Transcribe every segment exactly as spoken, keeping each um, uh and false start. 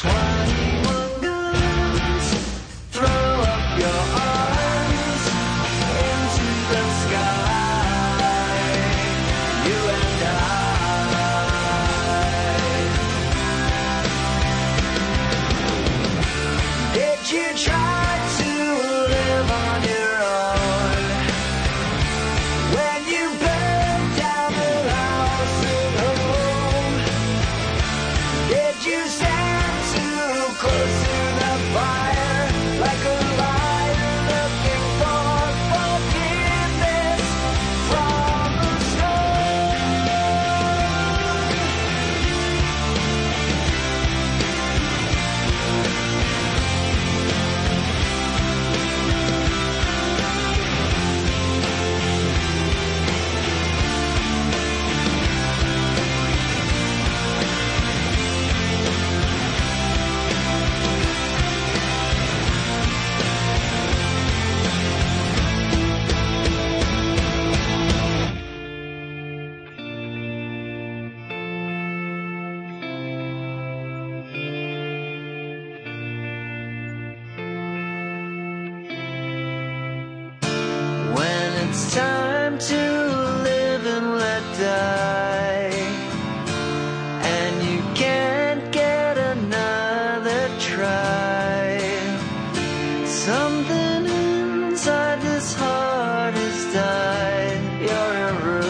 You're in ruins.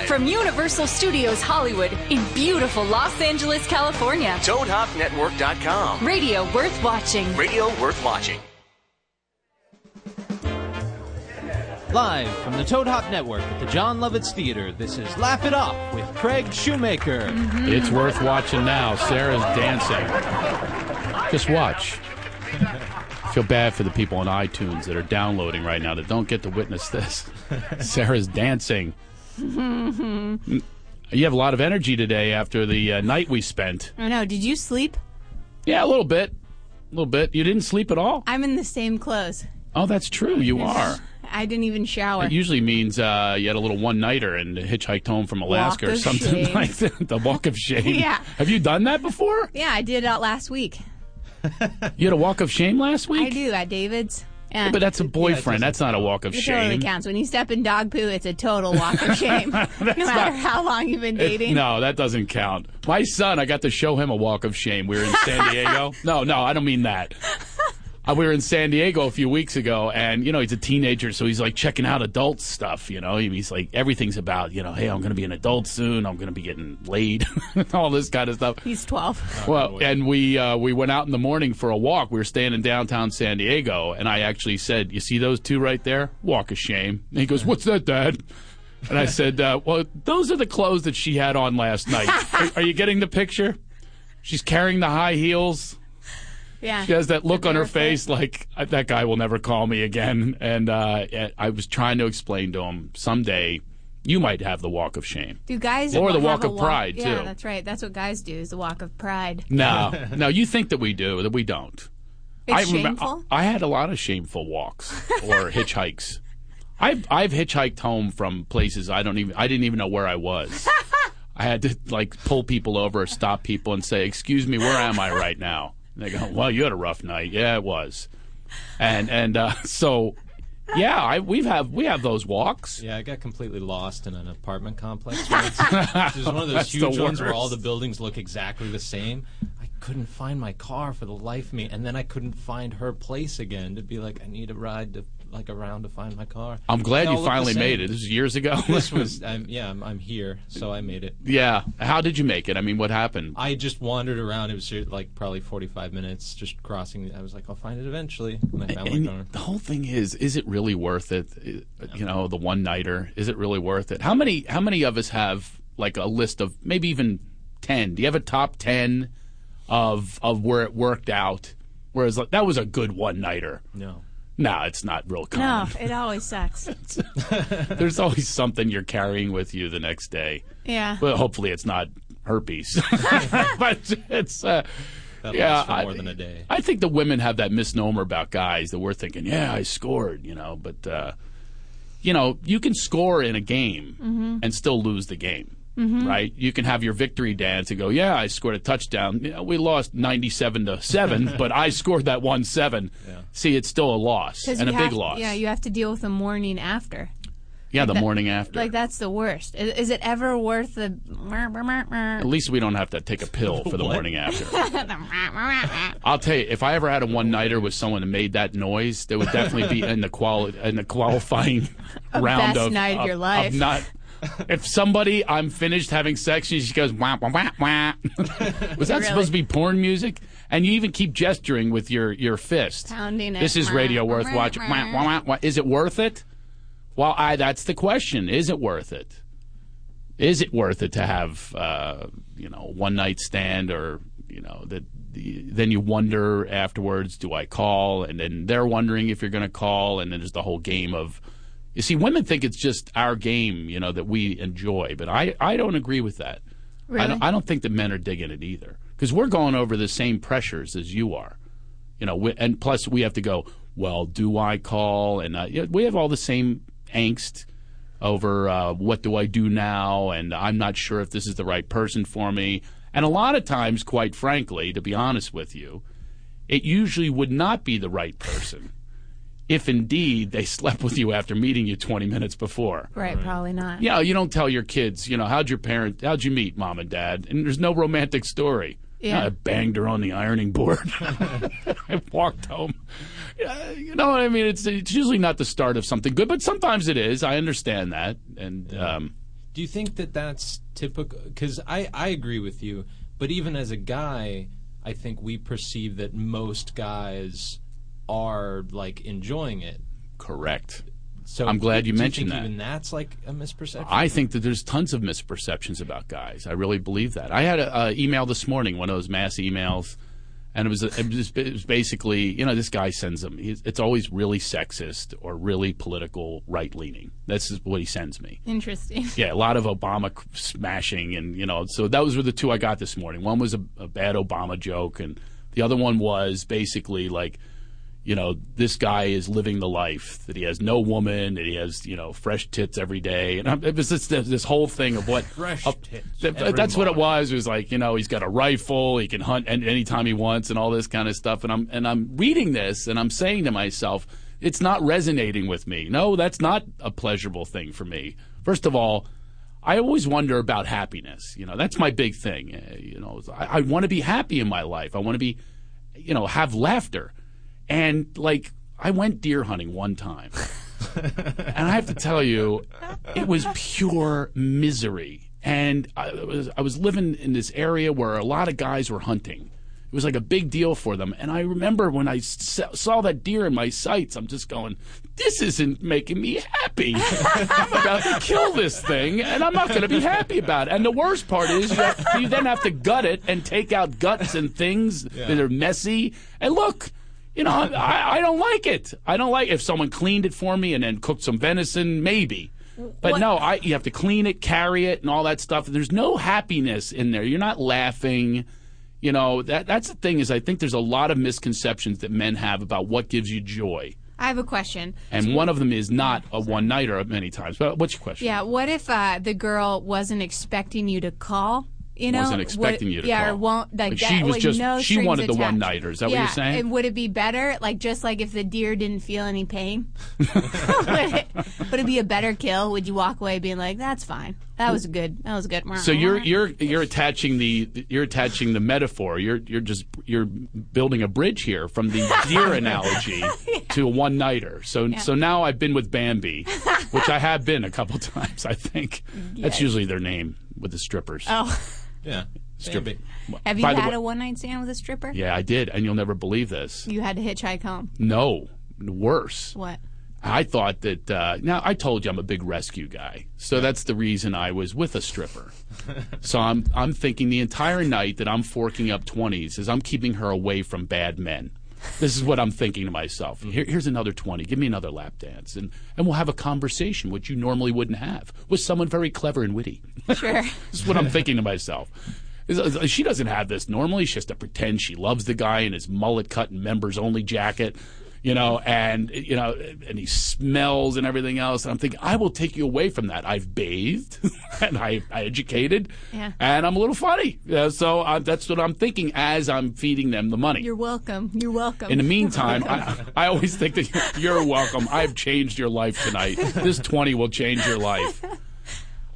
live from Universal Studios Hollywood in beautiful Los Angeles, California. Toad Hop Network dot com. Radio worth watching. Radio worth watching. Live from the Toad Hop Network at the John Lovitz Theater, this is Laugh It Up with Craig Shoemaker. Mm-hmm. It's worth watching now. Sarah's dancing. Just watch. I feel bad for the people on iTunes that are downloading right now that don't get to witness this. Sarah's dancing. You have a lot of energy today after the uh, night we spent. I know. Did you sleep? Yeah, a little bit. A little bit. You didn't sleep at all? I'm in the same clothes. Oh, that's true. You are. I didn't even shower. It usually means uh, you had a little one-nighter and hitchhiked home from Alaska or something shame. Like that. The walk of shame. Yeah. Have you done that before? Yeah, I did it out last week. You had a walk of shame last week? I do, at David's. Yeah. Yeah, but that's a boyfriend. Yeah, that's not a walk of it shame. It totally counts. When you step in dog poo, it's a total walk of shame. No matter not, how long you've been dating. It, no, that doesn't count. My son, I got to show him a walk of shame. We were in San Diego. No, no, I don't mean that. We were in San Diego a few weeks ago, and, you know, he's a teenager, so he's, like, checking out adult stuff, you know. He's, like, everything's about, you know, hey, I'm going to be an adult soon. I'm going to be getting laid, all this kind of stuff. He's twelve. Well, and we uh, we went out in the morning for a walk. We were staying in downtown San Diego, and I actually said, you see those two right there? Walk of shame. And he goes, what's that, Dad? And I said, uh, well, those are the clothes that she had on last night. Are, are you getting the picture? She's carrying the high heels. Yeah. She has that look on her face like, that guy will never call me again. And uh, I was trying to explain to him, someday you might have the walk of shame. Do guys Or the walk of pride, too. Yeah, that's right. That's what guys do, is the walk of pride. No. No, you think that we do, that we don't. It's shameful? I, I had a lot of shameful walks or hitchhikes. I've, I've hitchhiked home from places I don't even, I didn't even know where I was. I had to, like, pull people over or stop people and say, excuse me, where am I right now? And they go, well, you had a rough night. Yeah, it was. And and uh, so, yeah, I, we've have, we have those walks. Yeah, I got completely lost in an apartment complex. It's one of those huge ones where all the buildings look exactly the same. I couldn't find my car for the life of me. And then I couldn't find her place again to be like, I need a ride to... like around to find my car. I'm glad you finally made it. This was years ago. This was, I'm, yeah, I'm, I'm here, so I made it. Yeah. How did you make it? I mean, what happened? I just wandered around. It was like probably forty-five minutes just crossing. I was like, I'll find it eventually. And I found and my car. The whole thing is, is it really worth it? You know, the one-nighter. Is it really worth it? How many, how many of us have like a list of maybe even ten? Do you have a top ten of of where it worked out? Whereas like, that was a good one-nighter. No. No, it's not real common. No, it always sucks. There's always something you're carrying with you the next day. Yeah. Well, hopefully it's not herpes. But it's, uh, that yeah, lasts for more I, than a day. I think the women have that misnomer about guys that we're thinking, yeah, I scored, you know. But, uh, you know, you can score in a game mm-hmm. and still lose the game, mm-hmm. right? You can have your victory dance and go, yeah, I scored a touchdown. You know, we lost ninety-seven to seven, but I scored that one seven. Yeah. See, it's still a loss, and a big loss. Yeah, you have to deal with the morning after. Yeah, the morning after. Like, that's the worst. Is, is it ever worth the... At least we don't have to take a pill for the morning after. I'll tell you, if I ever had a one-nighter with someone that made that noise, there would definitely be in the, quali- in the qualifying round of... Best night of your life. Of not... If somebody, I'm finished having sex, and she goes, wah, wah, wah, wah. Was that really? Supposed to be porn music? And you even keep gesturing with your, your fist. Pounding it. This is radio wah, worth wah, watching. Wah, wah, wah, wah. Is it worth it? Well, I, that's the question. Is it worth it? Is it worth it to have, uh, you know, one-night stand or, you know, that the, then you wonder afterwards, do I call? And then they're wondering if you're going to call, and then there's the whole game of... You see, women think it's just our game, you know, that we enjoy. But I, I don't agree with that. Really? I don't, I don't think that men are digging it either. Because we're going over the same pressures as you are. You know, we, and plus we have to go, well, do I call? And uh, we have all the same angst over uh, what do I do now? And I'm not sure if this is the right person for me. And a lot of times, quite frankly, to be honest with you, it usually would not be the right person. If indeed they slept with you after meeting you twenty minutes before. Right, right. Probably not. Yeah, you know, you don't tell your kids, you know, how'd your parent, how'd you meet mom and dad? And there's no romantic story. Yeah. I banged her on the ironing board. I walked home. You know what I mean? It's, it's usually not the start of something good, but sometimes it is. I understand that. And, yeah. um, Do you think that that's typical? Because I, I agree with you, but even as a guy, I think we perceive that most guys are, like, enjoying it. Correct. So I'm glad you mentioned that. Do you think even that's like a misperception? I think that there's tons of misperceptions about guys. I really believe that. I had an email this morning, one of those mass emails, and it was, a, it was it was basically, you know, this guy sends them. It's always really sexist or really political, right-leaning. That's what he sends me. Interesting. Yeah, a lot of Obama smashing, and, you know, so those were the two I got this morning. One was a, a bad Obama joke, and the other one was basically like, you know, this guy is living the life, that he has no woman, that he has, you know, fresh tits every day. And I'm, it was this, this whole thing of what... fresh a, tits th- th- That's morning. What it was. It was like, you know, he's got a rifle, he can hunt any, anytime he wants and all this kind of stuff. And I'm, and I'm reading this and I'm saying to myself, it's not resonating with me. No, that's not a pleasurable thing for me. First of all, I always wonder about happiness. You know, that's my big thing. Uh, you know, I, I want to be happy in my life. I want to be, you know, have laughter. And, like, I went deer hunting one time, and I have to tell you, it was pure misery. And I was, I was living in this area where a lot of guys were hunting. It was like a big deal for them. And I remember when I saw that deer in my sights, I'm just going, this isn't making me happy. I'm about to kill this thing, and I'm not going to be happy about it. And the worst part is you, have, you then have to gut it and take out guts and things yeah. that are messy. And look. You know, I, I don't like it. I don't like if someone cleaned it for me and then cooked some venison, maybe. But what? no, I, you have to clean it, carry it, and all that stuff. There's no happiness in there. You're not laughing. You know, that that's the thing is I think there's a lot of misconceptions that men have about what gives you joy. I have a question. And one of them is not a one-nighter many times. But what's your question? Yeah, what if uh, the girl wasn't expecting you to call? You know, wasn't expecting would, you to yeah, call. Or won't, like, like that, she was like just no she wanted attached. The one nighter. Is that yeah. what you're saying? And would it be better, like just like if the deer didn't feel any pain? would, it, would it be a better kill? Would you walk away being like, "That's fine. That was good. That was good." So you're you're you're attaching the you're attaching the metaphor. You're you're just you're building a bridge here from the deer analogy yeah. to a one nighter. So yeah. so now I've been with Bambi, which I have been a couple times. I think yes. that's usually their name with the strippers. Oh. Yeah, stripping. Have you By had way, a one-night stand with a stripper? Yeah, I did, and you'll never believe this. You had to hitchhike home. No, worse. What? I thought that, uh, now I told you I'm a big rescue guy, so yeah. that's the reason I was with a stripper. So I'm I'm thinking the entire night that I'm forking up twenties is I'm keeping her away from bad men. This is what I'm thinking to myself. Here, here's another twenty. Give me another lap dance, and, and we'll have a conversation, which you normally wouldn't have, with someone very clever and witty. Sure. This is what I'm thinking to myself. She doesn't have this normally. She has to pretend she loves the guy in his mullet-cut and members-only jacket, you know, and you know, and he smells and everything else. And I'm thinking, I will take you away from that. I've bathed, and I, I educated, yeah. and I'm a little funny. Uh, so I, that's what I'm thinking as I'm feeding them the money. You're welcome. You're welcome. In the meantime, I, I always think that you're, you're welcome. I've changed your life tonight. This twenty will change your life.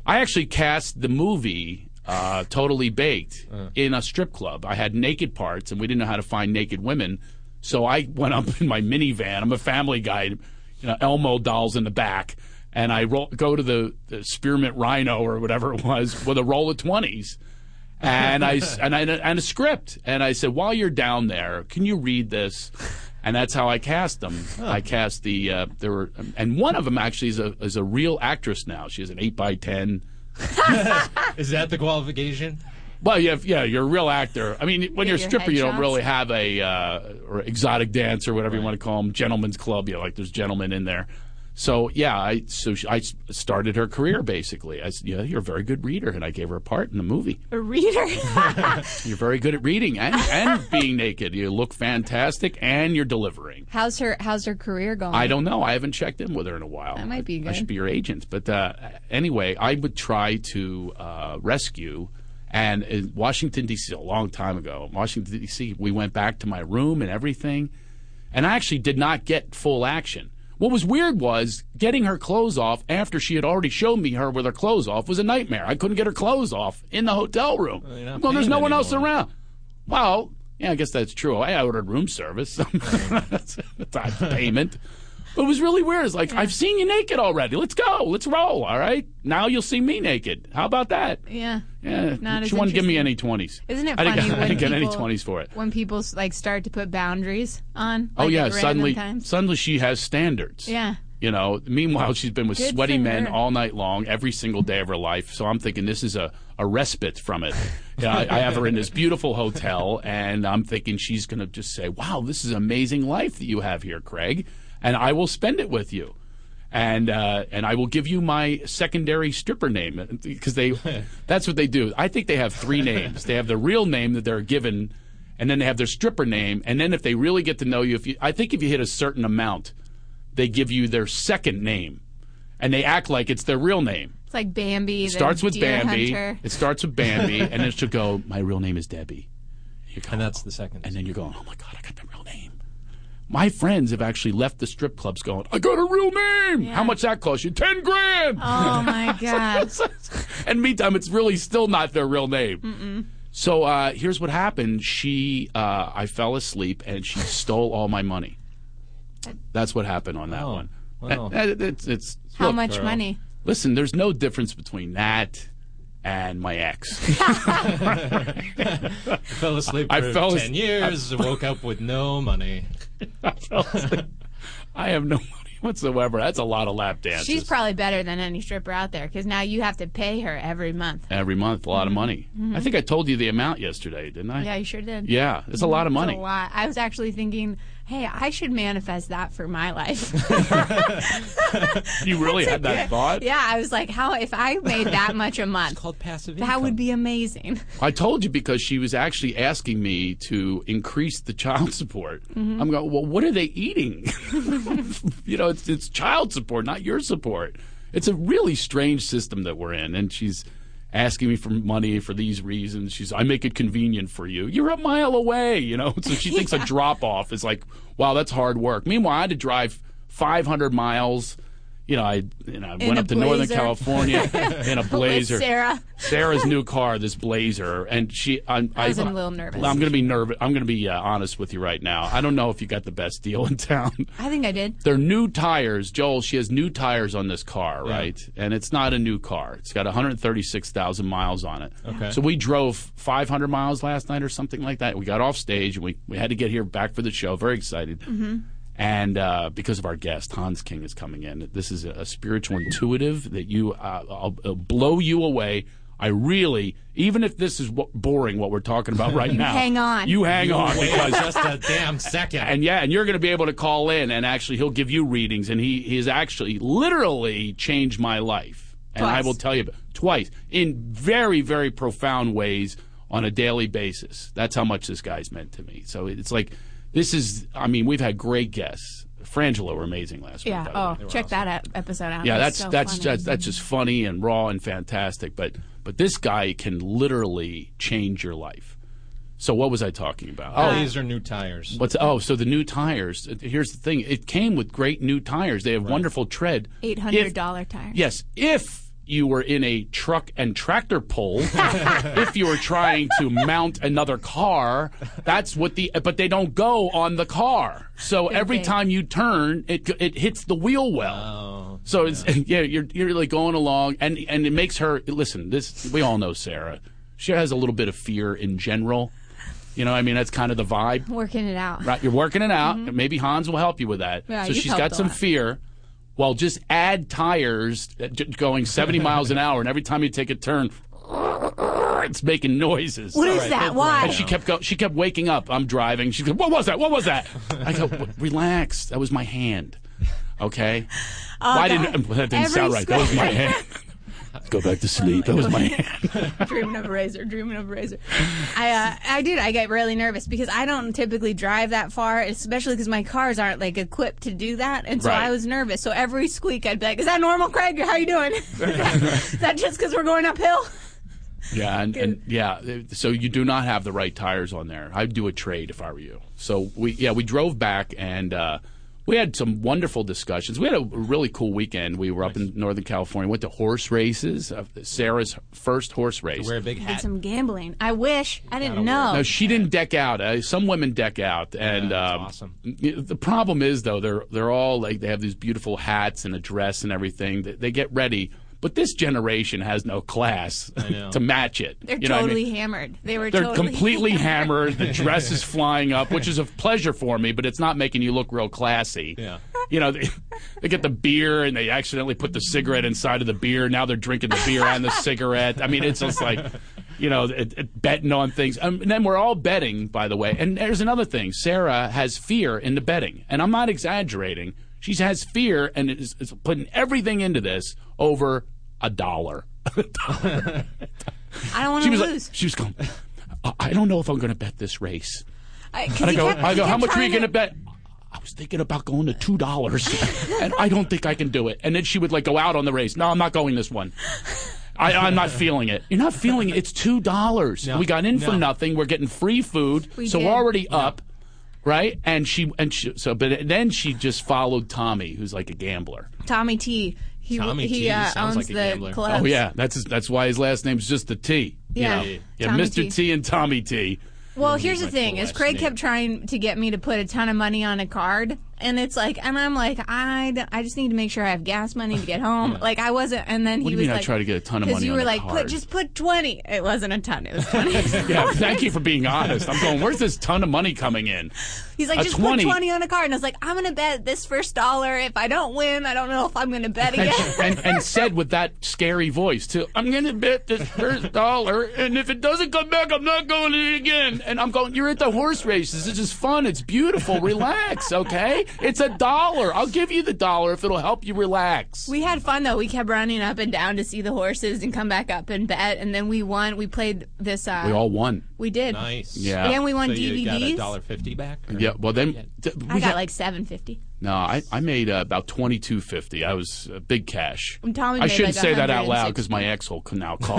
I actually cast the movie uh, Totally Baked uh. in a strip club. I had naked parts, and we didn't know how to find naked women. So I went up in my minivan. I'm a family guy, you know, Elmo dolls in the back. And I roll, go to the, the Spearmint Rhino or whatever it was with a roll of twenties and, I, and, I, and a script. And I said, while you're down there, can you read this? And that's how I cast them. Huh. I cast the uh, – there were – and one of them actually is a, is a real actress now. She has an eight by ten. Is that the qualification? Well, you have, yeah, you're a real actor. I mean, when you're a stripper, you don't really have a uh, or exotic dance or whatever right. you want to call them, gentleman's club. You know, like there's gentlemen in there. So yeah, I so she, I started her career basically. I said, yeah, you're a very good reader, and I gave her a part in the movie. A reader. You're very good at reading and, and being naked. You look fantastic, and you're delivering. How's her How's her career going? I don't know. I haven't checked in with her in a while. That might be good. I, I should be your agent. But uh, anyway, I would try to uh, rescue. And in Washington, D C, a long time ago, in Washington, D C, we went back to my room and everything. And I actually did not get full action. What was weird was getting her clothes off after she had already shown me her with her clothes off was a nightmare. I couldn't get her clothes off in the hotel room. Well, well there's no one anymore. Else around. Well, yeah, I guess that's true. I ordered room service. That's payment. It was really weird. It's like, yeah. I've seen you naked already. Let's go. Let's roll. All right. Now you'll see me naked. How about that? Yeah. Yeah. Not she wouldn't give me any twenties. Isn't it funny? I didn't, when I didn't people, get any twenties for it. When people like start to put boundaries on. Like, oh yeah. Suddenly, times. suddenly she has standards. Yeah. You know. Meanwhile, she's been with Good sweaty men her. all night long, every single day of her life. So I'm thinking this is a, a respite from it. You know, I, I have her in this beautiful hotel, and I'm thinking she's going to just say, "Wow, this is an amazing life that you have here, Craig. And I will spend it with you, and uh, and I will give you my secondary stripper name," because they, that's what they do. I think they have three names. They have the real name that they're given, and then they have their stripper name, and then if they really get to know you, if you, I think if you hit a certain amount, they give you their second name, and they act like it's their real name. It's like Bambi. It starts with Bambi. Hunter. It starts with Bambi, and then she'll go, "My real name is Debbie," going, and that's the second. And then you're going, "Oh my God, I got my real name." My friends have actually left the strip clubs going, "I got a real name." Yeah. How much that cost you? Ten grand. Oh, my God. And meantime, it's really still not their real name. Mm-mm. So uh, here's what happened. She, uh, I fell asleep, and she stole all my money. That's what happened on that oh, one. Wow. That, it's, it's, How look, much girl. money? Listen, there's no difference between that and my ex. I fell asleep for I fell ten asleep. years, I woke up with no money. I fell asleep. I have no money whatsoever. That's a lot of lap dances. She's probably better than any stripper out there, because now you have to pay her every month. Every month, a lot mm-hmm. of money. Mm-hmm. I think I told you the amount yesterday, didn't I? Yeah, you sure did. Yeah, it's mm-hmm. a lot of money. It's a lot. I was actually thinking, hey, I should manifest that for my life. You really had that good. thought? Yeah, I was like, how if I made that much a month, it's called passive income. That would be amazing. I told you, because she was actually asking me to increase the child support. Mm-hmm. I'm going, well, what are they eating? You know, it's, it's child support, not your support. It's a really strange system that we're in, and she's asking me for money for these reasons. She's, I make it convenient for you. You're a mile away, you know? So she thinks yeah. a drop-off is like, wow, that's hard work. Meanwhile, I had to drive five hundred miles. You know, I you know, went up to blazer. Northern California in a blazer. With Sarah. Sarah's new car, this blazer. And she, I'm, I was I, a little nervous. I'm going to be nervous. I'm going to be uh, honest with you right now. I don't know if you got the best deal in town. I think I did. They're new tires. Joel, she has new tires on this car, right? Yeah. And it's not a new car. It's got one hundred thirty-six thousand miles on it. Okay. So we drove five hundred miles last night or something like that. We got off stage, and we, we had to get here back for the show. Very excited. Mm-hmm. And uh, because of our guest, Hans King is coming in. This is a, a spiritual intuitive that you, uh, I'll, I'll blow you away. I really, even if this is w- boring, what we're talking about right now. hang on. You hang you on. Because just a damn second. And yeah, and you're going to be able to call in, and actually he'll give you readings. And he, he has actually literally changed my life. And twice. I will tell you about, twice in very, very profound ways on a daily basis. That's how much this guy's meant to me. So it's like... This is, I mean, we've had great guests. Frangela were amazing last yeah. week. Yeah, oh, check awesome. that episode out. Yeah, that's so that's just, that's just funny and raw and fantastic. But but this guy can literally change your life. So what was I talking about? Uh, oh, these are new tires. What's oh? So the new tires. Here's the thing. It came with great new tires. They have right. wonderful tread. Eight hundred dollar tires. Yes, if you were in a truck and tractor pull, if you were trying to mount another car, that's what the, but they don't go on the car. So okay. every time you turn, it it hits the wheel well. Oh, so yeah. it's, yeah, you're, you're like going along, and, and it makes her, listen, this, we all know Sarah. She has a little bit of fear in general. You know, I mean, that's kind of the vibe. Working it out. Right, you're working it out. Mm-hmm. And maybe Hans will help you with that. Yeah, so she's got some lot. fear. Well, just add tires going seventy miles an hour, and every time you take a turn, it's making noises. What All is right, that? Why? And she kept go, she kept waking up. I'm driving. She goes, "What was that? What was that?" I go, "Relax. That was my hand." Okay. Oh, Why God. didn't that didn't every sound right? That was my hand. Go back to sleep. That was my hand. Dreaming of a razor. Dreaming of a razor. I uh, I did. I get really nervous because I don't typically drive that far, especially because my cars aren't like equipped to do that, and so right. I was nervous. So every squeak, I'd be like, "Is that normal, Craig? How are you doing? Is that, is that just because we're going uphill?" Yeah, and, and yeah. So you do not have the right tires on there. I'd do a trade if I were you. So we yeah we drove back, and uh, we had some wonderful discussions. We had a really cool weekend. We were nice. up in Northern California. Went to horse races. Uh, Sarah's first horse race. Wear a big hat. Did some gambling. I wish. I didn't know. No, she didn't deck out. Uh, some women deck out, and yeah, that's um, awesome. The problem is though, they're they're all like they have these beautiful hats and a dress and everything. They, they get ready. But this generation has no class to match it. They're you know totally I mean? hammered. They were They're totally completely hammered. The dress is flying up, which is of pleasure for me, but it's not making you look real classy. Yeah. You know, they, they get the beer and they accidentally put the cigarette inside of the beer. Now they're drinking the beer and the cigarette. I mean, it's just like, you know, it, it, betting on things. Um, and then we're all betting, by the way. And there's another thing. Sarah has fear in the betting. And I'm not exaggerating. She has fear and is, is putting everything into this over a dollar. a dollar. I don't want to lose. Like, she was going, I don't know if I'm going to bet this race. I, and I go, kept, I go how much are you going to bet? I was thinking about going to two dollars, and I don't think I can do it. And then she would like go out on the race. No, I'm not going this one. I, I'm not feeling it. You're not feeling it. It's two dollars. No, we got in no. for nothing. We're getting free food. We so did. we're already yeah. up. Right, and she and she, so, but then she just followed Tommy, who's like a gambler. Tommy T. He, Tommy he, T. Uh, sounds owns like a gambler. The clubs. Oh yeah, that's his, that's why his last name's just the T. Yeah, you know? yeah, Mister T. T and Tommy T. Well, here's the thing: is Craig kept trying to get me to put a ton of money on a card, and it's like, and I'm like, I, I just need to make sure I have gas money to get home. yeah. Like I wasn't, and then he what do you was mean like, I try to get a ton of money. Because you on were like, card. put just put twenty. It wasn't a ton. It was twenty. yeah, thank you for being honest. I'm going, where's this ton of money coming in? He's like, just twenty. Put twenty on a card, and I was like, I'm gonna bet this first dollar. If I don't win, I don't know if I'm gonna bet again. and, and, and said with that scary voice too, I'm gonna bet this first dollar, and if it doesn't come back, I'm not going to it again. And I'm going, you're at the horse races. It's just fun. It's beautiful. Relax, okay? It's a dollar. I'll give you the dollar if it'll help you relax. We had fun, though. We kept running up and down to see the horses and come back up and bet. And then we won. We played this. Uh, we all won. We did. Nice. Yeah. And we won so D V Ds. You got a one dollar fifty back? Or? Yeah. Well, then. We I got, got like seven fifty. No, I, I made uh, about twenty-two fifty. I was uh, big cash. Tommy I shouldn't like say that out loud because my ex will now call.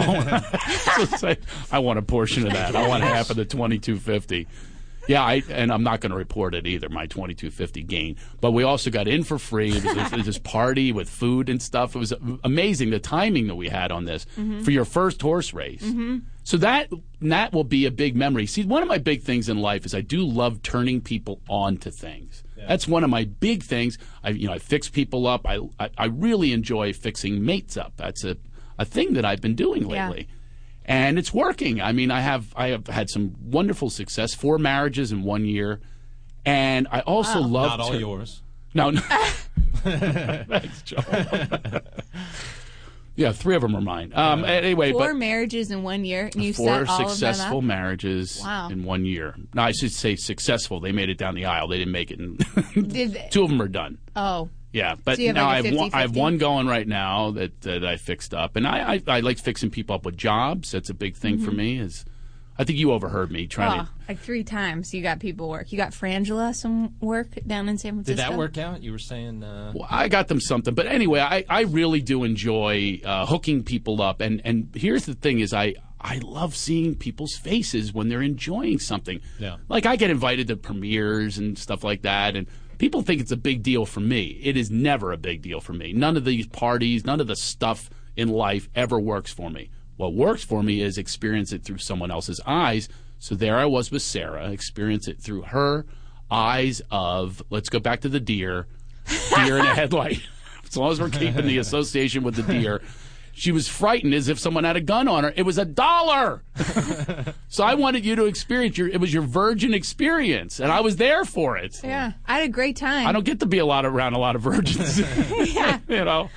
Like, I want a portion of that. I want half of the twenty-two fifty. Yeah, I, and I'm not going to report it either, my twenty-two fifty gain. But we also got in for free. It was, it was this party with food and stuff. It was amazing the timing that we had on this mm-hmm. for your first horse race. Mm-hmm. So that that will be a big memory. See, one of my big things in life is I do love turning people on to things. Yeah. That's one of my big things. I you know I fix people up. I I, I really enjoy fixing mates up. That's a, a thing that I've been doing lately. Yeah. And it's working. I mean, I have I have had some wonderful success, four marriages in one year, and I also wow. love not all to, yours. No, no. Thanks, Joel. yeah, three of them are mine. Um, yeah. Anyway, four but marriages in one year. And you four set all successful of them up? marriages wow. in one year. No, I should say successful. They made it down the aisle. They didn't make it. In Did they? Two of them are done. Oh. Yeah, but so now like I have one, I have one going right now that, that I fixed up, and I, I, I like fixing people up with jobs. That's a big thing mm-hmm. for me. Is I think you overheard me trying oh, to like three times you got people work. You got Frangela some work down in San Francisco. Did that work out? You were saying uh... well, I got them something, but anyway, I, I really do enjoy uh, hooking people up, and and here's the thing is I. I love seeing people's faces when they're enjoying something. Yeah. Like I get invited to premieres and stuff like that, and people think it's a big deal for me. It is never a big deal for me. None of these parties, none of the stuff in life ever works for me. What works for me is experience it through someone else's eyes. So there I was with Sarah, experience it through her eyes of, let's go back to the deer, deer in a headlight. As long as we're keeping the association with the deer. She was frightened as if someone had a gun on her. It was a dollar. So I wanted you to experience your, it was your virgin experience, and I was there for it. Yeah, I had a great time. I don't get to be a lot around a lot of virgins. yeah. You know.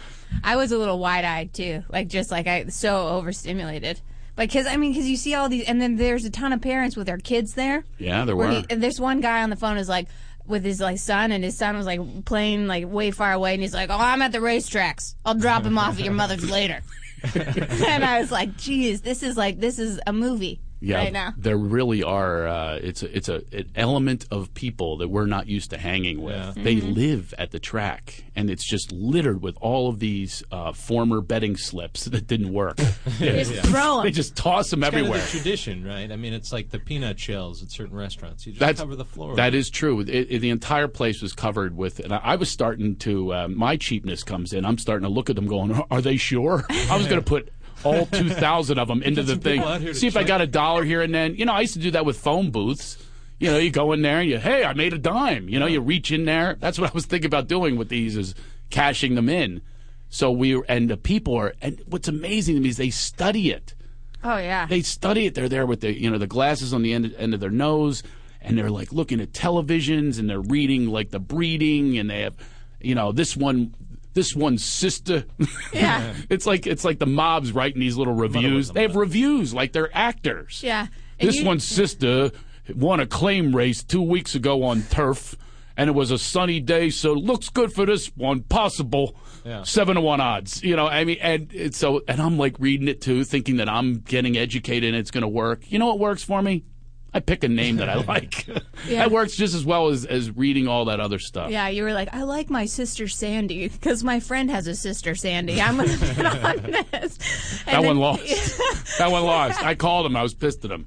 I was a little wide-eyed, too, like just like I so overstimulated. Like, cause I mean, cause you see all these, and then there's a ton of parents with their kids there. Yeah, there were. He, and there's one guy on the phone who's like, with his like son, and his son was like playing like way far away, and he's like, "Oh, I'm at the racetracks. I'll drop him off at your mother's later." And I was like, "Geez, this is like this is a movie." yeah, right now. There really are. Uh, it's a, it's a, an element of people that we're not used to hanging with. Yeah. Mm-hmm. They live at the track, and it's just littered with all of these uh, former betting slips that didn't work. yeah. They just yeah. throw them. They just toss them it's everywhere. Kind of the tradition, right? I mean, it's like the peanut shells at certain restaurants. You just That's, cover the floor. That is true. It, it, the entire place was covered with, and I, I was starting to. Uh, my cheapness comes in. I'm starting to look at them, going, "Are they sure?" I was going to put. All two thousand of them into the thing. See if check. I got a dollar here and then. You know, I used to do that with phone booths. You know, you go in there and you, hey, I made a dime. You know, yeah. you reach in there. That's what I was thinking about doing with these is cashing them in. So we, and the people are, and what's amazing to me is they study it. Oh, yeah. They study it. They're there with the, you know, the glasses on the end, end of their nose, and they're like looking at televisions and they're reading like the breeding, and they have, you know, this one. This one sister. Yeah. It's like it's like the mob's writing these little reviews. They have reviews like they're actors. Yeah. And this you, one sister won a claim race two weeks ago on turf, and it was a sunny day, so looks good for this one. Possible yeah. seven to one odds. You know, I mean, and it's so, and I'm like reading it too, thinking that I'm getting educated and it's going to work. You know what works for me? I pick a name that I like. yeah. That works just as well as, as reading all that other stuff. Yeah, you were like, I like my sister Sandy because my friend has a sister Sandy. I'm going to get on this. And that then, one lost. that one lost. I called him. I was pissed at him.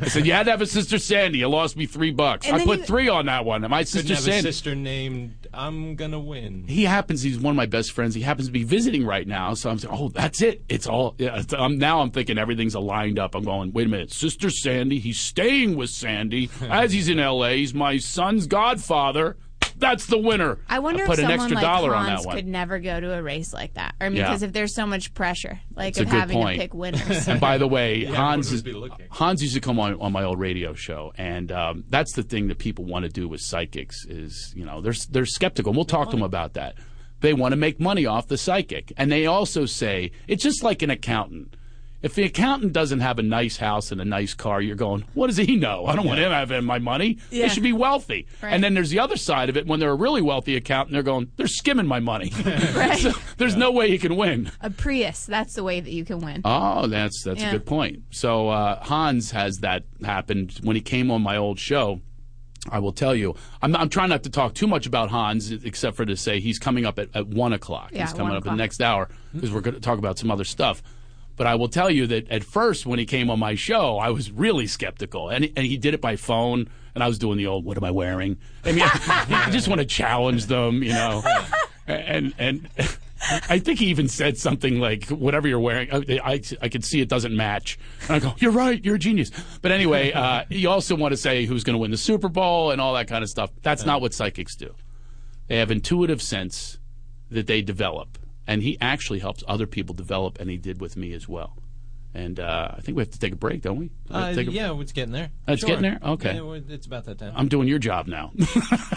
I said, you had to have a sister Sandy. You lost me three bucks. And I put you, three on that one. And my sister have Sandy. A sister named I'm going to win. He happens. He's one of my best friends. He happens to be visiting right now. So I'm saying, oh, that's it. It's all. Yeah, it's, um, now I'm thinking everything's aligned up. I'm going, wait a minute. Sister Sandy, he's staying with Sandy as he's in L A. He's my son's godfather. That's the winner. I wonder I put if someone an extra like dollar Hans on that one. Could never go to a race like that. I mean, because yeah. if there's so much pressure, like it's of having point. To pick winners. And by the way, yeah, Hans is, Hans used to come on, on my old radio show, and um, that's the thing that people want to do with psychics is, you know, they're they're skeptical. And we'll talk to them about that. They want to make money off the psychic, and they also say it's just like an accountant. If the accountant doesn't have a nice house and a nice car, you're going, what does he know? I don't yeah. want him having my money. Yeah. They should be wealthy. Right. And then there's the other side of it. When they're a really wealthy accountant, they're going, they're skimming my money. right. So there's yeah. no way he can win. A Prius, that's the way that you can win. Oh, that's that's yeah. a good point. So uh, Hans has that happen. When he came on my old show, I will tell you, I'm, I'm trying not to talk too much about Hans, except for to say he's coming up at, at one o'clock. Yeah, he's coming up in the next hour because we're going to talk about some other stuff. But I will tell you that at first, when he came on my show, I was really skeptical. And, and he did it by phone, and I was doing the old, what am I wearing? I mean, I, I just want to challenge them, you know. And and I think he even said something like, whatever you're wearing, I, I, I can see it doesn't match. And I go, you're right, you're a genius. But anyway, uh, you also want to say who's going to win the Super Bowl and all that kind of stuff. That's not what psychics do. They have intuitive sense that they develop. And he actually helps other people develop, and he did with me as well. And uh, I think we have to take a break, don't we? we uh, take a... Yeah, it's getting there. It's sure. getting there? Okay. Yeah, it's about that time. I'm doing your job now.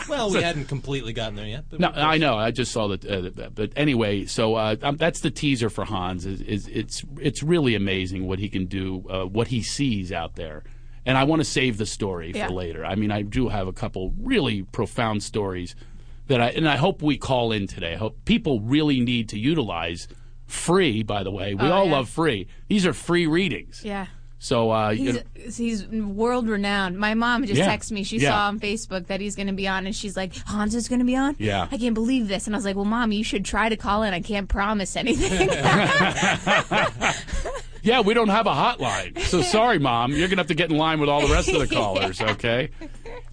well, so, we hadn't completely gotten there yet. No, I know. I just saw that. Uh, but anyway, so uh, um, that's the teaser for Hans. Is, is, it's, it's really amazing what he can do, uh, what he sees out there. And I want to save the story yeah. for later. I mean, I do have a couple really profound stories. That I, and I hope we call in today. I hope people really need to utilize free, by the way. We oh, all yeah. love free. These are free readings. Yeah. So uh, he's, you know, he's world-renowned. My mom just yeah. texted me. She yeah. saw on Facebook that he's going to be on, and she's like, Hans is going to be on? Yeah. I can't believe this. And I was like, well, Mom, you should try to call in. I can't promise anything. yeah, we don't have a hotline. So sorry, Mom. You're going to have to get in line with all the rest of the callers, yeah. okay?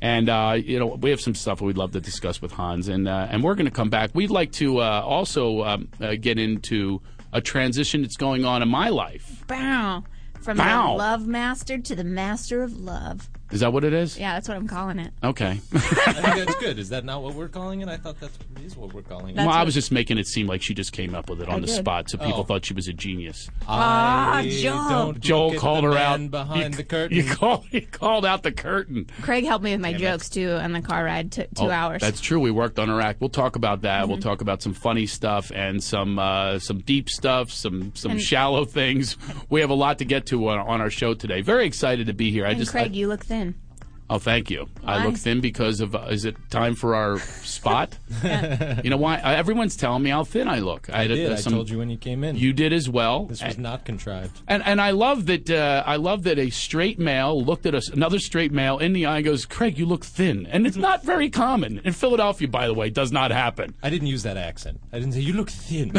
And, uh, you know, we have some stuff we'd love to discuss with Hans, and uh, and we're going to come back. We'd like to uh, also um, uh, get into a transition that's going on in my life. Bow. From Bow. The love master to the master of love. Is that what it is? Yeah, that's what I'm calling it. Okay. I think that's good. Is that not what we're calling it? I thought that is what we're calling it. That's well, I was just making it seem like she just came up with it on I the did. spot, so people oh. thought she was a genius. Ah, Joel. Don't Joel called her out. Behind you, the curtain. You, call, you called out the curtain. Craig helped me with my Damn jokes, it. too, on the car ride, t- two oh, hours. That's true. We worked on her act. We'll talk about that. Mm-hmm. We'll talk about some funny stuff and some uh, some deep stuff, some, some and, shallow things. We have a lot to get to on, on our show today. Very excited to be here. I just Craig, I, you look thin. Oh, thank you. Why? I look thin because of, uh, is it time for our spot? Yeah. You know why? Uh, everyone's telling me how thin I look. I, I did. Uh, some, I told you when you came in. You did as well. This was and, not contrived. And and I love that uh, I love that a straight male looked at us, another straight male in the eye and goes, Craig, you look thin. And it's not very common. In Philadelphia, by the way, it does not happen. I didn't use that accent. I didn't say, you look thin.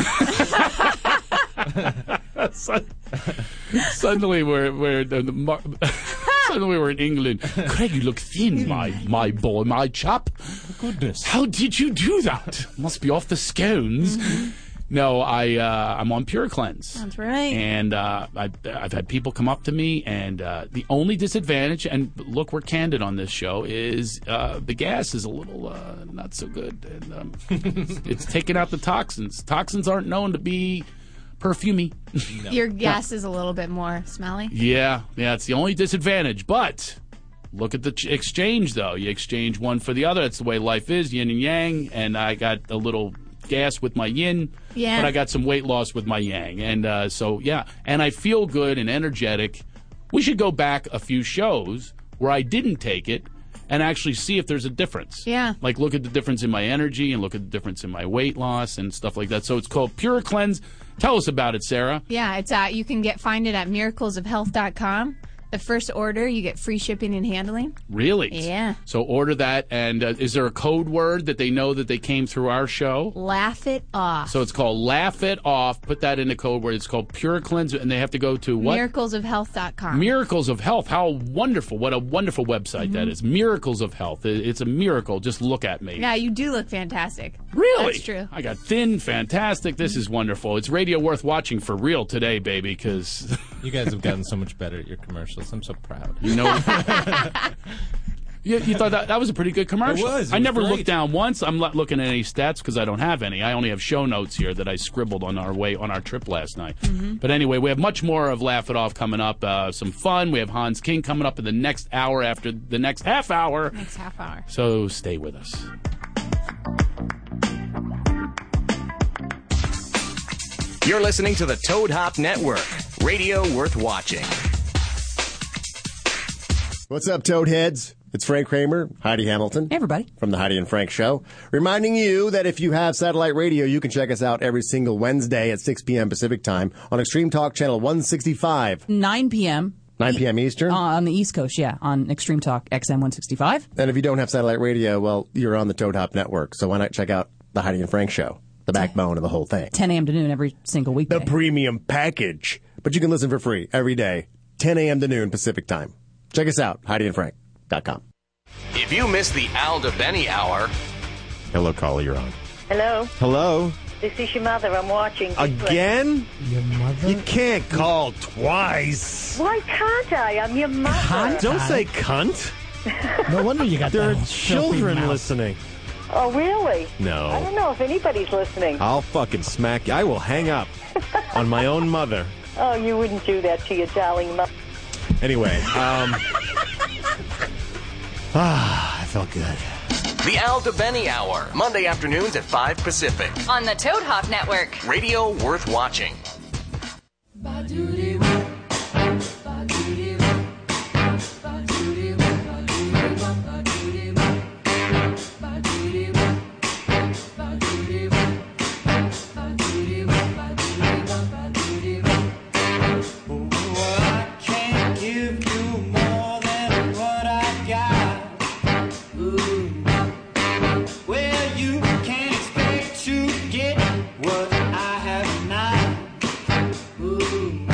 Suddenly we're we're the, the mar- suddenly we're in England. Craig, you look thin, my my boy, my chap. Goodness, how did you do that? Must be off the scones. Mm-hmm. No, I uh, I'm on Pure Cleanse. That's right. And uh, I, I've had people come up to me, and uh, the only disadvantage, and look, we're candid on this show, is uh, the gas is a little uh, not so good, and um, it's, it's taking out the toxins. Toxins aren't known to be perfumey. No. Your gas is a little bit more smelly. Yeah, yeah, it's the only disadvantage. But look at the ch- exchange, though. You exchange one for the other. That's the way life is, yin and yang. And I got a little gas with my yin, yeah. But I got some weight loss with my yang. And uh, so, yeah, and I feel good and energetic. We should go back a few shows where I didn't take it and actually see if there's a difference. Yeah. Like, look at the difference in my energy and look at the difference in my weight loss and stuff like that. So it's called Pure Cleanse. Tell us about it, Sarah. Yeah, it's uh, you can get find it at miracles of health dot com. The first order, you get free shipping and handling. Really? Yeah. So order that. And uh, is there a code word that they know that they came through our show? Laugh It Off. So it's called Laugh It Off. Put that in the code word. It's called Pure Cleanse. And they have to go to what? miracles of health dot com. Miracles of Health. How wonderful. What a wonderful website mm-hmm. that is. Miracles of Health. It's a miracle. Just look at me. Yeah, you do look fantastic. Really? That's true. I got thin, fantastic. This mm-hmm. is wonderful. It's radio worth watching for real today, baby, because... You guys have gotten so much better at your commercials. I'm so proud. You know, you, you thought that, that was a pretty good commercial. It was. It I was never great. Looked down once. I'm not looking at any stats because I don't have any. I only have show notes here that I scribbled on our way on our trip last night. Mm-hmm. But anyway, we have much more of Laugh It Off coming up. Uh, some fun. We have Hans King coming up in the next hour after the next half hour. Next half hour. So stay with us. You're listening to the Toad Hop Network, radio worth watching. What's up, Toadheads? It's Frank Kramer, Heidi Hamilton. Hey, everybody. From the Heidi and Frank Show. Reminding you that if you have satellite radio, you can check us out every single Wednesday at six p.m. Pacific time on Extreme Talk Channel one sixty-five. nine p.m. nine p.m. Eastern? Uh, on the East Coast, yeah, on Extreme Talk X M one sixty-five. And if you don't have satellite radio, well, you're on the Toad Hop Network, so why not check out the Heidi and Frank Show? The backbone of the whole thing. ten a.m. to noon every single weekday. The premium package. But you can listen for free every day, ten a.m. to noon Pacific time. Check us out, Heidi and Frank dot com. If you missed the Aldo Benny Hour. Hello, caller, you're on. Hello. Hello. This is your mother. I'm watching. Again? Your mother? You can't call twice. Why can't I? I'm your mother. Cunt? Don't say cunt. No wonder you got there that. There are children listening. Oh, really? No. I don't know if anybody's listening. I'll fucking smack you. I will hang up on my own mother. Oh, you wouldn't do that to your darling mother. Anyway, um... ah, I felt good. The Aldo Benny Hour, Monday afternoons at five Pacific. On the Toad Hop Network. Radio worth watching. What I have not. Ooh.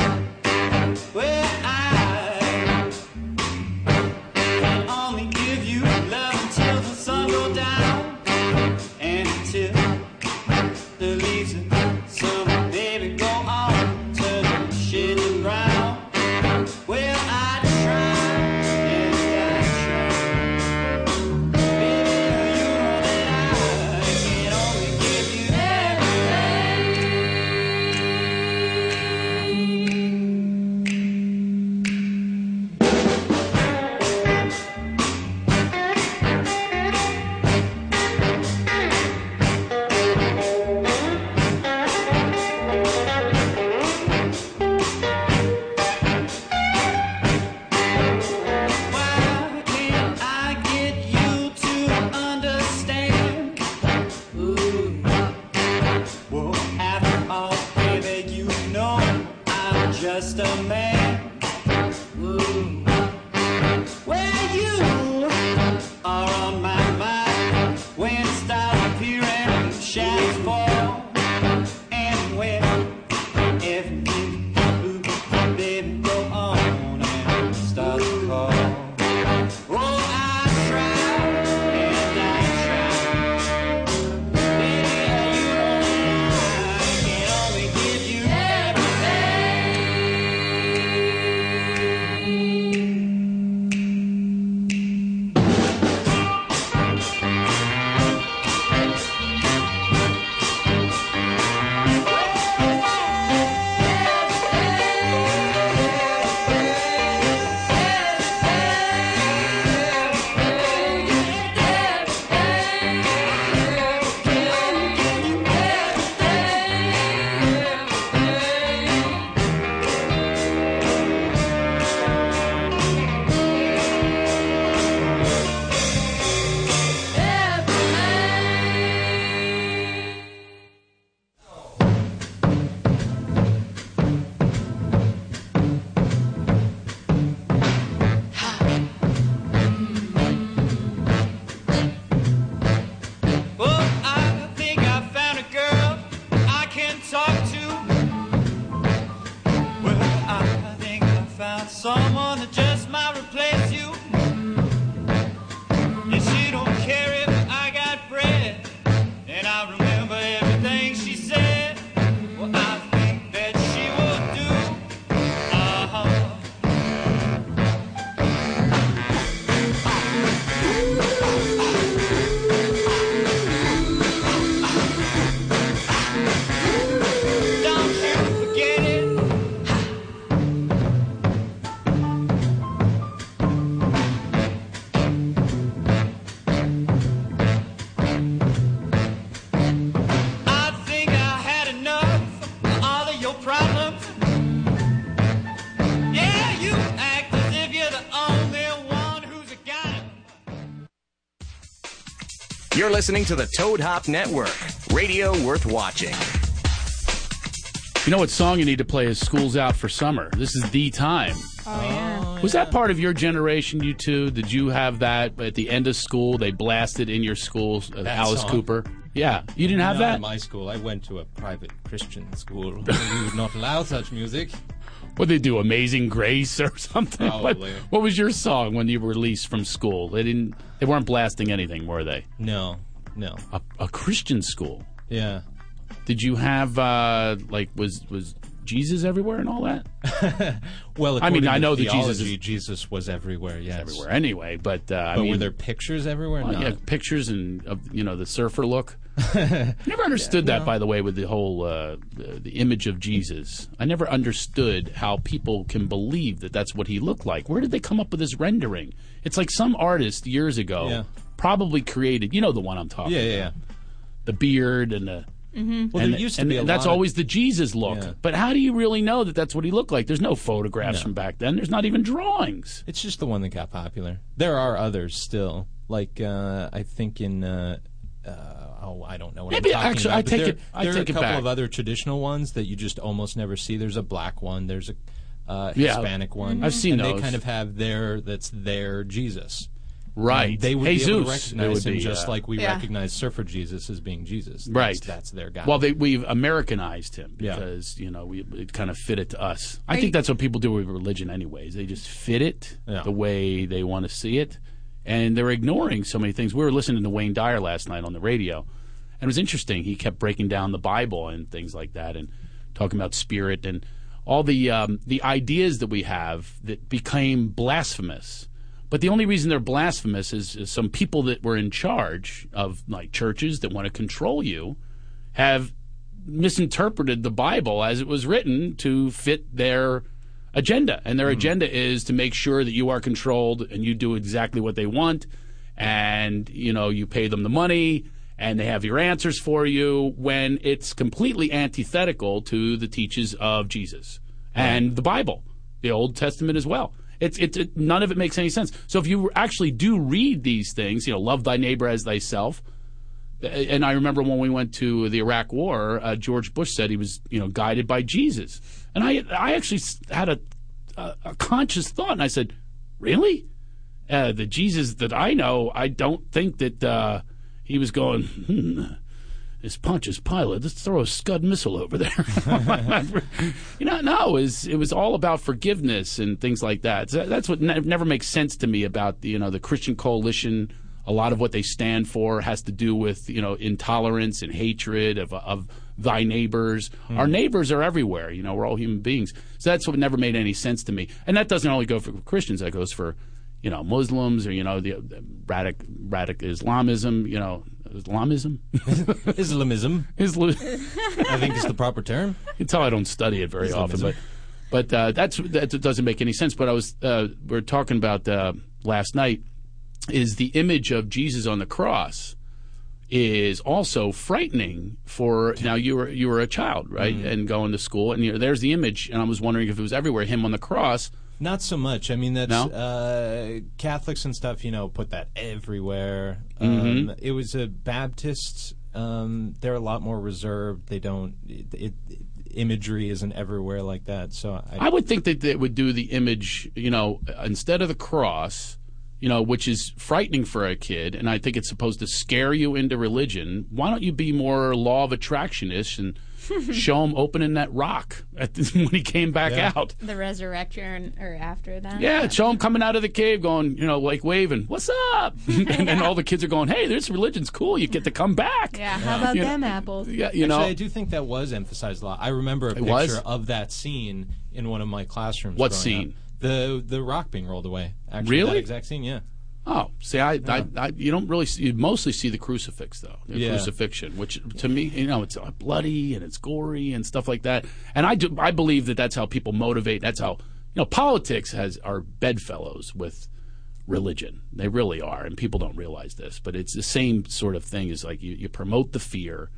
You're listening to the Toad Hop Network, radio worth watching. You know what song you need to play is School's Out for Summer. This is the time. Oh, yeah. Was that part of your generation, you two? Did you have that at the end of school? They blasted in your school, uh, Alice song. Cooper. Yeah. You didn't have not that? In my school. I went to a private Christian school. We would not allow such music. What did they do, Amazing Grace or something? Probably. What, what was your song when you were released from school? They didn't. They weren't blasting anything, were they? No, no. A, a Christian school? Yeah. Did you have, uh, like, was was Jesus everywhere and all that? Well, I mean, I know that Jesus is, Jesus was everywhere, yes. Everywhere anyway, but... Uh, but I mean, were there pictures everywhere? Well, yeah, pictures and, uh, you know, the surfer look. Never understood yeah, that, no. By the way, with the whole uh, the, the image of Jesus. I never understood how people can believe that that's what he looked like. Where did they come up with this rendering? It's like some artist years ago yeah. probably created... You know the one I'm talking yeah, yeah, about. Yeah, yeah. The beard and the... Mm-hmm. Well, and there used to and be a that's lot always of... the Jesus look. Yeah. But how do you really know that that's what he looked like? There's no photographs no. from back then. There's not even drawings. It's just the one that got popular. There are others still. Like, uh, I think in... Uh, uh, oh, I don't know what Maybe, I'm talking actually, about. I take there, it, I there take are a couple of other traditional ones that you just almost never see. There's a black one. There's a uh, Hispanic yeah, one. I've seen and those. And they kind of have their, that's their Jesus. Right. And they would Jesus, be able to recognize him be, just uh, like we yeah. recognize Surfer Jesus as being Jesus. That's, right. That's their guy. Well, they, we've Americanized him because, yeah. you know, we, it kind of fit it to us. I Are think you, that's what people do with religion anyways. They just fit it yeah. the way they want to see it, and they're ignoring so many things. We were listening to Wayne Dyer last night on the radio, and it was interesting. He kept breaking down the Bible and things like that and talking about spirit and all the um, the ideas that we have that became blasphemous. But the only reason they're blasphemous is, is some people that were in charge of, like, churches that want to control you have misinterpreted the Bible as it was written to fit their agenda. And their mm-hmm. agenda is to make sure that you are controlled and you do exactly what they want and, you know, you pay them the money and they have your answers for you when it's completely antithetical to the teachings of Jesus and the Bible, the Old Testament as well. It's it, it none of it makes any sense. So if you actually do read these things, you know, love thy neighbor as thyself. And I remember when we went to the Iraq War, uh, George Bush said he was, you know, guided by Jesus. And I I actually had a a, a conscious thought, and I said, really? Uh, the Jesus that I know, I don't think that uh, he was going, hmm, this Pontius Pilate, let's throw a Scud missile over there. You know, no, it was, it was all about forgiveness and things like that. So that's what ne- never makes sense to me about the, you know, the Christian coalition. A lot of what they stand for has to do with, you know, intolerance and hatred of of thy neighbors. Mm. Our neighbors are everywhere. You know, we're all human beings. So that's what never made any sense to me. And that doesn't only go for Christians. That goes for, you know, Muslims or, you know, the, the radical, radical Islamism, you know. Islamism? Islamism. Islam- I think it's the proper term. You can tell I don't study it very Islamism. often, but but uh, that's that doesn't make any sense. But I was uh, we we're talking about uh, last night is the image of Jesus on the cross is also frightening for now. You were you were a child, right, mm. and going to school, and you know, there's the image, and I was wondering if it was everywhere. Him on the cross. Not so much. I mean, that's no? uh, Catholics and stuff, you know, put that everywhere. Mm-hmm. Um, it was a Baptist. Um, they're a lot more reserved. They don't it, it, imagery isn't everywhere like that. So I, I would think that they would do the image, you know, instead of the cross, you know, which is frightening for a kid, and I think it's supposed to scare you into religion. Why don't you be more law of attraction-ish and show him opening that rock at the, when he came back yeah. out. The resurrection or after that. Yeah, yeah, show him coming out of the cave going, you know, like waving, what's up? and, yeah. and all the kids are going, hey, this religion's cool. You get to come back. Yeah, how about you them know? apples? Yeah, you Actually, know. I do think that was emphasized a lot. I remember a it picture was? of that scene in one of my classrooms. What scene? Up. The the rock being rolled away. Actually, really? That exact scene, yeah. Oh, see, I, yeah. I, I, you don't really, see, you mostly see the crucifix though, the yeah. crucifixion, which to me, you know, it's bloody and it's gory and stuff like that. And I do, I believe that that's how people motivate. That's how, you know, politics has are bedfellows with religion. They really are, and people don't realize this, but it's the same sort of thing. Is like you, you promote the fear,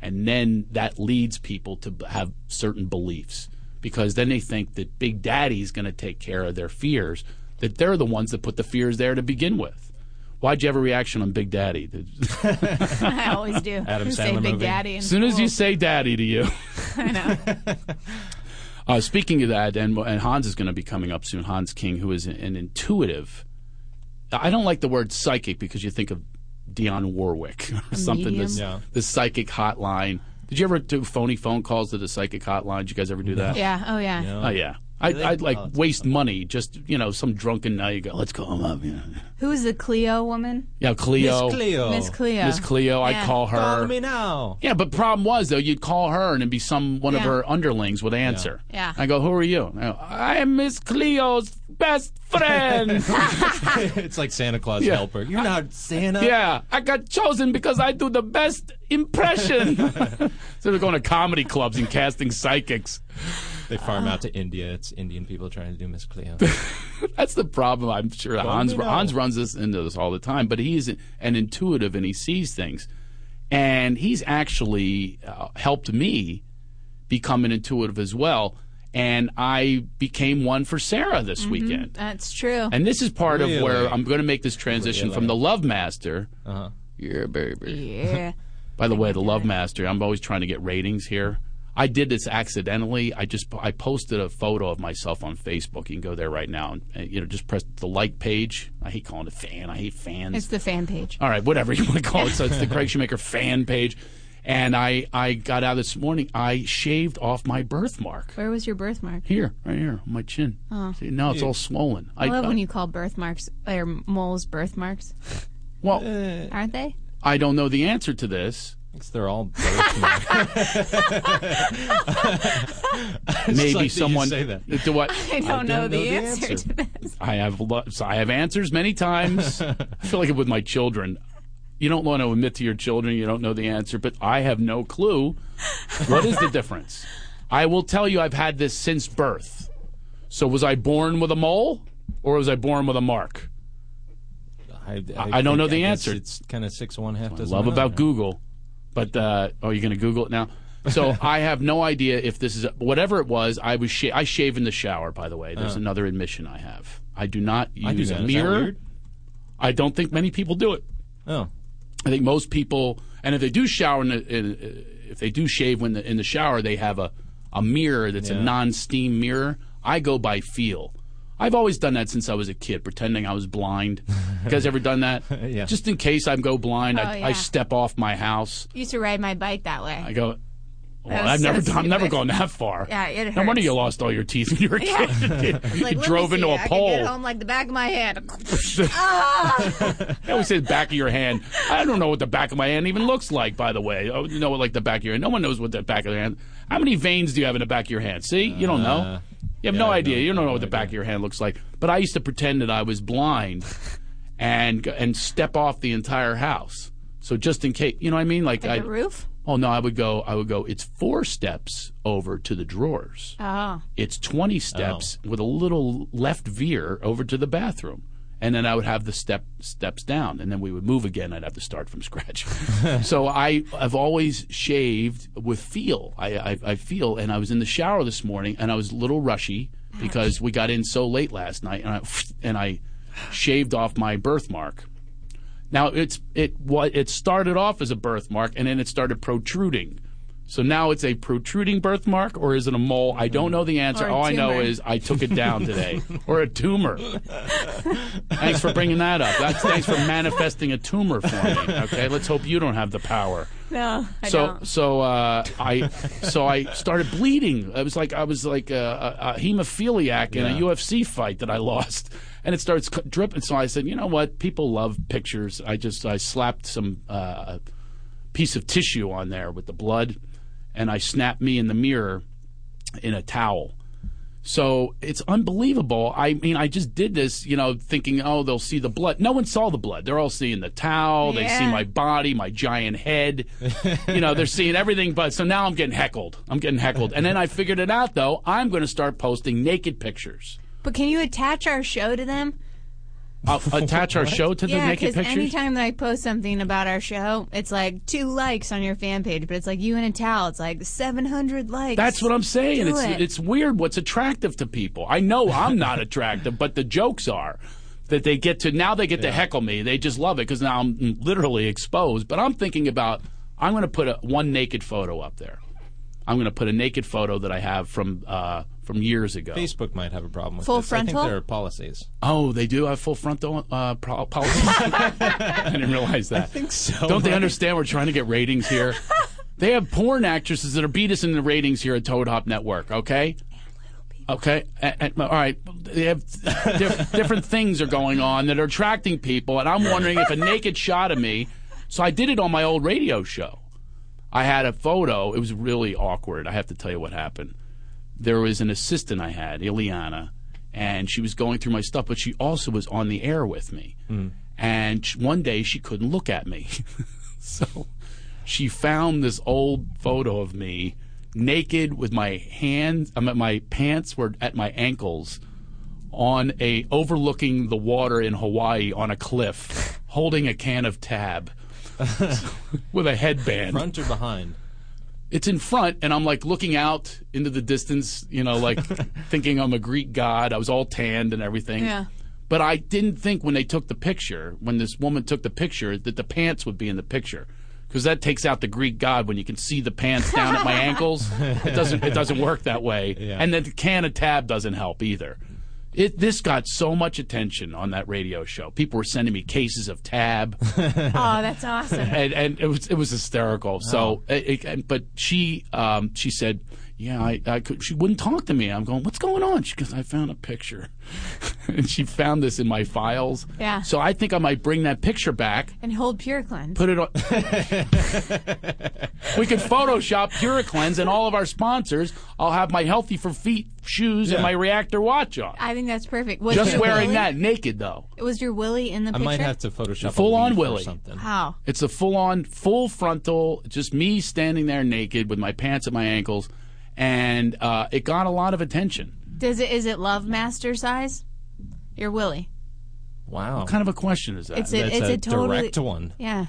and then that leads people to have certain beliefs because then they think that Big Daddy's going to take care of their fears. That they're the ones that put the fears there to begin with. Why'd you have a reaction on Big Daddy? I always do. Adam Sandler say Big movie. Daddy as soon as you say daddy to you. I know. Uh, speaking of that, and, and Hans is going to be coming up soon, Hans King, who is an intuitive. I don't like the word psychic because you think of Dionne Warwick or something, this, yeah. this psychic hotline. Did you ever do phony phone calls to the psychic hotline? Did you guys ever do that? Yeah. Oh, yeah. yeah. Oh, yeah. I, I'd, like, oh, waste fun. money. Just, you know, some drunken night, you go, let's call him up. You know. Who is the Cleo woman? Yeah, Cleo. Miss Cleo. Miss Cleo. Miss Cleo, yeah. I'd call her. Call me now. Yeah, but problem was, though, you'd call her and it'd be some one yeah. of her underlings would answer. Yeah. yeah. I go, who are you? I go, I'm Miss Cleo's best friend. It's like Santa Claus yeah. helper. You're I, not Santa. Yeah, I got chosen because I do the best impression. So they're going to comedy clubs and casting psychics. They farm uh, out to India. It's Indian people trying to do Miss Cleo. That's the problem. I'm sure well, Hans, Hans runs this into this all the time, but he's an intuitive and he sees things. And he's actually uh, helped me become an intuitive as well. And I became one for Sarah this mm-hmm. weekend. That's true. And this is part really? of where I'm going to make this transition really? from the Love Master. Uh-huh. Yeah, baby. Yeah. By the way, the Love Master, I'm always trying to get ratings here. I did this accidentally. I just I posted a photo of myself on Facebook. You can go there right now and, and you know, just press the like page. I hate calling it fan. I hate fans. It's the fan page. All right, whatever you want to call it. So it's the Craig Shoemaker fan page. And I, I got out this morning. I shaved off my birthmark. Where was your birthmark? Here, right here, on my chin. Oh. See, now it's all swollen. I, I love I, when you call birthmarks or moles birthmarks. Well, uh, aren't they? I don't know the answer to this. They're all birthmarks. Maybe like, someone. Say that. Do what? I don't, I don't know, know the, the answer, answer to this. I have lo- so I have answers many times. I feel like it with my children. You don't want to admit to your children you don't know the answer, but I have no clue. What is the difference? I will tell you. I've had this since birth. So was I born with a mole, or was I born with a mark? I, I, I don't know the I answer. It's kind of six one half. What I love know, about Google. But, uh, oh, you're going to Google it now? So I have no idea if this is, a, whatever it was, I was sh- I shave in the shower, by the way. There's uh-huh. another admission I have. I do not use do a mirror. I don't think many people do it. Oh. I think most people, and if they do shower, in the, in, if they do shave when the, in the shower, they have a, a mirror that's yeah. a non-steam mirror. I go by feel. I've always done that since I was a kid, pretending I was blind. You guys ever done that? yeah. Just in case I go blind, oh, I, yeah. I step off my house. I used to ride my bike that way. I go, well, I've so never done, I'm never going that far. Yeah, it hurts. No wonder you lost all your teeth when you were a kid. Yeah. Like, you drove into a I pole. I could get home like the back of my hand. I always say the back of your hand. I don't know what the back of my hand even looks like, by the way. Oh, you know what, like the back of your hand. No one knows what the back of your hand. How many veins do you have in the back of your hand? See? You don't know. Uh, You have yeah, no idea. No, you don't no know what the idea. back of your hand looks like. But I used to pretend that I was blind and and step off the entire house. So just in case, you know what I mean? Like, like I, the roof? Oh, no, I would go, I would go, it's four steps over to the drawers. Oh. It's twenty steps oh. with a little left veer over to the bathroom. And then I would have the step steps down. And then we would move again. I'd have to start from scratch. So I, I've always shaved with feel. I, I, I feel. And I was in the shower this morning, and I was a little rushy because we got in so late last night. And I, and I shaved off my birthmark. Now, it's it it started off as a birthmark, and then it started protruding. So now it's a protruding birthmark, or is it a mole? I don't know the answer. All I know is I took it down today. Or a tumor. Thanks for bringing that up. That's, thanks for manifesting a tumor for me. Okay, let's hope you don't have the power. No, I so, don't. So uh, I so I started bleeding. It was like I was like a, a, a hemophiliac in yeah. a U F C fight that I lost, and it starts dripping. So I said, you know what? People love pictures. I just I slapped some uh, piece of tissue on there with the blood. And I snapped me in the mirror in a towel. So it's unbelievable. I mean, I just did this, you know, thinking, oh, they'll see the blood. No one saw the blood. They're all seeing the towel. Yeah. They see my body, my giant head. You know, they're seeing everything. But so now I'm getting heckled. I'm getting heckled. And then I figured it out, though. I'm going to start posting naked pictures. But can you attach our show to them? I'll attach our show to the yeah, naked pictures? Yeah, because anytime that I post something about our show, it's like two likes on your fan page, but it's like you in a towel. It's like seven hundred likes. That's what I'm saying. Do it's it. It's weird what's attractive to people. I know I'm not attractive, but the jokes are. that they get to, now they get yeah. to heckle me. They just love it because now I'm literally exposed. But I'm thinking about, I'm going to put a, one naked photo up there. I'm going to put a naked photo that I have from uh, from years ago. Facebook might have a problem with full this. Frontal? I think there are policies. Oh, they do have full frontal uh, pro- policies? I didn't realize that. I think so. Don't right? they understand we're trying to get ratings here? They have porn actresses that are beat us in the ratings here at Toad Hop Network, okay? Okay, and, and, all right. They have diff- different things are going on that are attracting people, and I'm wondering if a naked shot of me. So I did it on my old radio show. I had a photo. It was really awkward. I have to tell you what happened. There was an assistant I had, Ileana, and she was going through my stuff, but she also was on the air with me. Mm. And one day she couldn't look at me. So she found this old photo of me naked with my hands, I'm at my pants were at my ankles on a overlooking the water in Hawaii on a cliff, holding a can of Tab. With a headband. Front or behind? It's in front, and I'm like looking out into the distance, you know, like thinking I'm a Greek god. I was all tanned and everything. Yeah. But I didn't think when they took the picture, when this woman took the picture, that the pants would be in the picture. Because that takes out the Greek god when you can see the pants down at my ankles. It doesn't it doesn't work that way. Yeah. And then the can of Tab doesn't help either. It, this got so much attention on that radio show. People were sending me cases of Tab. Oh, that's awesome! And, and it was it was hysterical. Oh. So, it, it, but she um, she said, "Yeah, I, I could." She wouldn't talk to me. I'm going, "What's going on?" She goes, "I found a picture," and she found this in my files. Yeah. So I think I might bring that picture back and hold Pure Cleanse. Put it on. We could Photoshop Pure Cleanse and all of our sponsors. I'll have my Healthy for Feet shoes yeah. and my Reactor watch on. I think that's perfect. Was Just wearing willy? That naked though. Was your willy in the I picture? I might have to Photoshop full on willy. How? It's a full on, full frontal, just me standing there naked with my pants at my ankles, and uh, it got a lot of attention. Does it? Is it Love Master size? Your willy. Wow. What kind of a question is that? It's a, it's a, a totally, direct one. Yeah.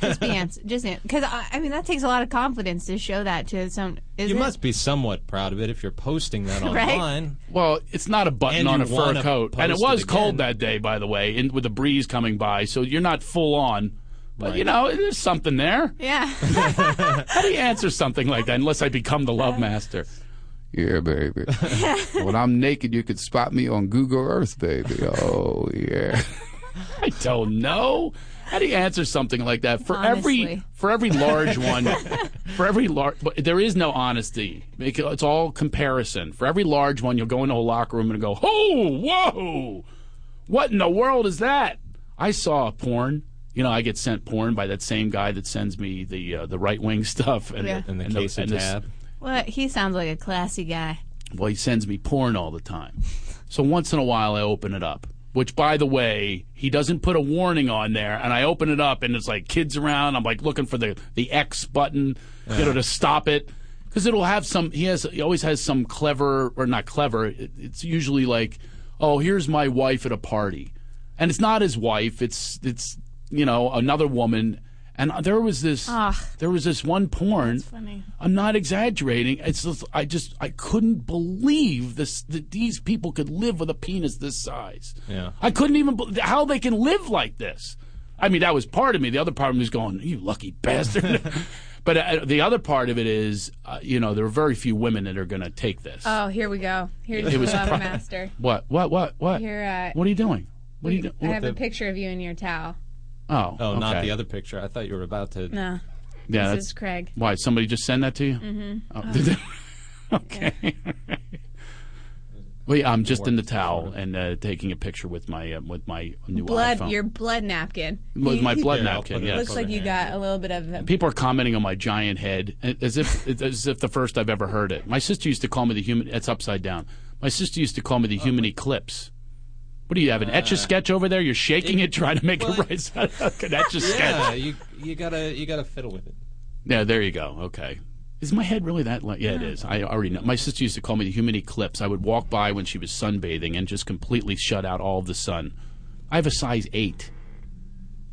Just be answer, just because I, I mean that takes a lot of confidence to show that to some. You it? must be somewhat proud of it if you're posting that online. Right? Well, it's not a button and on a fur coat, and it was it cold that day, by the way, and with the breeze coming by, so you're not full on. But right. you know, there's something there. Yeah. How do you answer something like that unless I become the Love Master? Yeah, baby. When I'm naked, you could spot me on Google Earth, baby. Oh yeah. I don't know. How do you answer something like that? For Honestly. every for every large one, for every large, there is no honesty. It's all comparison. For every large one, you'll go into a locker room and go, "Oh, whoa, what in the world is that?" I saw porn. You know, I get sent porn by that same guy that sends me the uh, the right wing stuff and, yeah. and the and case the, and tab. This, well, he sounds like a classy guy. Well, he sends me porn all the time, so once in a while I open it up. Which, by the way, he doesn't put a warning on there, and I open it up, and it's like kids around. I'm like looking for the, the X button, yeah. you know, to stop it, because it'll have some. He has he always has some clever or not clever. It, it's usually like, oh, here's my wife at a party, and it's not his wife. It's it's you know another woman. And there was this Ugh. there was this one porn. That's funny. I'm not exaggerating. It's just, I just I couldn't believe this that these people could live with a penis this size. Yeah. I couldn't even believe how they can live like this. I mean, that was part of me. The other part of me was going, "You lucky bastard." But uh, the other part of it is, uh, you know, there are very few women that are going to take this. Oh, here we go. Here's the Love pro- Master. What? What? What? What? Here, uh, what are you doing? What we, are you doing? I have the- a picture of you in your towel. Oh, oh, okay. Not the other picture. I thought you were about to. No, yeah, this is Craig. Why? Somebody just send that to you? Mm-hmm. Oh, oh. Did they... okay. Yeah. Well, yeah, I'm just in the towel and uh, taking a picture with my uh, with my new blood, iPhone. Your blood napkin. With my blood yeah, napkin. Yeah. Looks like you got a little bit of. A... People are commenting on my giant head as if as if the first I've ever heard it. My sister used to call me the human. It's upside down. My sister used to call me the oh, human my... eclipse. What do you have, an Etch-a-Sketch over there? You're shaking it, it trying to make well, it right side up. An Etch-a-Sketch. Yeah, you, you gotta you gotta fiddle with it. Yeah, there you go. Okay. Is my head really that light? Yeah, yeah, it is. I already know. My sister used to call me the human eclipse. I would walk by when she was sunbathing and just completely shut out all of the sun. I have a size eight.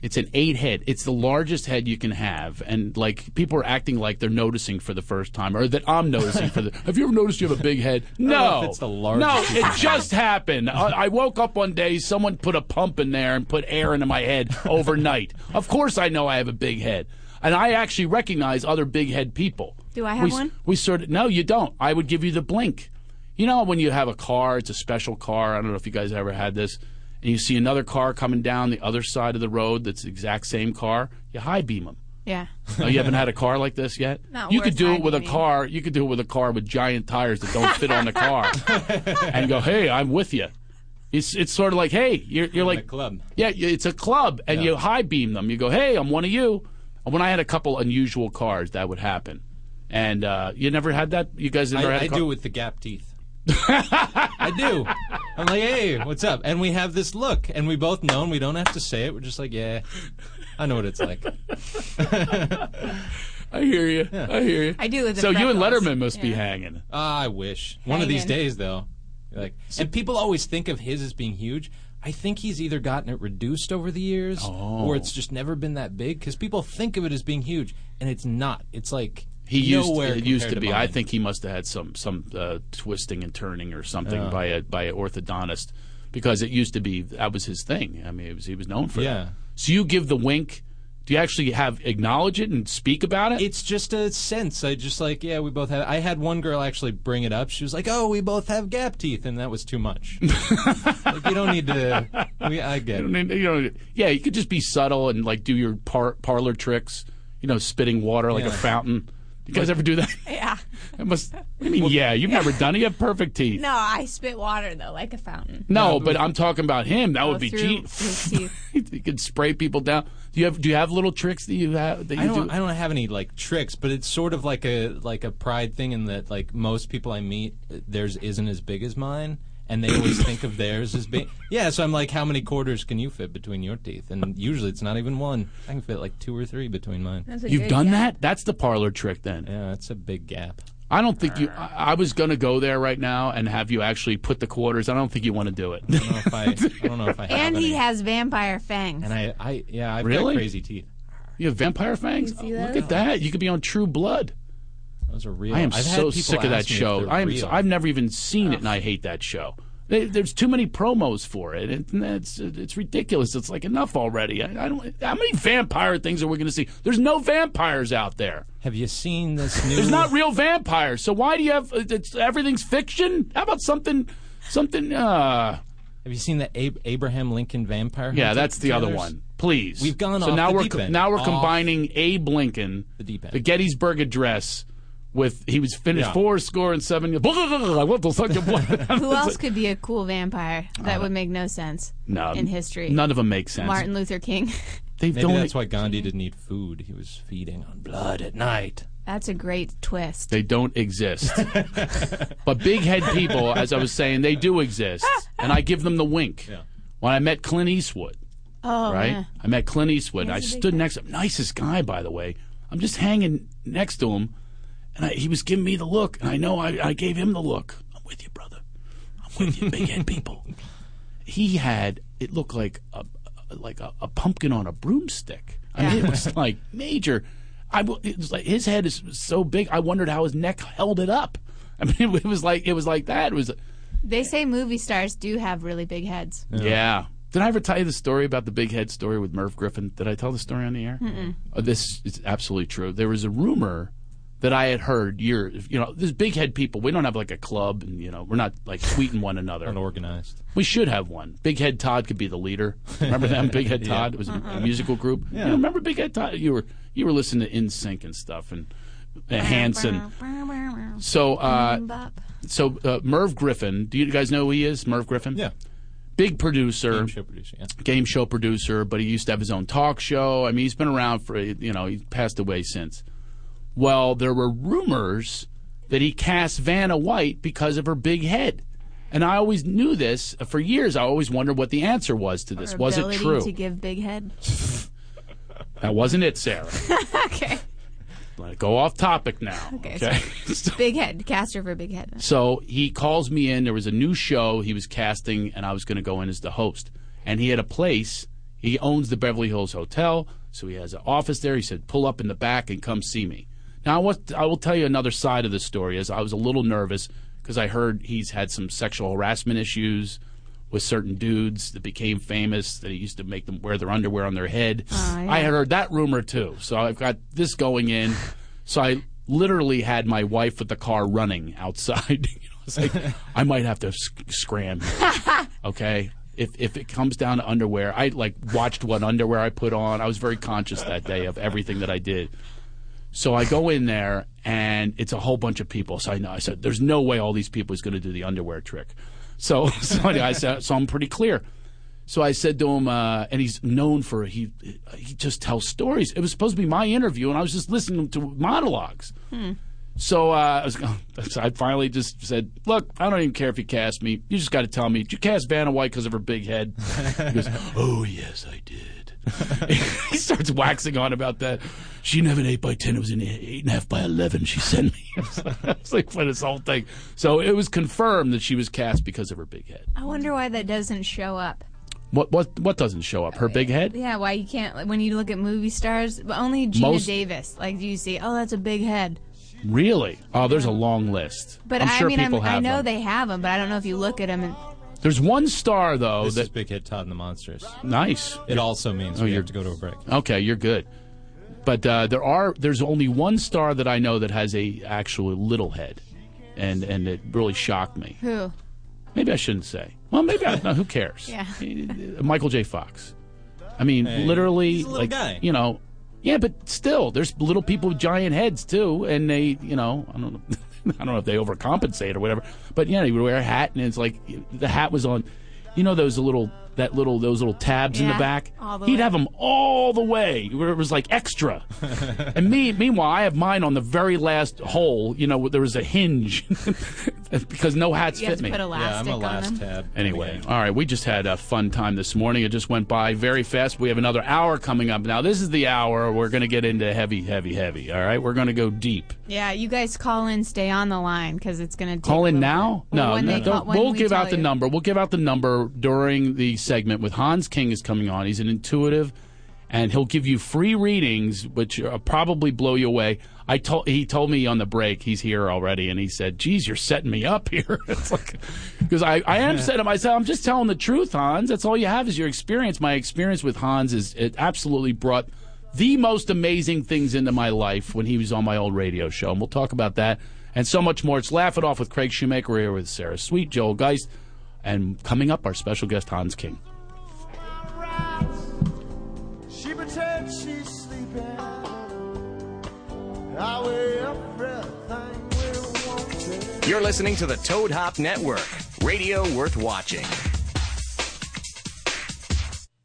It's an eight head. It's the largest head you can have. And, like, people are acting like they're noticing for the first time, or that I'm noticing for the... Have you ever noticed you have a big head? No. It's the largest. No, it just happened. I, I woke up one day, someone put a pump in there and put air into my head overnight. Of course I know I have a big head. And I actually recognize other big head people. Do I have we, one? We sort of... No, you don't. I would give you the blink. You know when you have a car, it's a special car. I don't know if you guys ever had this. And you see another car coming down the other side of the road that's the exact same car, you high beam them. Yeah. No, you haven't had a car like this yet? No. You could do it with a car. You could do it with a car with giant tires that don't fit on the car, and go, "Hey, I'm with you." It's it's sort of like, "Hey, you're you're like a club." Yeah, it's a club, and yeah. you high beam them. You go, "Hey, I'm one of you." And when I had a couple unusual cars, that would happen. And uh, you never had that? You guys never I, had? A car? I do with the gap teeth. I do. I'm like, hey, what's up? And we have this look, and we both know, and we don't have to say it. We're just like, yeah, I know what it's like. I hear you. Yeah. I hear you. I do. With the so you and Letterman must yeah. be hanging. Uh, I wish. Hanging. One of these days, though. Like, so, and people always think of his as being huge. I think he's either gotten it reduced over the years, oh. or it's just never been that big, because people think of it as being huge, and it's not. It's like... He used to, it used to be. To I think he must have had some some uh, twisting and turning or something uh, by a by an orthodontist, because it used to be that was his thing. I mean, it was, he was known for yeah. that. So you give the wink. Do you actually have acknowledge it and speak about it? It's just a sense. I just like yeah, we both have. I had one girl actually bring it up. She was like, "Oh, we both have gap teeth," and that was too much. Like, you don't need to. We, I get you it. Need, you don't, yeah, you could just be subtle and like do your par, parlor tricks. You know, spitting water like yeah. a fountain. You guys ever do that? Yeah. I must. I mean, well, yeah, you've yeah. never done it. You have perfect teeth. No, I spit water, though, like a fountain. No, no but I'm talking about him. That oh, would be cheap. You could spray people down. Do you have Do you have little tricks that you have? That you I don't. Do? I don't have any like tricks, but it's sort of like a like a pride thing in that like most people I meet, theirs isn't as big as mine, and they always think of theirs as big. Yeah. So I'm like, how many quarters can you fit between your teeth? And usually it's not even one. I can fit like two or three between mine. You've done gap. that? That's the parlor trick, then. Yeah, that's a big gap. I don't think you... I, I was going to go there right now and have you actually put the quarters. I don't think you want to do it. I don't know if I, I, don't know if I have And any. He has vampire fangs. And I... I yeah, I've really? got crazy teeth. You have vampire fangs? Oh, look at that. You could be on True Blood. Those are real. I am I've so sick of that show. I am so, I've never even seen oh. it, and I hate that show. They, there's too many promos for it. it it's, it's ridiculous. It's like enough already. I, I don't. How many vampire things are we going to see? There's no vampires out there. Have you seen this new... There's not real vampires, so why do you have... It's, everything's fiction? How about something... Something... Uh... Have you seen the Ab Abraham Lincoln vampire? Yeah, that's the other one. Please. We've gone so off now the we're deep end. Now we're off combining Abe Lincoln, the, deep end. the Gettysburg Address... With he was finished yeah. four score and seven. Who else could be a cool vampire? That uh, would make no sense no, in history. None of them make sense. Martin Luther King. Maybe that's why Gandhi didn't eat food. He was feeding on blood at night. That's a great twist. They don't exist. But big head people, as I was saying, they do exist. And I give them the wink. Yeah. When I met Clint Eastwood. Oh, right? Yeah. I met Clint Eastwood. He's I stood next to him. Nicest guy, by the way. I'm just hanging next to him. And I, he was giving me the look, and I know I, I gave him the look. I'm with you, brother. I'm with you, big head people. He had it looked like a like a, a pumpkin on a broomstick. I mean, yeah. it was like major. I it was like his head is so big. I wondered how his neck held it up. I mean, it was like it was like that. It was. They say movie stars do have really big heads. Yeah. yeah. Did I ever tell you the story about the big head story with Merv Griffin? Did I tell the story on the air? Mm-mm. Oh, this is absolutely true. There was a rumor that I had heard years, you know, there's big head people. We don't have like a club, and you know, we're not like tweeting one another. Unorganized. We should have one. Big Head Todd could be the leader. Remember them? Big Head Todd yeah. it was a, a musical group. Yeah. You know, remember Big Head Todd? You were you were listening to N Sync and stuff, and uh, Hanson. So, uh, so uh, Merv Griffin. Do you guys know who he is? Merv Griffin. Yeah. Big producer, game show producer, yeah. game show producer. But he used to have his own talk show. I mean, he's been around for you know, he passed away since. Well, there were rumors that he cast Vanna White because of her big head. And I always knew this. For years, I always wondered what the answer was to this. Her was it true? to give big head? That wasn't it, Sarah. Okay. Let it go off topic now. Okay. okay? So, big head. Cast her for big head. So he calls me in. There was a new show he was casting, and I was going to go in as the host. And he had a place. He owns the Beverly Hills Hotel, so he has an office there. He said, pull up in the back and come see me. Now, I, want, I will tell you another side of the story is I was a little nervous because I heard he's had some sexual harassment issues with certain dudes that became famous, that he used to make them wear their underwear on their head. Oh, yeah. I had heard that rumor, too. So I've got this going in. So I literally had my wife with the car running outside. You know, I was like, I might have to sc- scram. Okay? If if it comes down to underwear, I like watched what underwear I put on. I was very conscious that day of everything that I did. So I go in there, and it's a whole bunch of people. So I know I said, there's no way all these people is going to do the underwear trick. So so I said, so I'm pretty clear. So I said to him, uh, and he's known for he he just tells stories. It was supposed to be my interview, and I was just listening to monologues. Hmm. So uh, I, was, I finally just said, look, I don't even care if you cast me. You just got to tell me. Did you cast Vanna White because of her big head? He goes, oh, yes, I did. He starts waxing on about that. She didn't have an eight by ten. It was an eight and a half by eleven she sent me. I was, like, I was like, for this whole thing. So it was confirmed that she was cast because of her big head. I wonder why that doesn't show up. What what what doesn't show up? Her big head? Yeah, why you can't, like, when you look at movie stars, but only Gina Most, Davis. Like, do you see, oh, that's a big head. Really? Oh, there's a long list. But I'm sure I mean, people I'm, have I know them. They have them, but I don't know if you look at them. And... There's one star, though. This that... is Big Head Todd and the Monsters. Nice. It also means oh, we you're... have to go to a break. Okay, you're good. But uh, there are there's only one star that I know that has a actual little head, and and it really shocked me. Who? Maybe I shouldn't say. Well, maybe I don't know. Who cares? Yeah. Michael J. Fox. I mean, hey, literally, he's a little like guy. You know. Yeah, but still, there's little people with giant heads, too, and they, you know, I don't know, I don't know if they overcompensate or whatever, but, yeah, he would wear a hat, and it's like, the hat was on, you know, those little, that little, those little tabs yeah, in the back? The He'd way. Have them all the way, where it was like extra. And me, meanwhile, I have mine on the very last hole, you know, there was a hinge, because no hats you fit me. You have to put elastic yeah, I'm a on last them. Tab. Anyway, okay. All right, we just had a fun time this morning. It just went by very fast. We have another hour coming up. Now, this is the hour we're going to get into heavy, heavy, heavy, all right? We're going to go deep. Yeah, you guys call in, stay on the line, because it's going to Call in now? Bit. No, well, no, no. Call, we'll we give out the you. number. We'll give out the number during the segment with Hans King is coming on. He's an intuitive, and he'll give you free readings, which will probably blow you away. I told he told me on the break he's here already, and he said, "Geez, you're setting me up here." It's like because I, I am setting myself. I'm just telling the truth, Hans. That's all you have is your experience. My experience with Hans is it absolutely brought the most amazing things into my life when he was on my old radio show, and we'll talk about that and so much more. It's Laugh It Off with Craig Shoemaker. We're here with Sarah Sweet, Joel Geist. And coming up, our special guest, Hans King. She pretends she's sleeping. I weigh everything we wanted. You're listening to the Toad Hop Network, radio worth watching.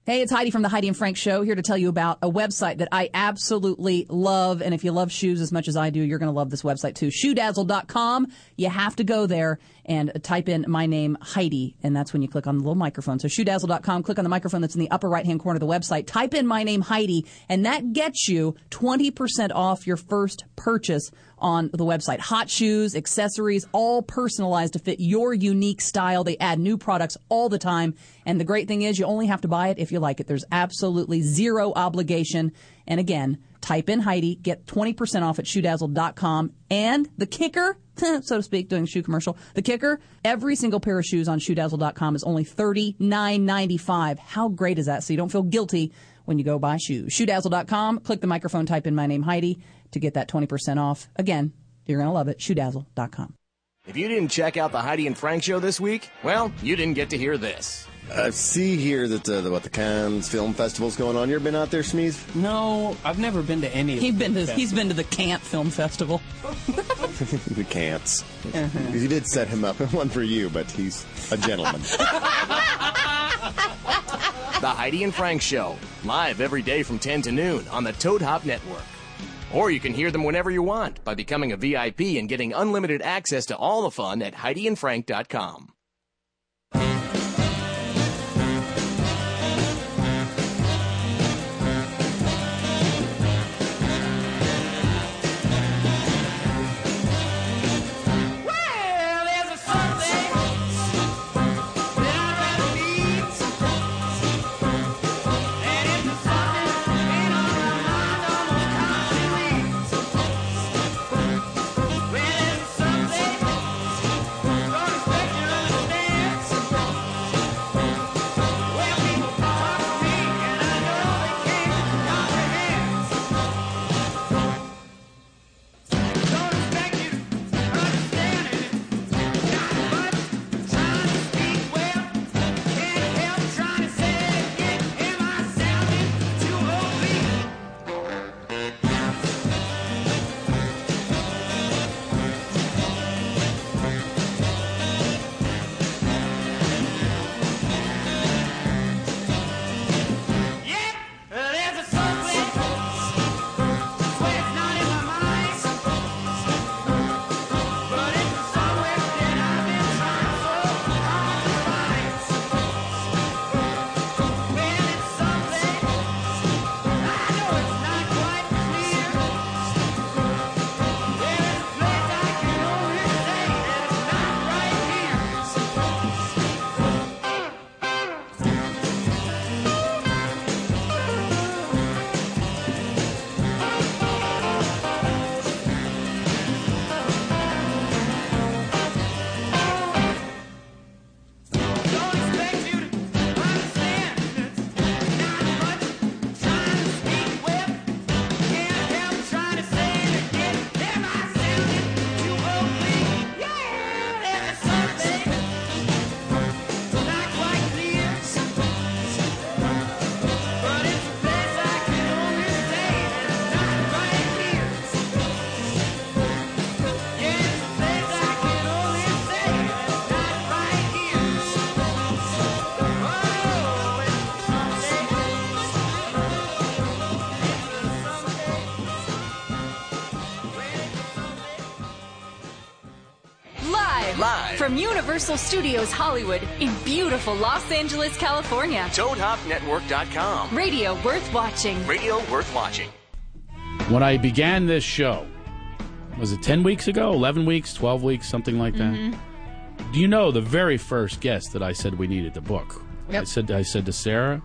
Hey, it's Heidi from the Heidi and Frank Show here to tell you about a website that I absolutely love. And if you love shoes as much as I do, you're going to love this website too. Shoe Dazzle dot com. You have to go there and type in my name, Heidi. And that's when you click on the little microphone. So Shoe Dazzle dot com. Click on the microphone that's in the upper right-hand corner of the website. Type in my name, Heidi. And that gets you twenty percent off your first purchase on the website. Hot shoes, accessories, all personalized to fit your unique style. They add new products all the time. And the great thing is you only have to buy it if you like it. There's absolutely zero obligation. And again, type in Heidi, get twenty percent off at Shoe Dazzle dot com. And the kicker, so to speak, doing a shoe commercial, the kicker, every single pair of shoes on Shoe Dazzle dot com is only thirty-nine ninety-five. How great is that? So you don't feel guilty when you go buy shoes. Shoe Dazzle dot com, click the microphone, type in my name, Heidi, to get that twenty percent off. Again, you're going to love it. Shoe Dazzle dot com. If you didn't check out the Heidi and Frank Show this week, well, you didn't get to hear this. I see here that uh, the, what the Cannes Film Festival's going on. You ever been out there, Schmeez? No, I've never been to any of he's been to, He's been to the Cannes Film Festival. The Cannes. Uh-huh. You did set him up. One for you, but he's a gentleman. The Heidi and Frank Show, live every day from ten to noon on the Toad Hop Network. Or you can hear them whenever you want by becoming a V I P and getting unlimited access to all the fun at Heidi and Frank dot com. Live. Live from Universal Studios Hollywood in beautiful Los Angeles, California. Toad Hop Network dot com. Radio worth watching. Radio worth watching. When I began this show, was it ten weeks ago, eleven weeks, twelve weeks, something like that? Mm-hmm. Do you know the very first guest that I said we needed to book? Yep. I said, I said to Sarah,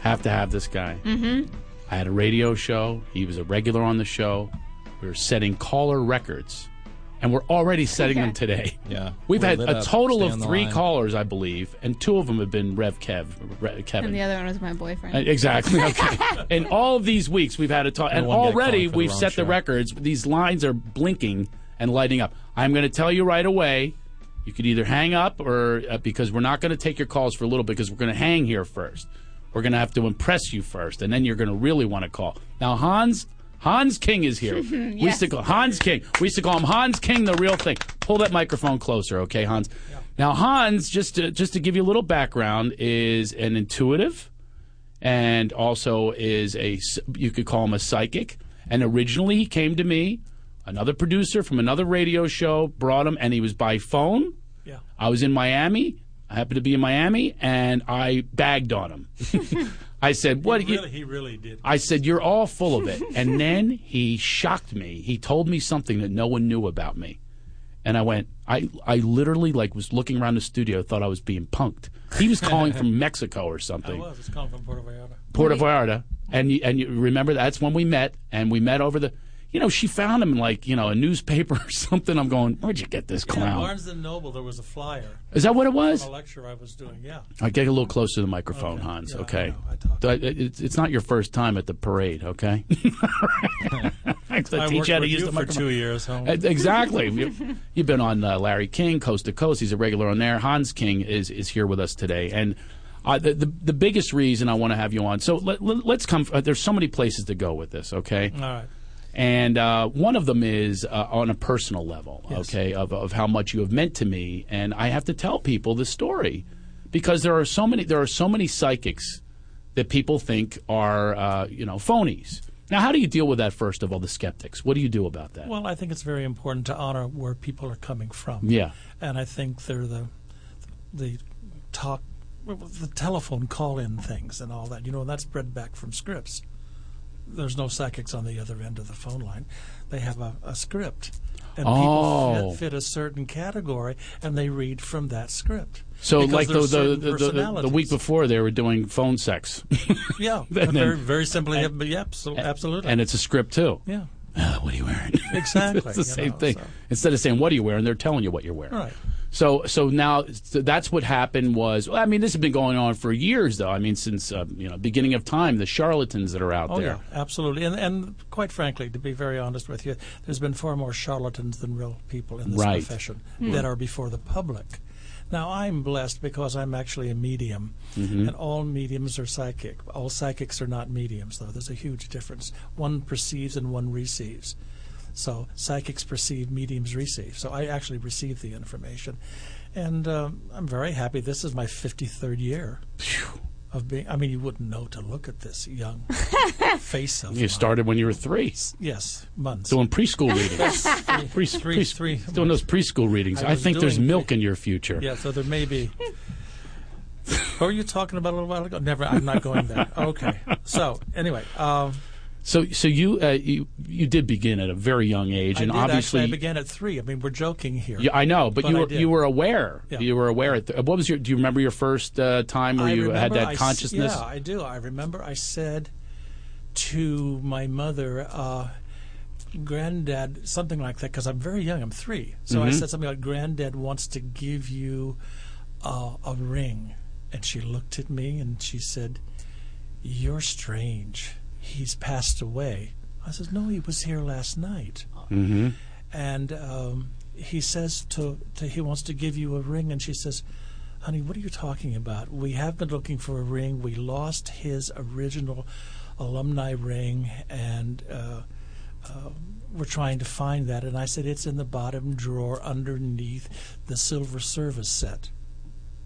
have to have this guy. Mm-hmm. I had a radio show. He was a regular on the show. We were setting caller records, and we're already setting okay. them today. Yeah, We've we're had a up, total of three line. callers, I believe, and two of them have been Rev Kev, Rev Kevin. And the other one was my boyfriend. Uh, exactly. Okay. And all of these weeks we've had a talk, and, and already we've set show. the records. These lines are blinking and lighting up. I'm going to tell you right away, you could either hang up or uh, because we're not going to take your calls for a little bit because we're going to hang here first. We're going to have to impress you first, and then you're going to really want to call. Now, Hans Hans King is here. Yes. We used to call Hans King. We used to call him Hans King, the real thing. Pull that microphone closer, okay, Hans? Yeah. Now, Hans, just to, just to give you a little background, is an intuitive, and also is a, you could call him a psychic. And originally he came to me. Another producer from another radio show brought him, and he was by phone. Yeah. I was in Miami. I happened to be in Miami, and I bagged on him. I said, what? He really, he really did. I said, you're all full of it. And then he shocked me. He told me something that no one knew about me. And I went, I, I literally like was looking around the studio, thought I was being punked. He was calling from Mexico or something. I was. It's calling from Puerto Vallarta. Puerto Vallarta. And you, and you remember, that's when we met, and we met over the... You know, she found him in, like, you know, a newspaper or something. I'm going, where'd you get this clown? Yeah, Barnes and Noble, there was a flyer. Is that what it was? From a lecture I was doing, yeah. I get a little closer to the microphone, okay. Hans, yeah, okay? I I it's not your first time at the parade, okay? I teach I worked you how to use you the microphone. For two years. Huh? Exactly. You've been on uh, Larry King, Coast to Coast. He's a regular on there. Hans King is, is here with us today. And uh, the, the, the biggest reason I want to have you on, so let, let, let's come, uh, there's so many places to go with this, okay? All right. And uh, one of them is uh, on a personal level, yes. okay, of, of how much you have meant to me. And I have to tell people this story because there are so many there are so many psychics that people think are, uh, you know, phonies. Now, how do you deal with that, first of all, the skeptics? What do you do about that? Well, I think it's very important to honor where people are coming from. Yeah. And I think they're the, the talk, the telephone call-in things and all that. You know, that's bred back from scripts. There's no psychics on the other end of the phone line. They have a, a script, and oh. people fit, fit a certain category, and they read from that script. So, like the the, the, the the week before, they were doing phone sex. Yeah, then, very, very simply, and, yeah, absolutely. And it's a script too. Yeah. Uh, what are you wearing? Exactly. It's the same know, thing. So. Instead of saying what are you wearing, they're telling you what you're wearing. Right. So, so now so that's what happened was. Well, I mean, this has been going on for years, though. I mean, since uh, you know, beginning of time, the charlatans that are out oh, there. Yeah, absolutely. And and quite frankly, to be very honest with you, there's been far more charlatans than real people in this right. profession mm-hmm. that are before the public. Now, I'm blessed because I'm actually a medium, mm-hmm. and all mediums are psychic. All psychics are not mediums, though. There's a huge difference. One perceives and one receives. So psychics perceive, mediums receive. So I actually receive the information. And um, I'm very happy. This is my fifty-third year of being, I mean, you wouldn't know to look at this young face of You mine. Started when you were three. Yes, months. Doing preschool readings. Pre- three, pre- three, doing three. those preschool readings. I, I think there's milk pre- in your future. Yeah, so there may be. What were you talking about a little while ago? Never, I'm not going there. Okay. So anyway. Um, So, so you, uh, you you did begin at a very young age, and I did, obviously actually, I began at three. I mean, we're joking here. Yeah, I know, but, but you were you were aware. Yeah. You were aware. At th- what was your? Do you remember your first uh, time where I you had that I consciousness? S- yeah, I do. I remember. I said to my mother, uh, "Granddad," something like that, because I'm very young. I'm three, so mm-hmm. I said something like, "Granddad wants to give you uh, a ring," and she looked at me and she said, "You're strange. He's passed away." I said, "No, he was here last night." Mm-hmm. And um, he says to, to he wants to give you a ring, and she says, "Honey, what are you talking about? We have been looking for a ring. We lost his original alumni ring, and uh, uh, we're trying to find that." And I said, "It's in the bottom drawer underneath the silver service set."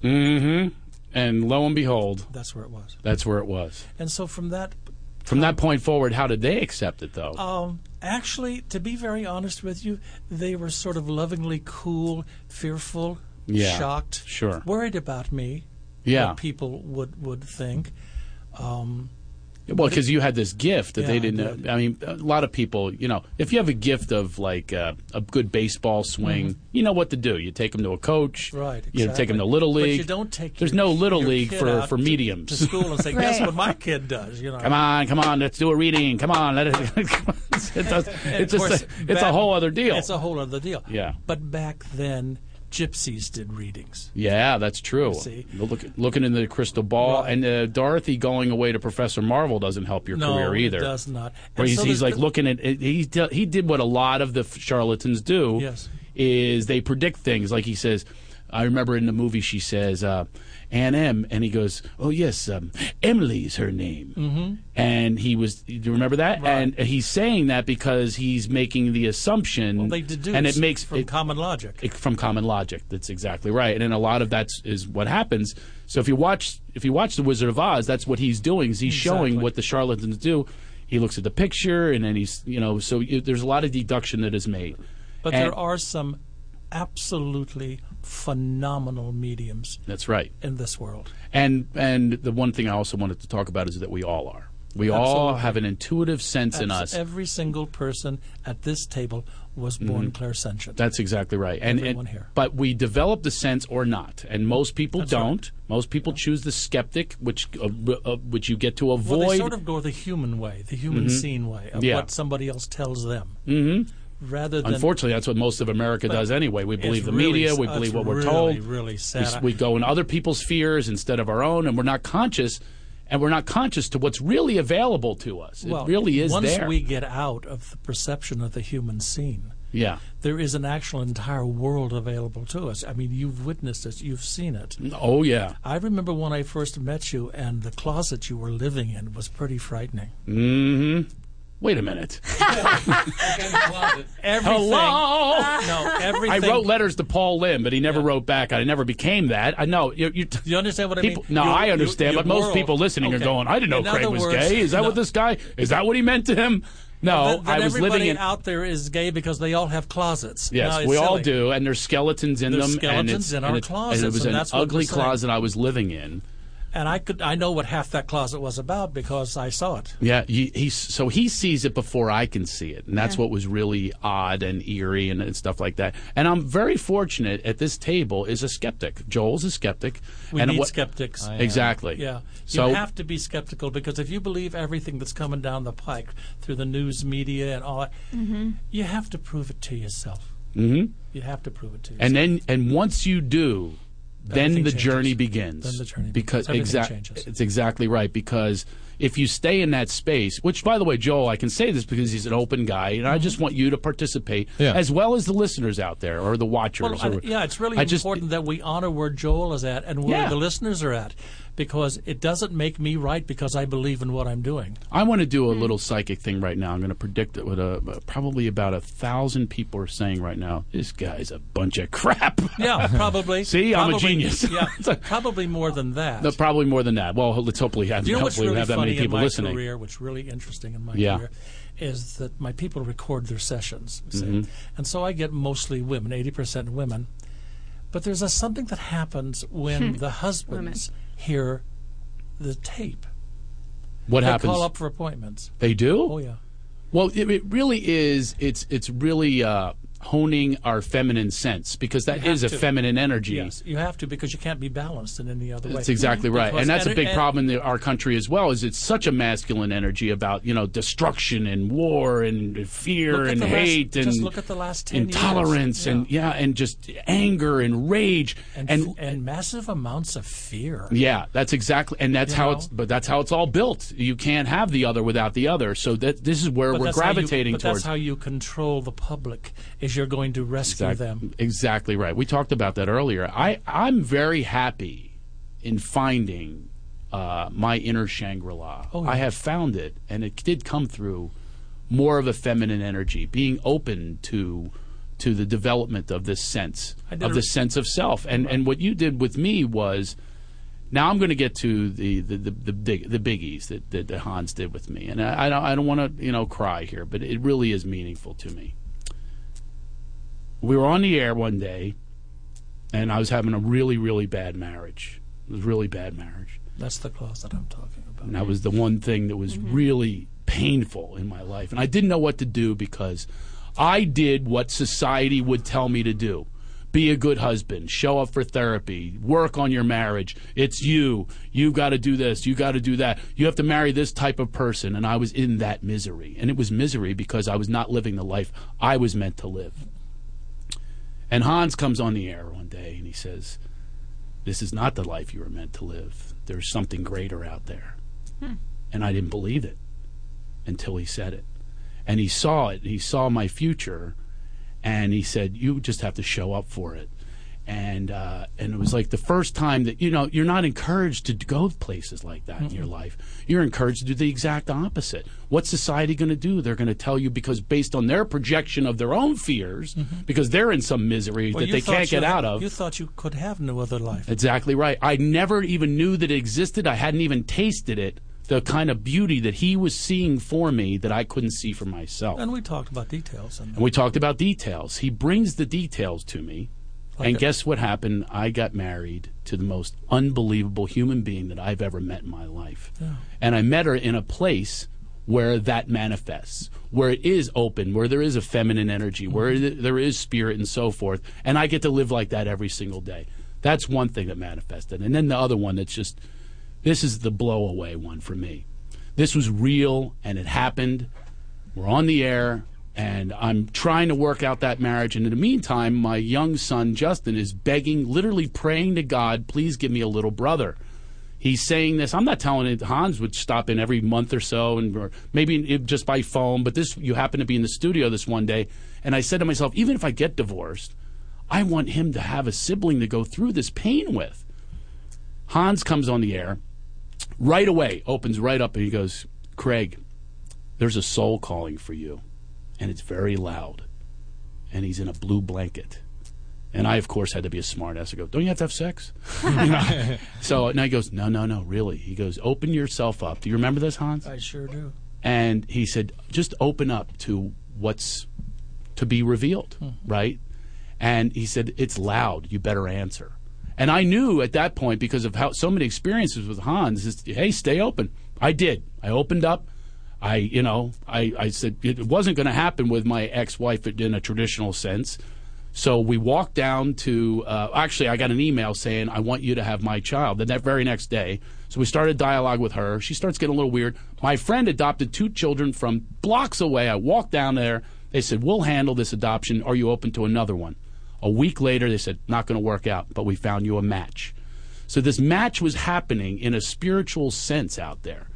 Mm-hmm. And lo and behold. That's where it was. That's where it was. And so from that... From that point forward, how did they accept it, though? Um, Actually, to be very honest with you, they were sort of lovingly cool, fearful, yeah, shocked, sure, worried about me, yeah, what people would, would think. Um, well, because you had this gift that yeah, they didn't I, I mean, a lot of people, you know, if you have a gift of, like, uh, a good baseball swing, mm-hmm, you know what to do. You take them to a coach. Right, exactly. You take them to Little League. But you don't take There's your, no Little League for, for mediums. To, to school and say, right, guess what my kid does, you know. Come on, come on, let's do a reading. Come on, let it. it does, it's just course, a, it's back, a whole other deal. It's a whole other deal. Yeah. But back then, gypsies did readings. Yeah, that's true. See? Look, looking into the crystal ball. Right. And uh, Dorothy going away to Professor Marvel doesn't help your no, career either. No, it does not. Where he's, so he's like looking at he, he did what a lot of the charlatans do, yes, is they predict things. Like he says, I remember in the movie she says, uh, Ann M. And he goes, oh, yes, um, Emily's her name. Mm-hmm. And he was, do you remember that? Right. And he's saying that because he's making the assumption. Well, they deduce and it makes, from it, common logic. It, from common logic. That's exactly right. And then a lot of that is what happens. So if you watch if you watch The Wizard of Oz, that's what he's doing. Is he's exactly. showing what the charlatans do. He looks at the picture, and then he's, you know, so you, there's a lot of deduction that is made. But and, there are some absolutely phenomenal mediums. That's right. In this world. And and the one thing I also wanted to talk about is that we all are. We Absolutely. all have an intuitive sense Abs- in us. Every single person at this table was born mm-hmm. clairsentient. That's exactly right. And, Everyone and, here. But we develop the sense or not, and most people That's don't. Right. Most people yeah. choose the skeptic, which uh, uh, which you get to avoid. Well, they sort of go the human way, the human mm-hmm. seen way of yeah. what somebody else tells them. Mm-hmm. Rather than Unfortunately, that's what most of America does anyway. We believe the really, media, we believe what we're really, told. Really sad. We, we go in other people's fears instead of our own, and we're not conscious, and we're not conscious to what's really available to us. Well, it really is once there. Once we get out of the perception of the human scene, yeah, there is an actual entire world available to us. I mean, you've witnessed it. You've seen it. Oh, yeah. I remember when I first met you, and the closet you were living in was pretty frightening. Mm-hmm. Wait a minute. everything. Hello? No, everything. I wrote letters to Paul Lim, but he never yeah. wrote back. I never became that. I know. You, you, you understand what people, I mean? No, your, I understand, your, your but world. Most people listening okay. are going, I didn't know in Craig was words, gay. Is that no. what this guy, is that what he meant to him? No, then, then I was everybody living in. Everybody out there is gay because they all have closets. Yes, no, we silly. all do, and there's skeletons in there's them. There's skeletons and in our and closets. And it was and an ugly closet I was living in. And I could I know what half that closet was about because I saw it. Yeah, he, he so he sees it before I can see it, and that's yeah. what was really odd and eerie and, and stuff like that. And I'm very fortunate at this table is a skeptic. Joel's a skeptic. We and need what, skeptics. Exactly. Yeah, so, you have to be skeptical because if you believe everything that's coming down the pike through the news media and all that, mm-hmm. you have to prove it to yourself. Mm-hmm. You have to prove it to yourself. And then, and once you do. Then the, then the journey begins. Because exactly, it's exactly right. Because if you stay in that space, which, by the way, Joel, I can say this because he's an open guy, and mm-hmm. I just want you to participate, yeah. as well as the listeners out there or the watchers. Well, or, I, yeah, it's really I important just, that we honor where Joel is at and where yeah. the listeners are at, because it doesn't make me right because I believe in what I'm doing. I want to do a little psychic thing right now. I'm going to predict what a, probably about a thousand people are saying right now. This guy's a bunch of crap. Yeah, probably. See, probably, I'm a genius. Yeah, probably more than that. No, probably more than that. Well, let's hopefully have, you know hopefully really have that many people in my listening. Career, what's really interesting in my yeah. career is that my people record their sessions. Mm-hmm. And so I get mostly women, eighty percent women. But there's a, something that happens when the husbands women. hear the tape. What they happens? They call up for appointments. They do? Oh, yeah. Well, it, it really is, it's, it's really uh, honing our feminine sense because that is to. a feminine energy. Yes, you have to because you can't be balanced in any other way. That's exactly right. Because and that's ener- a big problem in the, our country as well is it's such a masculine energy about, you know, destruction and war and fear and hate last, and just look at the last ten intolerance years. Yeah. and yeah and just anger and rage and and, f- and massive amounts of fear. Yeah, that's exactly and that's you how know? it's but that's how it's all built. You can't have the other without the other. So that this is where but we're gravitating you, but towards. That's how you control the public. Is you're going to rescue exactly, them. Exactly right. We talked about that earlier. I, I'm very happy in finding uh, my inner Shangri-La. Oh, yeah. I have found it, and it did come through more of a feminine energy, being open to to the development of this sense, of the sense of self. And, right. and what you did with me was Now I'm going to get to the the the, the, big, the biggies that, that, that Hans did with me, and I, I don't I don't want to you know cry here, but it really is meaningful to me. We were on the air one day, and I was having a really really bad marriage. It was a really bad marriage. That's the clause that I'm talking about. And that was the one thing that was mm-hmm. really painful in my life, and I didn't know what to do because I did what society would tell me to do. Be a good husband. Show up for therapy. Work on your marriage. It's you. You've got to do this. You've got to do that. You have to marry this type of person. And I was in that misery. And it was misery because I was not living the life I was meant to live. And Hans comes on the air one day and he says, this is not the life you were meant to live. There's something greater out there. Hmm. And I didn't believe it until he said it. And he saw it. He saw my future. And he said, you just have to show up for it. And uh, and it was like the first time that, you know, you're not encouraged to go places like that mm-hmm. in your life. You're encouraged to do the exact opposite. What's society going to do? They're going to tell you because based on their projection of their own fears, mm-hmm. because they're in some misery well, that they can't get out of. You thought you could have no other life. Exactly right. I never even knew that it existed. I hadn't even tasted it. The kind of beauty that he was seeing for me that I couldn't see for myself. And we talked about details. And, and we talked about details. He brings the details to me. Like and it. Guess what happened? I got married to the most unbelievable human being that I've ever met in my life. Yeah. And I met her in a place where that manifests, where it is open, where there is a feminine energy, mm-hmm. where there is spirit and so forth. And I get to live like that every single day. That's one thing that manifested. And then the other one that's just... This is the blow-away one for me. This was real, and it happened. We're on the air, and I'm trying to work out that marriage. And in the meantime, my young son, Justin, is begging, literally praying to God, please give me a little brother. He's saying this. I'm not telling it. Hans would stop in every month or so, and or maybe just by phone. But this, you happen to be in the studio this one day. And I said to myself, even if I get divorced, I want him to have a sibling to go through this pain with. Hans comes on the air. Right away, opens right up, and he goes, Craig, there's a soul calling for you, and it's very loud, and he's in a blue blanket. And I, of course, had to be a smart-ass. I go, don't you have to have sex? You know? So now he goes, no, no, no, really. He goes, open yourself up. Do you remember this, Hans? I sure do. And he said, just open up to what's to be revealed, mm-hmm. right? And he said, it's loud. You better answer. And I knew at that point, because of how so many experiences with Hans, is, hey, stay open. I did. I opened up. I, you know, I, I said it wasn't going to happen with my ex-wife in a traditional sense. So we walked down to, uh, actually, I got an email saying, I want you to have my child. And that very next day, so we started a dialogue with her. She starts getting a little weird. My friend adopted two children from blocks away. I walked down there. They said, we'll handle this adoption. Are you open to another one? A week later, they said, not going to work out, but we found you a match. So this match was happening in a spiritual sense out there.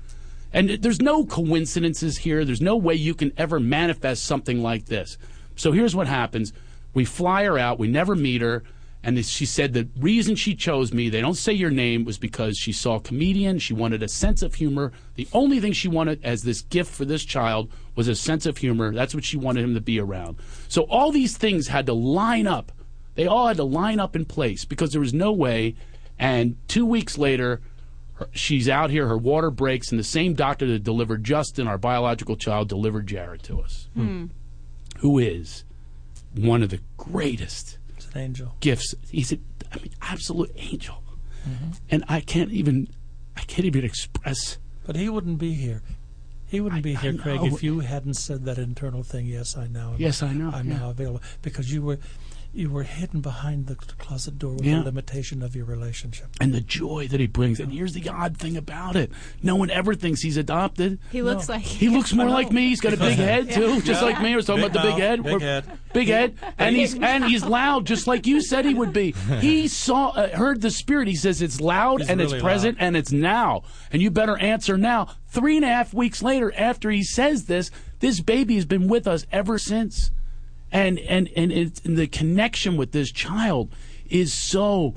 And there's no coincidences here. There's no way you can ever manifest something like this. So here's what happens. We fly her out. We never meet her. And she said the reason she chose me, they don't say your name, was because she saw a comedian. She wanted a sense of humor. The only thing she wanted as this gift for this child was a sense of humor. That's what she wanted him to be around. So all these things had to line up. They all had to line up in place because there was no way. And two weeks later, she's out here. Her water breaks. And the same doctor that delivered Justin, our biological child, delivered Jared to us, mm. who is one of the greatest an angel gifts. He's an I mean, absolute angel, mm-hmm. and I can't even, I can't even express. But he wouldn't be here. He wouldn't I, be here, Craig, if you hadn't said that internal thing. Yes, I know. Yes, I know. I'm yeah. now available because you were, you were hidden behind the closet door with yeah. the limitation of your relationship and the joy that he brings. And here's the odd thing about it: no one ever thinks he's adopted. He looks no. like he looks more oh. like me. He's got a big head too, yeah. just yeah. like me. We're talking big about the big head. Big head. Big head, and he's and he's loud, just like you said he would be. He saw, uh, heard the spirit. He says it's loud he's and really it's present loud. And it's now, and you better answer now. Three and a half weeks later, after he says this, this baby has been with us ever since, and and and, it's, and the connection with this child is so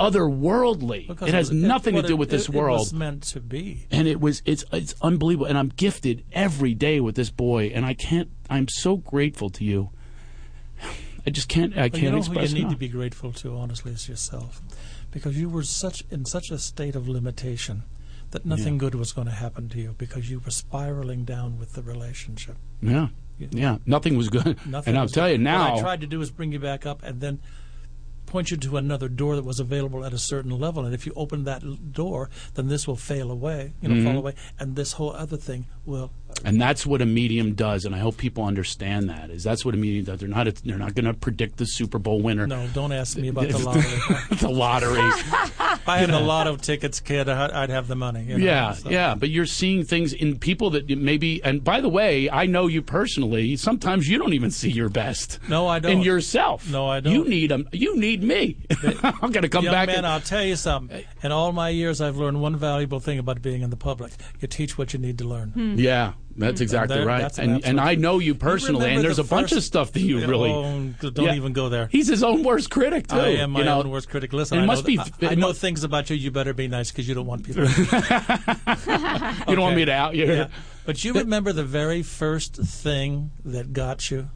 otherworldly. Because it has it, nothing it, to do with it, this world. It was meant to be, and it was. It's it's unbelievable, and I'm gifted every day with this boy, and I can't. I'm so grateful to you. I just can't. I but can't you know express. Who you need enough. To be grateful to, honestly, is yourself, because you were such in such a state of limitation that nothing yeah. good was going to happen to you because you were spiraling down with the relationship. Yeah, you know? yeah, nothing was good. Nothing and I'll tell good. you now. What I tried to do is bring you back up and then point you to another door that was available at a certain level. And if you open that door, then this will fail away, you know, mm-hmm. fall away, and this whole other thing will. And that's what a medium does, and I hope people understand that. Is that's what a medium does. They're not. They're not going to predict the Super Bowl winner. No, don't ask me about the lottery. the lottery. If I had you know. a lotto tickets, kid, I'd have the money. You know, yeah, so. yeah. But you're seeing things in people that maybe. And by the way, I know you personally. Sometimes you don't even see your best. No, I don't. In yourself. No, I don't. You need them. You need me. I'm going to come young back. Man, and, I'll tell you something. In all my years, I've learned one valuable thing about being in the public: you teach what you need to learn. Hmm. Yeah. That's exactly and there, right. That's an and and I know you personally, you and there's the a bunch of stuff that you yeah, really... Oh, don't yeah. even go there. He's his own worst critic, too. I am my you know? own worst critic. Listen, it I, must know, be, I, it I know must... things about you. You better be nice because you don't want people... to... okay. You don't want me to out you. Yeah. But you remember the very first thing that got you?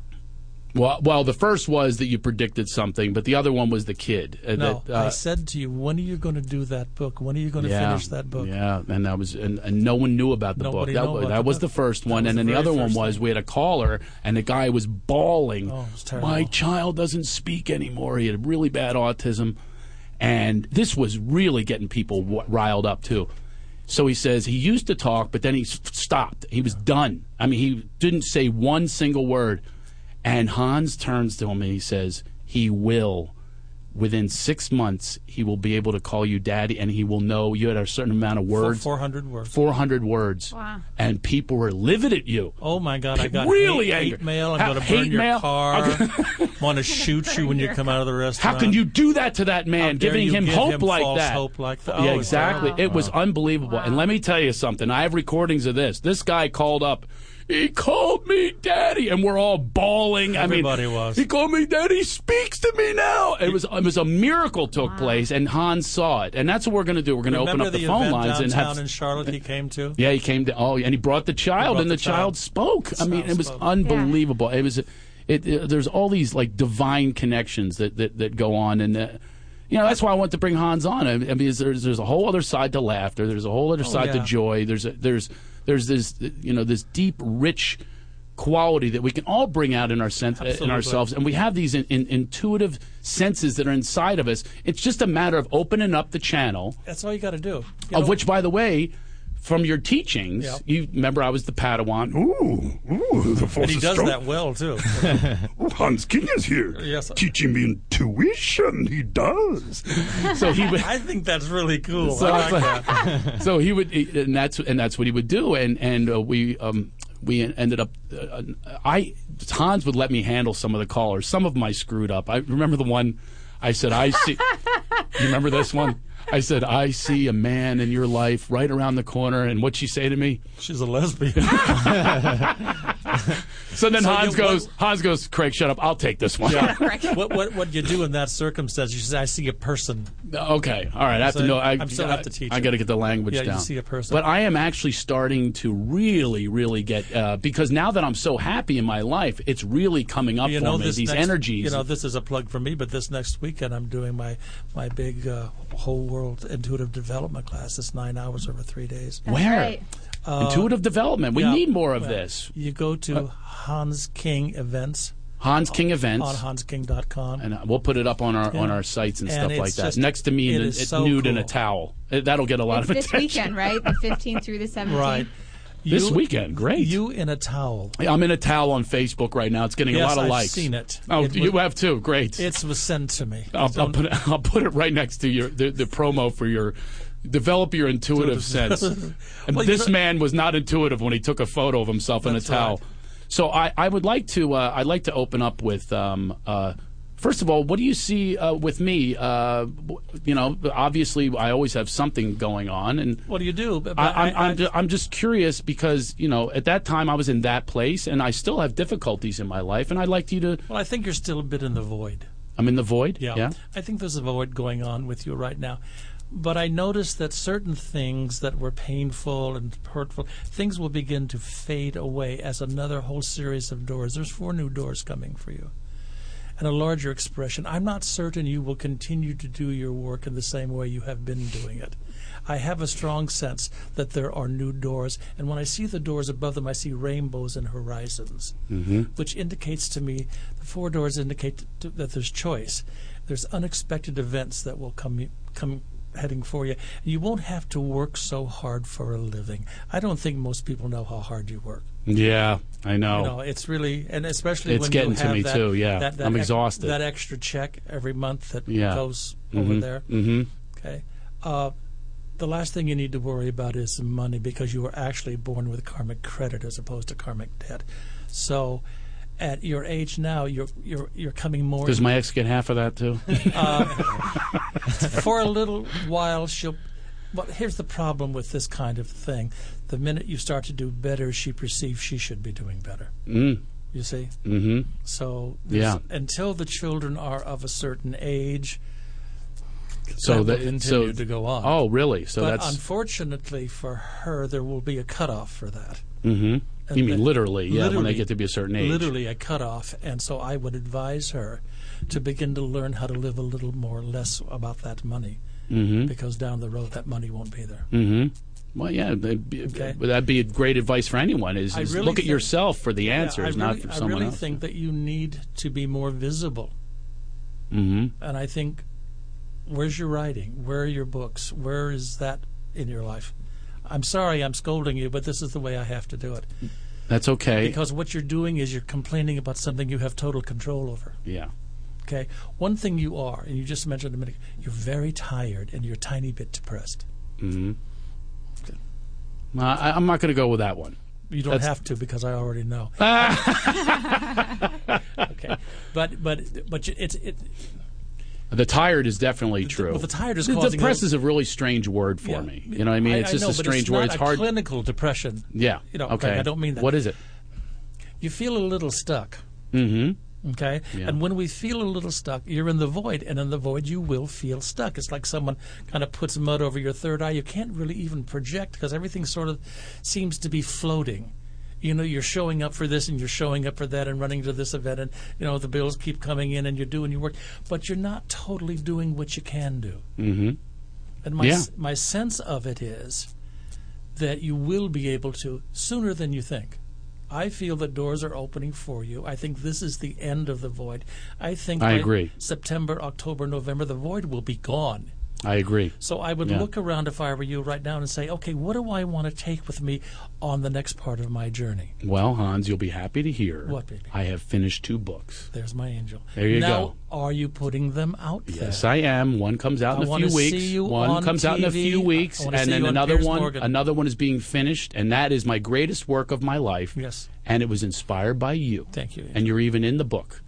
Well, well, the first was that you predicted something, but the other one was the kid. Uh, no, that, uh, I said to you, when are you going to do that book? When are you going to yeah, finish that book? Yeah, and that was, and, and no one knew about the Nobody book. That, about that was the first one, and the then the other one was thing. we had a caller, and the guy was bawling. Oh, it was terrible. My child doesn't speak anymore. He had really bad autism, and this was really getting people w- riled up too. So he says he used to talk, but then he stopped. He was yeah. done. I mean, he didn't say one single word. And Hans turns to him and he says, he will. Within six months, he will be able to call you daddy, and he will know you had a certain amount of words. four hundred words four hundred words Wow. And people were livid at you. Oh, my God. I got really hate, hate mail. I'm going to burn your mail. car. want to shoot you when you come out of the restaurant. How can you do that to that man, giving him hope, him like false that? hope like that? Oh, yeah, exactly. Wow. It was wow. unbelievable. Wow. And let me tell you something. I have recordings of this. This guy called up. He called me daddy, and we're all bawling. Everybody I mean, was. He called me daddy. He speaks to me now. It was it was a miracle took wow. place, and Hans saw it, and that's what we're going to do. We're going to open up the, the phone lines and have. In Charlotte, he came to. Yeah, he came to. Oh, and he brought the child, brought and the, the child. child spoke. The I mean, it was spoke. unbelievable. Yeah. It was. It, it there's all these like divine connections that that, that go on, and. Uh, You know, that's why I want to bring Hans on. I mean, there's there's a whole other side to laughter. There's a whole other oh, side yeah. to joy. There's a, there's there's this you know this deep, rich quality that we can all bring out in our sense Absolutely. in ourselves, and we have these in, in, intuitive senses that are inside of us. It's just a matter of opening up the channel. That's all you got to do. You of know, which, by the way. From your teachings, yep. you remember I was the Padawan. Ooh, ooh, the force and he is does strong. that well too. Ooh, Hans King is here, yes, teaching me intuition. He does. So he would. I think that's really cool. So, I like that. so he would, and that's and that's what he would do. And and uh, we um, we ended up. Uh, I Hans would let me handle some of the callers. Some of them I screwed up. I remember the one. I said I see. You remember this one? I said, I see a man in your life right around the corner, and what'd she say to me? She's a lesbian. so then so Hans you, goes, what, Hans goes, Craig, shut up. I'll take this one. Yeah. what what what you do in that circumstance? You say, I see a person. Okay, all right. I have so to know. I, I'm still I, have to teach. I, I got to get the language yeah, down. Yeah, you see a person. But I am actually starting to really, really get uh, because now that I'm so happy in my life, it's really coming up you for know, me. These next, energies. You know, this is a plug for me, but this next weekend I'm doing my my big uh, whole world. World Intuitive Development class. It's nine hours over three days. That's Where? Right. Uh, Intuitive Development. We yeah, need more of well, this. You go to uh, Hans King Events. Hans King Events. On Hans King dot com. And we'll put it up on our yeah. on our sites and, and stuff like that. Just, Next to me, it in, it's so nude cool. in a towel. It, that'll get a lot it's of this attention. This weekend, right? The fifteenth through the seventeenth. Right. You, this weekend, great. You in a towel. I'm in a towel on Facebook right now. It's getting yes, a lot of I've likes. I've seen it. Oh, it was, you have too. Great. It was sent to me. I'll, I'll, put, it, I'll put it right next to your the, the promo for your develop your intuitive sense. And well, this man was not intuitive when he took a photo of himself in a towel. Right. So I, I would like to uh, I'd like to open up with um, uh, first of all, what do you see uh, with me? Uh, you know, obviously, I always have something going on. And what do you do? But, but I, I'm, I, I'm, just, I'm just curious because, you know, at that time I was in that place, and I still have difficulties in my life, and I'd like you to... Well, I think you're still a bit in the void. I'm in the void? Yeah. yeah? I think there's a void going on with you right now. But I noticed that certain things that were painful and hurtful, things will begin to fade away as another whole series of doors. There's four new doors coming for you. and a larger expression, I'm not certain you will continue to do your work in the same way you have been doing it. I have a strong sense that there are new doors, and when I see the doors above them, I see rainbows and horizons, mm-hmm. which indicates to me, the four doors indicate t- that there's choice. There's unexpected events that will come come heading for you. You won't have to work so hard for a living. I don't think most people know how hard you work. Yeah, I know. You know, it's really, and especially it's when you have to me that, too, yeah. that, that, I'm ex- exhausted. That extra check every month that yeah. goes mm-hmm. over there. Mm-hmm. Okay. Uh, The last thing you need to worry about is money, because you were actually born with karmic credit as opposed to karmic debt. So at your age now, you're you're you're coming more... Does my ex get half of that, too? uh, for a little while, she'll... Well, here's the problem with this kind of thing. The minute you start to do better, she perceives she should be doing better. Mm. You see? Mm-hmm. So yeah. until the children are of a certain age... So that, that will continue so, to go on. Oh, really? So but that's unfortunately for her, there will be a cutoff for that. Mm-hmm. You mean literally, yeah, literally, when they get to be a certain age. Literally a cutoff, and so I would advise her to begin to learn how to live a little more less about that money, mm-hmm. because down the road that money won't be there. Mm-hmm. Well, yeah, that'd be, okay. that'd be great advice for anyone is, is really look think, at yourself for the answers, yeah, really, not for someone else. I really else. think that you need to be more visible, mm-hmm. and I think... Where's your writing? Where are your books? Where is that in your life? I'm sorry I'm scolding you, but this is the way I have to do it. That's okay. Because what you're doing is you're complaining about something you have total control over. Yeah. Okay? One thing you are, and you just mentioned a minute ago, you're very tired and you're a tiny bit depressed. Mm-hmm. Okay. Uh, I, I'm not going to go with that one. You don't That's... have to, because I already know. Okay. But, but, but it's... It, The tired is definitely the, true. Well, the tired is causing... Depressed is a really strange word for yeah, me. You know what I mean? I, it's just I know, a strange it's word. It's hard. It's not a clinical depression. Yeah. You know, okay. Like, I don't mean that. What is it? You feel a little stuck. Mm-hmm. Okay? Yeah. And when we feel a little stuck, you're in the void, and in the void you will feel stuck. It's like someone kind of puts mud over your third eye. You can't really even project, because everything sort of seems to be floating. You know, you're showing up for this and you're showing up for that and running to this event and, you know, the bills keep coming in and you're doing your work, but you're not totally doing what you can do. Mm-hmm. And my yeah. my sense of it is that you will be able to sooner than you think. I feel that doors are opening for you. I think this is the end of the void. I think I agree. September, October, November, the void will be gone. I agree. So I would yeah. look around if I were you right now and say, okay, what do I want to take with me on the next part of my journey? Well, Hans, you'll be happy to hear. What, baby? I have finished two books. There's my angel. There you now, go. Now, are you putting them out yes, there? Yes, I am. One comes out I in a few weeks. See you one on comes T V. Out in a few weeks, and then another one. Morgan. Another one is being finished, and that is my greatest work of my life. Yes. And it was inspired by you. Thank you. Angel. And you're even in the book.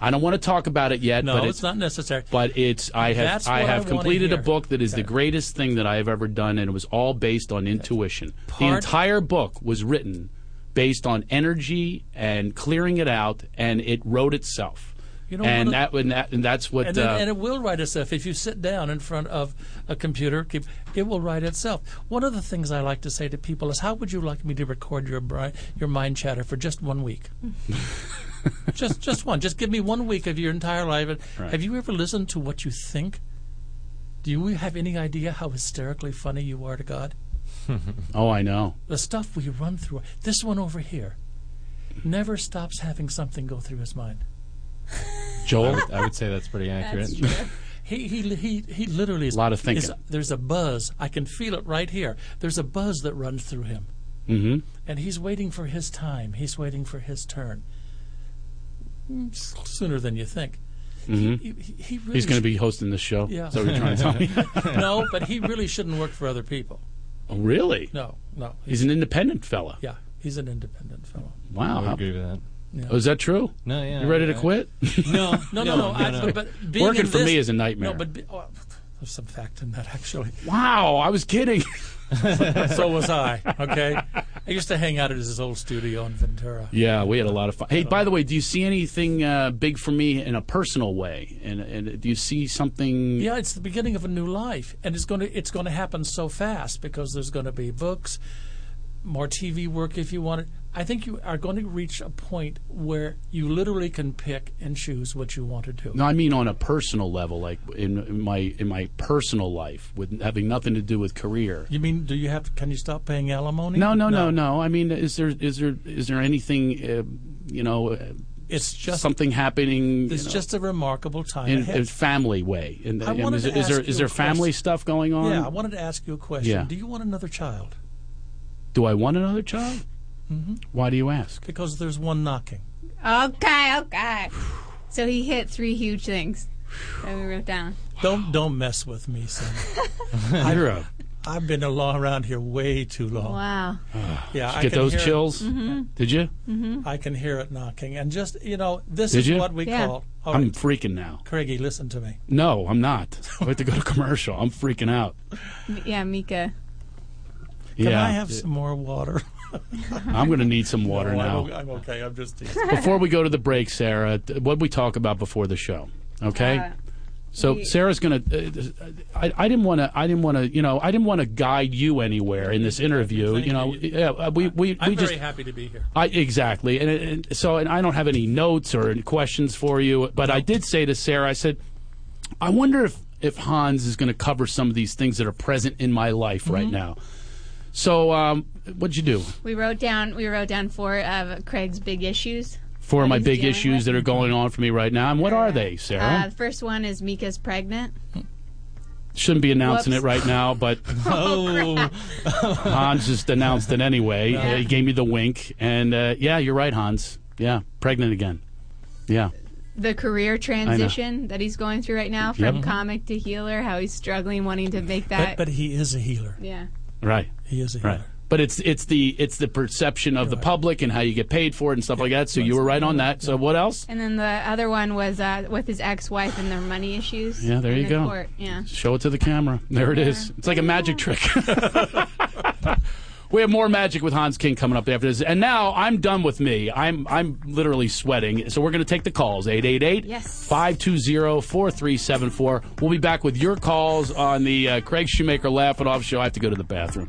I don't want to talk about it yet. No, but it's, it's not necessary. But it's I have I have I completed a book that is okay. the greatest thing that I have ever done, and it was all based on intuition. Part the entire book was written based on energy and clearing it out, and it wrote itself. You know, and, that, and that and that's what. And, uh, and it will write itself if you sit down in front of a computer. Keep, it will write itself. One of the things I like to say to people is, "How would you like me to record your your mind chatter for just one week?" just just one. Just give me one week of your entire life. Right. Have you ever listened to what you think? Do you have any idea how hysterically funny you are to God? Oh, I know. The stuff we run through. This one over here never stops having something go through his mind. Joel? I would say that's pretty accurate. That's He he he he literally is a lot of thinking. Is, there's a buzz. I can feel it right here. There's a buzz that runs through him. Mm-hmm. And he's waiting for his time. He's waiting for his turn. Sooner than you think. Mm-hmm. He, he, he really He's going to be hosting this show? Yeah. Is that what you're trying to tell me? No, but he really shouldn't work for other people. Oh, really? No, no. He's, he's an independent fella. Yeah, he's an independent fella. Wow. I would agree with that. Yeah. Oh, is that true? No, yeah. You ready to quit? No, no, no, no. no, I, no, no. But working for this, me is a nightmare. No, but be, oh, there's some fact in that, actually. Wow, I was kidding. So was I, okay? I used to hang out at his old studio in Ventura. Yeah, we had a lot of fun. Hey, by the way, do you see anything uh, big for me in a personal way? And, and do you see something? Yeah, it's the beginning of a new life, and it's going to it's going to happen so fast because there's going to be books, more T V work if you want it. I think you are going to reach a point where you literally can pick and choose what you want to do. No, I mean on a personal level, like in, in my in my personal life, with having nothing to do with career. You mean, do you have? To, can you stop paying alimony? No, no, no, no. no. I mean, is there is there is there anything, uh, you know? Uh, It's just something happening. It's you know, just a remarkable time in a family way. In the, I wanted is, to is ask there you is there family question. Stuff going on? Yeah, I wanted to ask you a question. Yeah. Do you want another child? Do I want another child? Mm-hmm. Why do you ask? Because there's one knocking. Okay, okay. So he hit three huge things that we wrote down. Don't don't mess with me, son. I I've been around here way too long. Wow. Oh, yeah, did you I get those chills? Mm-hmm. Did you? Mm-hmm. I can hear it knocking. And just, you know, this did is you? What we yeah. call... Right. I'm freaking now. Craigie, listen to me. No, I'm not. I have to go to commercial. I'm freaking out. Yeah, Mika. Can yeah. I have some more water? I'm going to need some water no, now. I'm, I'm okay. I'm just teasing. Before we go to the break, Sarah, what did we talk about before the show? Okay? Uh, So Sarah's gonna. Uh, I, I didn't want to. I didn't want to. You know, I didn't want to guide you anywhere in this interview. You know, yeah, we we I'm we just, very happy to be here. I, exactly, and, and so and I don't have any notes or any questions for you, but I did say to Sarah, I said, I wonder if if Hans is going to cover some of these things that are present in my life mm-hmm. right now. So um, what'd you do? We wrote down. We wrote down four of Craig's big issues. Four of my big issues with? that are going on for me right now. And what are they, Sarah? Uh, the first one is Mika's pregnant. Shouldn't be announcing Whoops. it right now, but oh, Hans just announced it anyway. Yeah. He gave me the wink. And, uh, yeah, you're right, Hans. Yeah, pregnant again. Yeah. The career transition that he's going through right now from yep. comic to healer, how he's struggling, wanting to make that. But, but he is a healer. Yeah. Right. He is a healer. Right. But it's it's the it's the perception of the public and how you get paid for it and stuff like that. So you were right on that. So what else? And then the other one was uh, with his ex-wife and their money issues. Yeah, there you go. Court. Yeah. Show it to the camera. There it is. It's like a magic trick. We have more magic with Hans King coming up after this. And now I'm done with me. I'm I'm literally sweating. So we're going to take the calls, eight eight eight, five two zero, four three seven four. We'll be back with your calls on the uh, Craig Shoemaker Laugh It Off show. I have to go to the bathroom.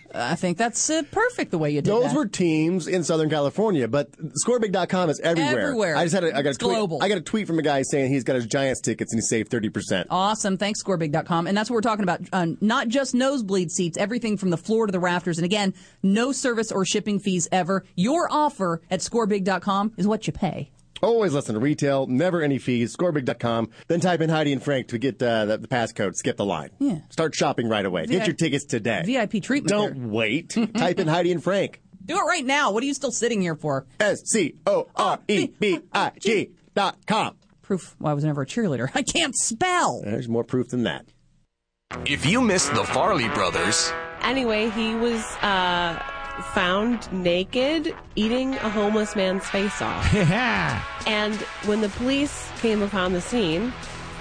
I think that's uh, perfect the way you did Those that. were teams in Southern California, but Score Big dot com is everywhere. Everywhere. I just had a, I got a tweet, global. I got a tweet from a guy saying he's got his Giants tickets and he saved thirty percent. Awesome. Thanks, Score Big dot com. And that's what we're talking about. Uh, not just nosebleed seats, everything from the floor to the rafters. And again, no service or shipping fees ever. Your offer at Score Big dot com is what you pay. Always listen to retail, never any fees, Score Big dot com. Then type in Heidi and Frank to get uh, the, the passcode. Skip the line. Yeah. Start shopping right away. V I P, get your tickets today. V I P treatment. Don't there. wait. Type in Heidi and Frank. Do it right now. What are you still sitting here for? S C O R E B I G dot com. Proof. Well, I was never a cheerleader. I can't spell. There's more proof than that. If you missed the Farley Brothers. Anyway, he was... Uh... found naked eating a homeless man's face off. Yeah. And when the police came upon the scene,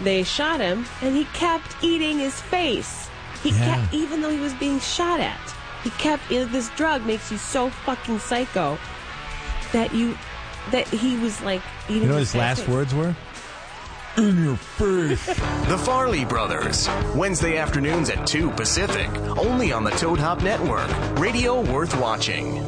they shot him, and he kept eating his face. He yeah. kept, even though he was being shot at, he kept. This drug makes you so fucking psycho that you that he was like eating. You know, his, his last face. words were, "In your face." The Farley Brothers, Wednesday afternoons at two Pacific, only on the Toad Hop Network. Radio worth watching.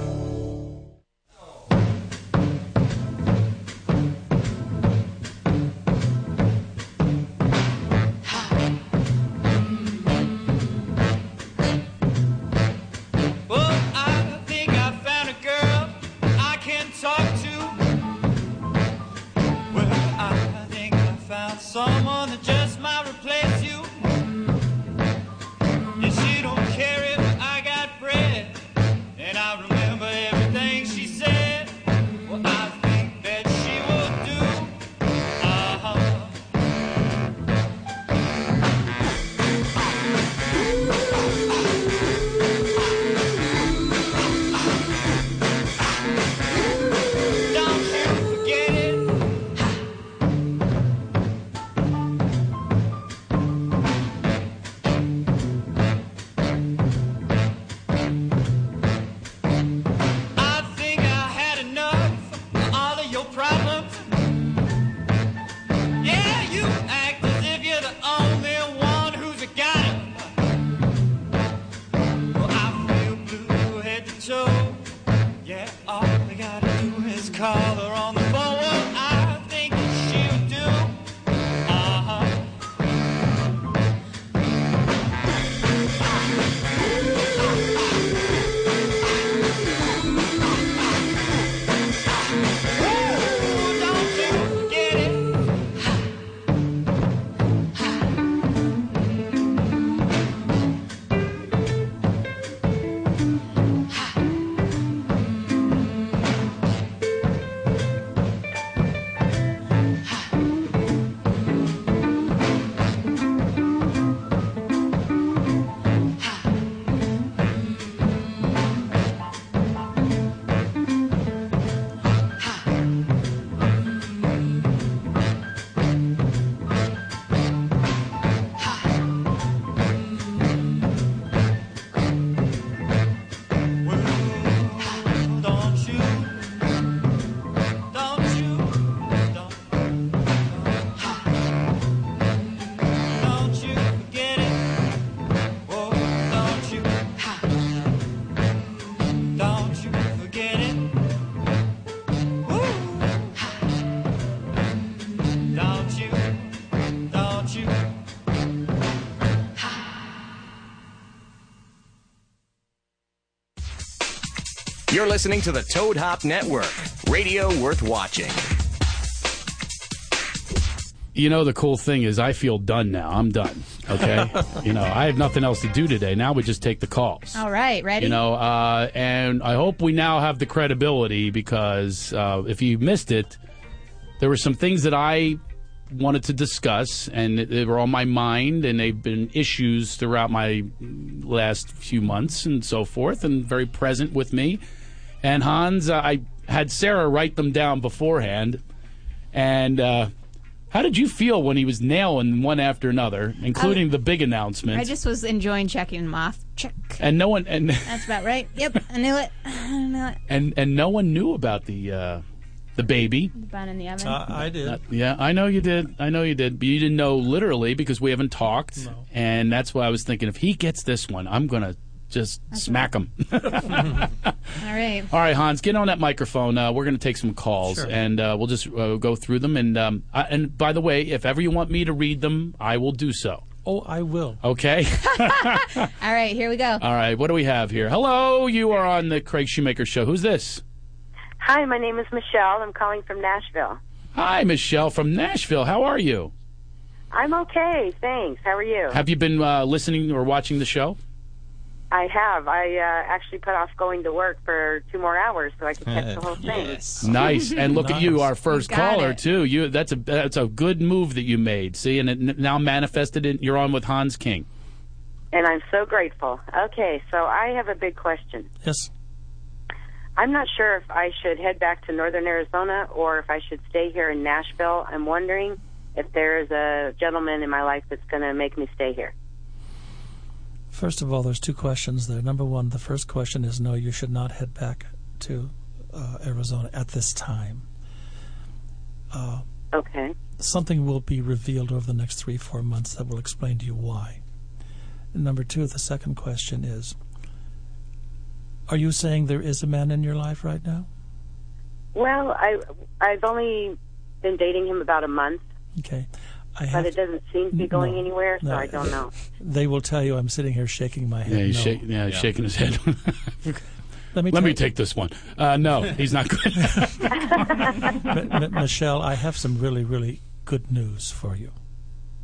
Oh, I think I found a girl I can talk to. You're listening to the Toad Hop Network, radio worth watching. You know, the cool thing is I feel done now. I'm done, okay? You know, I have nothing else to do today. Now we just take the calls. All right, ready? You know, uh, and I hope we now have the credibility because uh, if you missed it, there were some things that I wanted to discuss, and they were on my mind, and they've been issues throughout my last few months and so forth, and very present with me. And Hans, uh, I had Sarah write them down beforehand, and... Uh, How did you feel when he was nailing one after another, including um, the big announcement? I just was enjoying checking them off. Check. And no one. And that's about right. Yep, I knew it. I knew it. And and no one knew about the uh, the baby. The bun in the oven. Uh, I did. Uh, yeah, I know you did. I know you did. But you didn't know literally because we haven't talked. No. And that's why I was thinking if he gets this one, I'm gonna just that's smack right. him. All right. All right, Hans, get on that microphone. Uh, we're going to take some calls, sure. and uh, we'll just uh, go through them. And um, I, and by the way, if ever you want me to read them, I will do so. Oh, I will. Okay. All right, here we go. All right, what do we have here? Hello, you are on the Craig Shoemaker Show. Who's this? Hi, my name is Michelle. I'm calling from Nashville. Hi, Michelle from Nashville. How are you? I'm okay, thanks. How are you? Have you been uh, listening or watching the show? I have. I uh, actually put off going to work for two more hours so I could catch the whole thing. Yes. Nice. And look nice. At you, our first caller, it. Too. You that's a that's a good move that you made. See, and it now manifested. In, you're on with Hans King. And I'm so grateful. Okay, so I have a big question. Yes. I'm not sure if I should head back to northern Arizona or if I should stay here in Nashville. I'm wondering if there is a gentleman in my life that's going to make me stay here. First of all, there's two questions there. Number one, the first question is no, you should not head back to uh, Arizona at this time. Uh, okay. Something will be revealed over the next three, four months that will explain to you why. And number two, the second question is, are you saying there is a man in your life right now? Well, I, I've only been dating him about a month. Okay. I but it doesn't seem to be going no, anywhere, so no, I don't know. They will tell you I'm sitting here shaking my head. Yeah, he's, no. shake, yeah, he's yeah. shaking his head. Let me, Let me take this one. Uh, no, he's not good. M- M- Michelle, I have some really, really good news for you.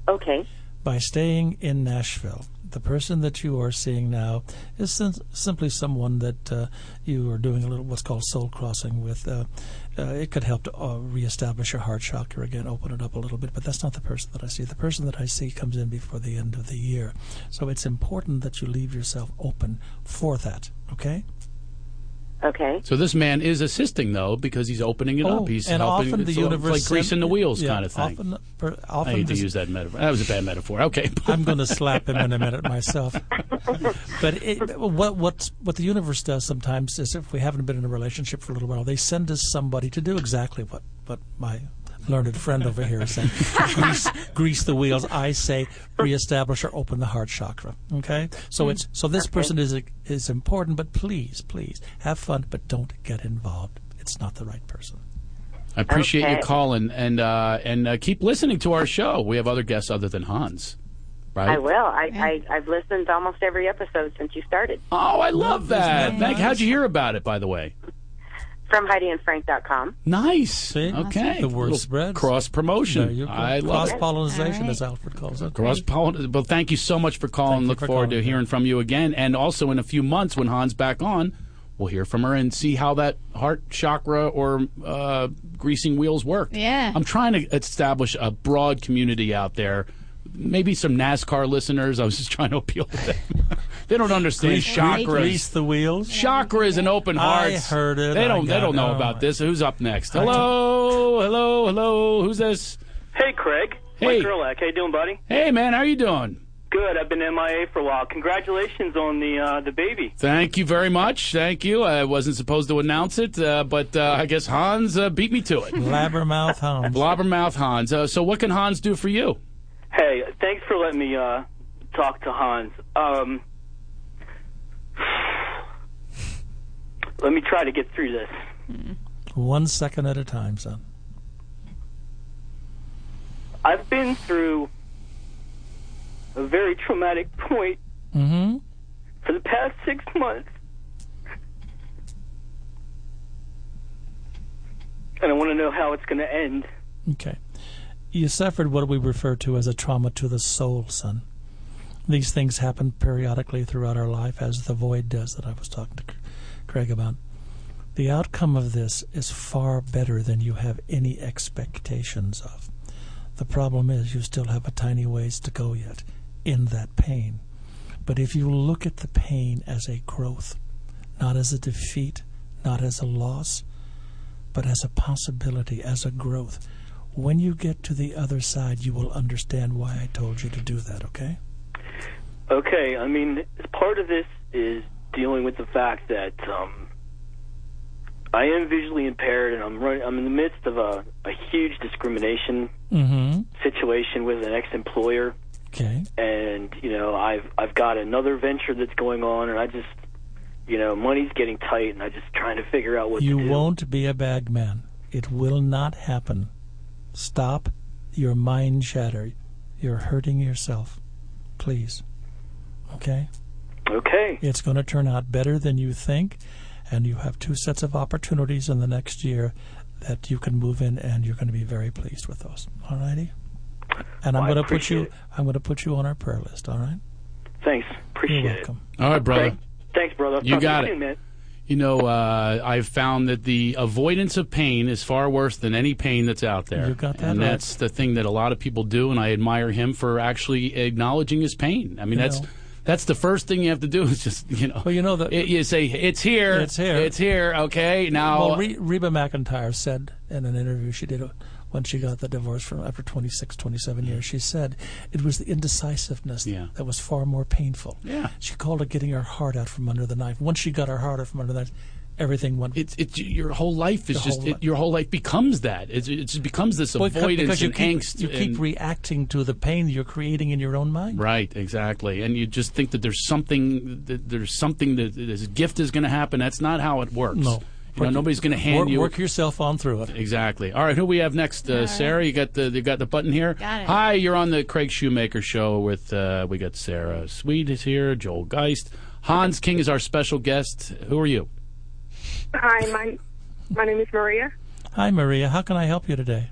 Okay. By staying in Nashville, the person that you are seeing now is sim- simply someone that uh, you are doing a little what's called soul crossing with. Uh, uh, it could help to uh, reestablish your heart chakra again, open it up a little bit, but that's not the person that I see. The person that I see comes in before the end of the year. So it's important that you leave yourself open for that, okay? Okay. So this man is assisting, though, because he's opening it oh, up. He's and helping, often the it's universe... It's like greasing the wheels yeah, kind of thing. Often, per, often I hate to use that metaphor. That was a bad metaphor. Okay. I'm going to slap him in a minute myself. But it, what, what, what the universe does sometimes is if we haven't been in a relationship for a little while, they send us somebody to do exactly what, what my... learned friend over here saying, grease, grease the wheels. I say, reestablish or open the heart chakra. Okay, so it's so this person is is important, but please, please have fun, but don't get involved. It's not the right person. I appreciate okay. you calling, and uh, and uh, keep listening to our show. We have other guests other than Hans. Right? I will. I, I I've listened to almost every episode since you started. Oh, I love that. Thank. Nice. How'd you hear about it, by the way? From Heidi and Frank dot com. Nice. See? Okay. The word spreads. Cross promotion. I love cross-pollinization, right. as Alfred calls it. Cross-pollinization. Well, thank you so much for calling. Thank Look for forward calling. to hearing from you again. And also in a few months when Hans back on, we'll hear from her and see how that heart chakra or uh, greasing wheels worked. Yeah. I'm trying to establish a broad community out there. Maybe some NASCAR listeners. I was just trying to appeal to them. They don't understand grease, chakras. Grease the wheels. Chakras and open hearts. I heard it. They don't. They don't know it. about this. Who's up next? Hello, hello, hello. Who's this? Hey, Craig. Hey, Kerlak. How you doing, buddy? Hey, man. How you doing? Good. I've been M I A for a while. Congratulations on the uh, the baby. Thank you very much. Thank you. I wasn't supposed to announce it, uh, but uh, I guess Hans uh, beat me to it. Blabbermouth Hans. Blabbermouth Hans. Uh, so, what can Hans do for you? Hey, thanks for letting me uh, talk to Hans. Um, let me try to get through this. One second at a time, son. I've been through a very traumatic point mm-hmm. for the past six months. and I want to know how it's going to end. Okay. You suffered what we refer to as a trauma to the soul, son. These things happen periodically throughout our life, as the void does that I was talking to Craig about. The outcome of this is far better than you have any expectations of. The problem is you still have a tiny ways to go yet in that pain. But if you look at the pain as a growth, not as a defeat, not as a loss, but as a possibility, as a growth, when you get to the other side, you will understand why I told you to do that, okay? Okay. I mean, part of this is dealing with the fact that um, I am visually impaired, and I'm running, I'm in the midst of a, a huge discrimination mm-hmm. situation with an ex-employer. Okay. And, you know, I've I've got another venture that's going on, and I just, you know, money's getting tight, and I'm just trying to figure out what you to do. You won't be a bag man. It will not happen. Stop your mind chatter. You're hurting yourself. Please. Okay? Okay. It's going to turn out better than you think, and you have two sets of opportunities in the next year that you can move in, and you're going to be very pleased with those. All righty? And well, I'm going to put you it. I'm going to put you on our prayer list, all right? Thanks. Appreciate it. You're welcome. It. All right, brother. Thanks, Thanks brother. You got it. You, you know, uh, I've found that the avoidance of pain is far worse than any pain that's out there. You got that. And right. that's the thing that a lot of people do, and I admire him for actually acknowledging his pain. I mean, you that's know. That's the first thing you have to do is just, you know. Well, you know that you say it's here. It's here. It's here. Okay. Now, well, Re- Reba McEntire said in an interview she did when she got the divorce from after twenty-six, twenty-seven years, she said it was the indecisiveness yeah. that was far more painful. Yeah. She called it getting her heart out from under the knife. Once she got her heart out from under the knife, everything went. It's it's your whole life is just whole it, your whole life becomes that. It's, it just becomes this well, avoidance and keep, angst. You keep and, reacting to the pain you're creating in your own mind. Right, exactly. And you just think that there's something that there's something that this gift is going to happen. That's not how it works. No. You know, nobody's going to hand work, you. Work yourself on through it. Exactly. All right, who we have next? Uh, right. Sarah, you got the you got the button here. Got it. Hi, you're on the Craig Shoemaker Show with uh, we got Sarah Sweet is here, Joel Geist, Hans King is our special guest. Who are you? Hi, my my name is Maria. Hi, Maria. How can I help you today?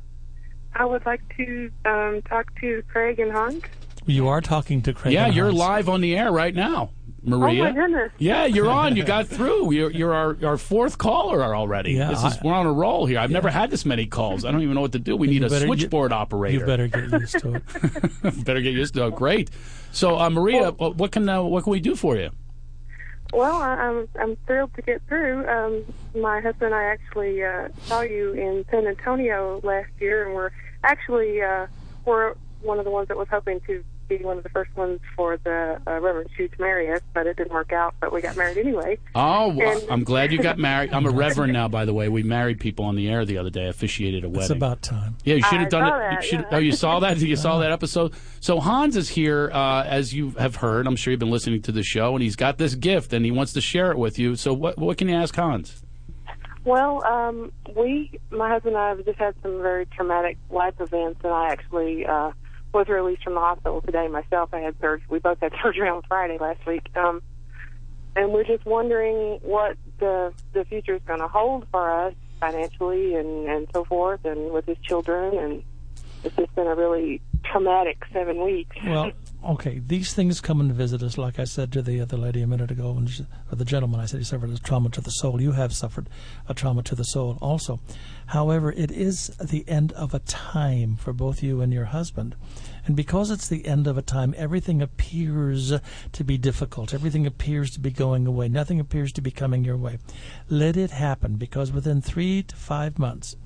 I would like to um, talk to Craig and Hans. You are talking to Craig. Yeah, and you're Hans. Live on the air right now. Maria. Oh, my goodness. Yeah, you're on. You got through. You're, you're our, our fourth caller already. Yeah, this is, I, we're on a roll here. I've yeah. never had this many calls. I don't even know what to do. We need a switchboard get, operator. You better get used to it. Better get used to it. Great. So, uh, Maria, well, what can uh, what can we do for you? Well, I'm, I'm thrilled to get through. Um, my husband and I actually uh, saw you in San Antonio last year, and we're actually uh, we're one of the ones that was hoping to be one of the first ones for the uh, Reverend Shoe to marry us, but it didn't work out, but we got married anyway. Oh, well, and I'm glad you got married. I'm a reverend now, by the way. We married people on the air the other day. I officiated a wedding. It's about time. Yeah, you should have done it. That, you yeah. Oh, you saw that? You saw that episode? So Hans is here, uh, as you have heard. I'm sure you've been listening to the show, and he's got this gift, and he wants to share it with you. So what, what can you ask Hans? Well, um, we, my husband and I have just had some very traumatic life events, and I actually... Uh, was released from the hospital today myself. I had surgery. We both had surgery on Friday last week. Um, and we're just wondering what the the future is going to hold for us financially and, and so forth, and with his children. And it's just been a really traumatic seven weeks. Well, okay, these things come and visit us. Like I said to the other lady a minute ago, when she, or the gentleman, I said he suffered a trauma to the soul. You have suffered a trauma to the soul also. However, it is the end of a time for both you and your husband. And because it's the end of a time, everything appears to be difficult. Everything appears to be going away. Nothing appears to be coming your way. Let it happen, because within three to five months,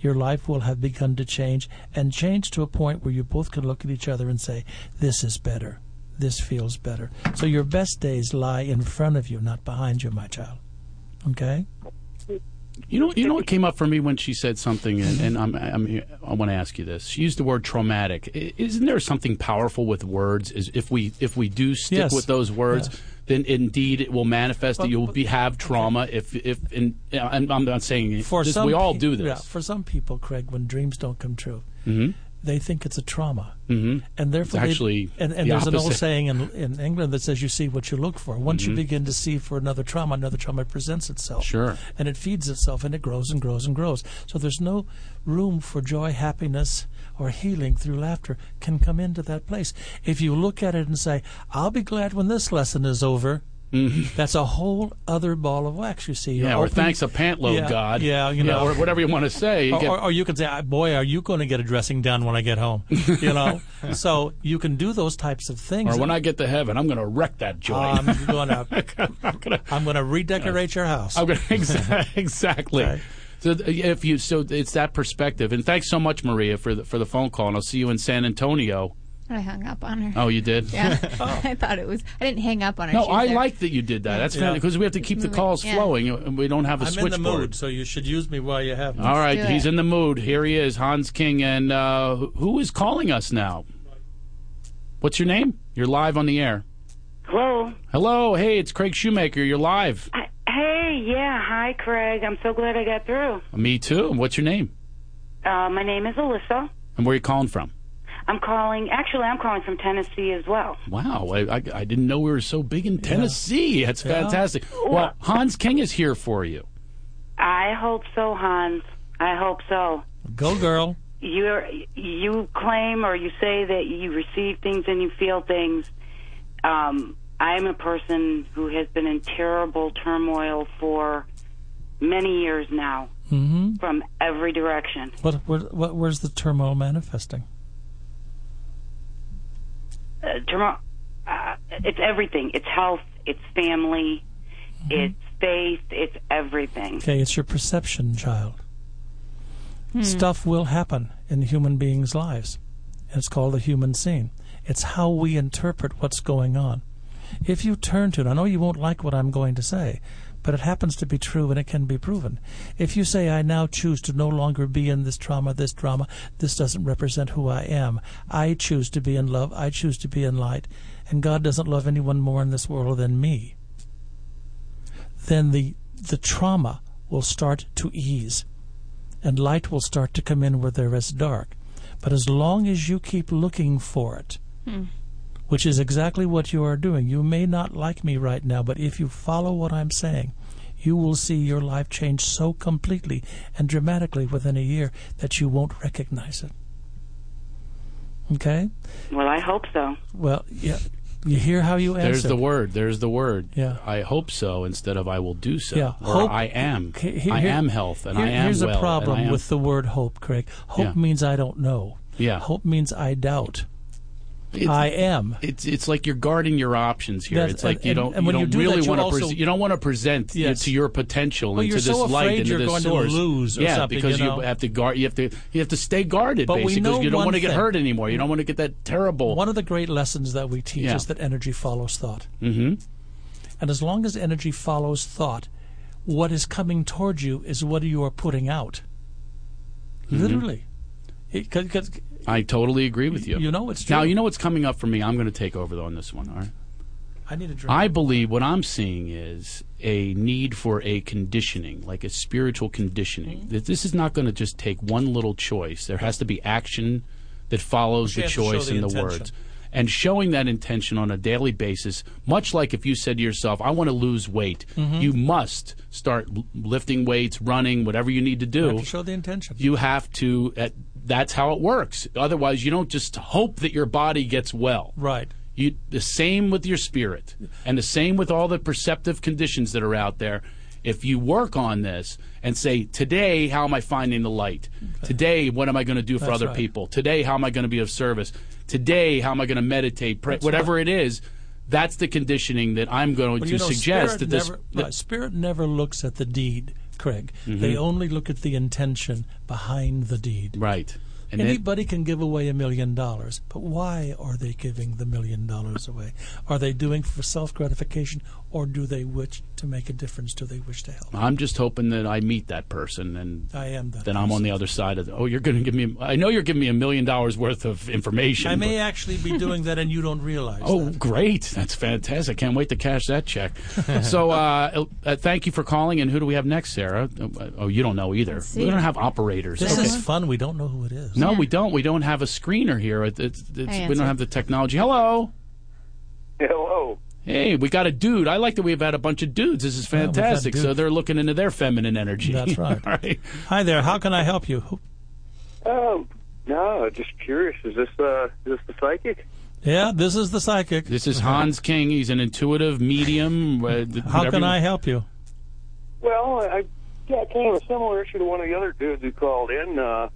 your life will have begun to change, and change to a point where you both can look at each other and say, this is better. This feels better. So your best days lie in front of you, not behind you, my child. Okay? You know, you know what came up for me when she said something, and, and I'm, I'm, I want to ask you this. She used the word traumatic. Isn't there something powerful with words? Is if we if we do stick yes. with those words, yes. then indeed it will manifest but, that you will be have trauma. Okay. If if and, and I'm not saying for this, some we all do this. Yeah, for some people, Craig, when dreams don't come true, mm-hmm. they think it's a trauma. Mm-hmm. And therefore, actually and, and the there's opposite. An old saying in, in England that says you see what you look for. Once mm-hmm. you begin to see for another trauma, another trauma presents itself. Sure. And it feeds itself, and it grows and grows and grows. So there's no room for joy, happiness, or healing through laughter can come into that place. If you look at it and say, I'll be glad when this lesson is over, mm-hmm. that's a whole other ball of wax, you see. You're yeah, or open, thanks a pantload, yeah, God. Yeah, you know, yeah, or whatever you want to say. You or, get, or, or you can say, boy, are you going to get a dressing down when I get home? You know, so you can do those types of things. Or when I get to heaven, I'm going to wreck that joint. I'm going to, I'm going to redecorate your house. I'm gonna, exactly. exactly. Right. So if you, so it's that perspective. And thanks so much, Maria, for the, for the phone call. And I'll see you in San Antonio. I hung up on her. Oh, you did? Yeah. Oh. I thought it was. I didn't hang up on her. No, I there. Like that you did that. That's yeah. because we have to keep the calls yeah. flowing, and we don't have a I'm switchboard. I'm in the mood, so you should use me while you have me. All right, he's in the mood. Here he is, Hans King. And uh, who is calling us now? What's your name? You're live on the air. Hello. Hello. Hey, it's Craig Shoemaker. You're live. I, hey, yeah. Hi, Craig. I'm so glad I got through. Me too. What's your name? Uh, my name is Alyssa. And where are you calling from? I'm calling, actually, I'm calling from Tennessee as well. Wow, I, I, I didn't know we were so big in Tennessee. Yeah. That's yeah. fantastic. Well, Hans King is here for you. I hope so, Hans. I hope so. Go, girl. You're, you claim or you say that you receive things and you feel things. Um, I'm a person who has been in terrible turmoil for many years now, mm-hmm. from every direction. What, where, what, where's the turmoil manifesting? Uh, uh, it's everything. It's health, it's family, mm-hmm. it's faith, it's everything. Okay, it's your perception, child. Mm. Stuff will happen in human beings' lives. It's called the human scene. It's how we interpret what's going on. If you turn to it, I know you won't like what I'm going to say, but it happens to be true and it can be proven. If you say, I now choose to no longer be in this trauma, this drama, this doesn't represent who I am. I choose to be in love. I choose to be in light. And God doesn't love anyone more in this world than me. Then the, the trauma will start to ease and light will start to come in where there is dark. But as long as you keep looking for it, hmm. which is exactly what you are doing. You may not like me right now, but if you follow what I'm saying, you will see your life change so completely and dramatically within a year that you won't recognize it. Okay? Well, I hope so. Well, yeah. You hear how you answer. There's the word. There's the word. Yeah. I hope so instead of I will do so. Yeah. Or hope, I am. Here, here, I am health and here, I am here's well. Here's a problem am, with the word hope, Craig. Hope yeah. means I don't know. Yeah. Hope means I doubt. It's, I am. It's it's like you're guarding your options here. That's, it's like you don't and, and you don't do really want to pres- you don't want to present yes. to your potential well, and to so this light and to this source. You're going to lose or yeah, something, because you, know? you have to guard. You have to you have to stay guarded. But basically, because you don't want to get hurt anymore. You don't want to get that terrible. One of the great lessons that we teach yeah. is that energy follows thought. Mm-hmm. And as long as energy follows thought, what is coming towards you is what you are putting out. Mm-hmm. Literally. It, cause, cause, I totally agree with you. You know it's true. Now, you know what's coming up for me. I'm going to take over, though, on this one, all right? I need a drink. I believe what I'm seeing is a need for a conditioning, like a spiritual conditioning. Mm-hmm. This is not going to just take one little choice. There has to be action that follows the choice and the words. And showing that intention on a daily basis, much like if you said to yourself, I want to lose weight, mm-hmm. you must start lifting weights, running, whatever you need to do. You have to show the intention. You have to... At, That's how it works. Otherwise, you don't just hope that your body gets well. Right. You, the same with your spirit, and the same with all the perceptive conditions that are out there. If you work on this and say, today, how am I finding the light? Okay. Today, what am I going to do for That's other right. people? Today, how am I going to be of service? Today, how am I going to meditate? Pray, whatever right. it is, that's the conditioning that I'm going well, to you know, suggest. That this never, that, right, Spirit never looks at the deed. Craig, mm-hmm. they only look at the intention behind the deed. Right. And anybody it, can give away a million dollars, but why are they giving the million dollars away? Are they doing for self-gratification, or do they wish to make a difference do they wish to help. I'm just hoping that I meet that person, and I am that then person. I'm on the other side of the, oh, you're going to give me, I know you're giving me a million dollars worth of information. I may but, actually be doing that, and you don't realize oh, that. Great. That's fantastic. Can't wait to cash that check. So uh, uh, thank you for calling, and who do we have next, Sarah? Oh, you don't know either. We don't have operators. This okay. is fun. We don't know who it is. No, yeah. we don't. We don't have a screener here. It's, it's, it's, we don't have the technology. Hello. Hello. Hey, we got a dude. I like that we've had a bunch of dudes. This is fantastic. Yeah, so they're looking into their feminine energy. That's right. All right. Hi there. How can I help you? Oh, no, just curious. Is this, uh, is this the psychic? Yeah, this is the psychic. This is Hans King. He's an intuitive medium. Uh, How can you... I help you? Well, I got kind of a similar issue to one of the other dudes who called in. Uh,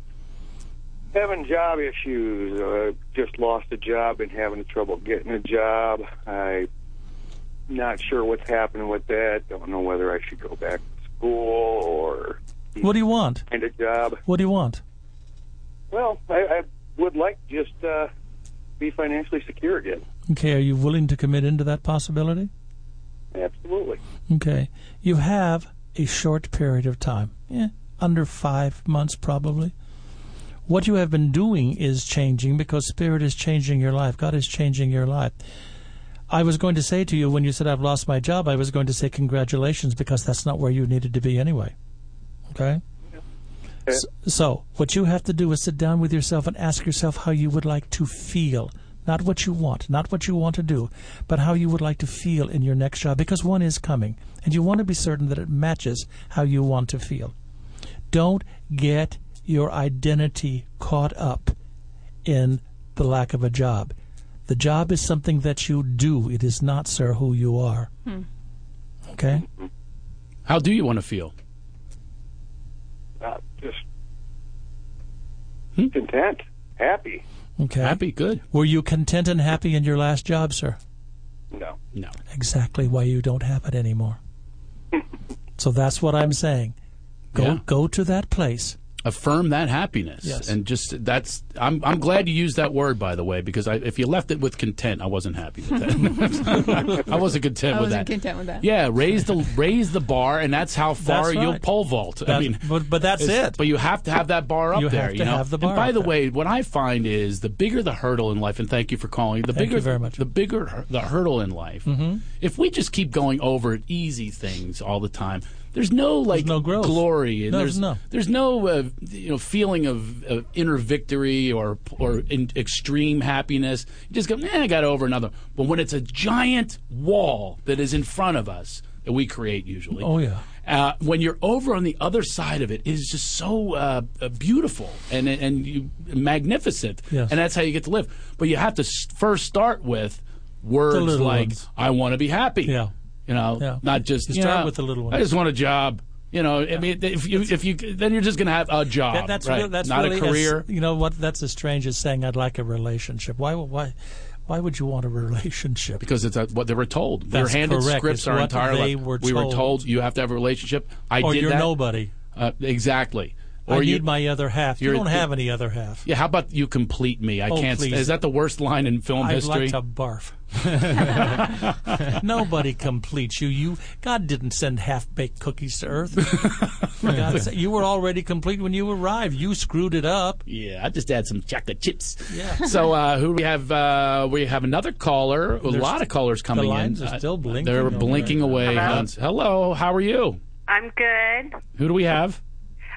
having job issues. Uh, just lost a job and having trouble getting a job. I... Not sure what's happening with that. Don't know whether I should go back to school or... What do you want? ...find a job. What do you want? Well, I, I would like to just uh, be financially secure again. Okay, are you willing to commit into that possibility? Absolutely. Okay. You have a short period of time, yeah, under five months probably. What you have been doing is changing because Spirit is changing your life. God is changing your life. I was going to say to you when you said I've lost my job, I was going to say congratulations because that's not where you needed to be anyway. Okay? Yeah. So, so what you have to do is sit down with yourself and ask yourself how you would like to feel. Not what you want, not what you want to do, but how you would like to feel in your next job because one is coming. And you want to be certain that it matches how you want to feel. Don't get your identity caught up in the lack of a job. The job is something that you do. It is not, sir, who you are. Hmm. Okay? How do you want to feel? Uh, just hmm? content, happy. Okay. Happy, good. Were you content and happy in your last job, sir? No. No. Exactly why you don't have it anymore. So that's what I'm saying. Go, yeah. go to that place. Affirm that happiness, yes. and just that's. I'm I'm glad you used that word, by the way, because I, if you left it with content, I wasn't happy with that. I wasn't content I with wasn't that. I wasn't content with that. Yeah, raise the raise the bar, and that's how far that's right. you'll pole vault. That's, I mean, but, but that's it. But you have to have that bar up you there. Have to you know, have the bar and by the there. way, what I find is the bigger the hurdle in life, and thank you for calling. The thank bigger, you very much. The bigger the hurdle in life. Mm-hmm. If we just keep going over easy things all the time. There's no like there's no glory, and no, there's no there's no uh, you know feeling of uh, inner victory or or in extreme happiness. You just go, nah, I got over another. But when it's a giant wall that is in front of us that we create usually, oh yeah, uh, when you're over on the other side of it, it is just so uh, beautiful and and you, magnificent, yes. and that's how you get to live. But you have to first start with words like ones. I want to be happy. Yeah. You know, yeah. not just you start know, with the little one. I just want a job. You know, yeah. I mean, if you if you then you're just going to have a job. That, that's right? real, that's not really a career. As, you know what? That's as strange as saying I'd like a relationship. Why why why would you want a relationship? Because it's a, what they were told. That's They're handed correct. scripts it's our entire life. Were we were told you have to have a relationship. I or did you're that. nobody. Uh, exactly. Or I need you, my other half. You don't have any other half. Yeah, how about you complete me? I oh, can't. Please. Is that the worst line in film I'd history? I'd like to barf. Nobody completes you. You God didn't send half-baked cookies to Earth. For God's sake, you were already complete when you arrived. You screwed it up. Yeah, I just had some chocolate chips. Yeah. So uh, who do we have? Uh, we have another caller. There's a lot of callers coming in. The lines in. are still blinking. They're blinking there. away. Hello? Hello. How are you? I'm good. Who do we have?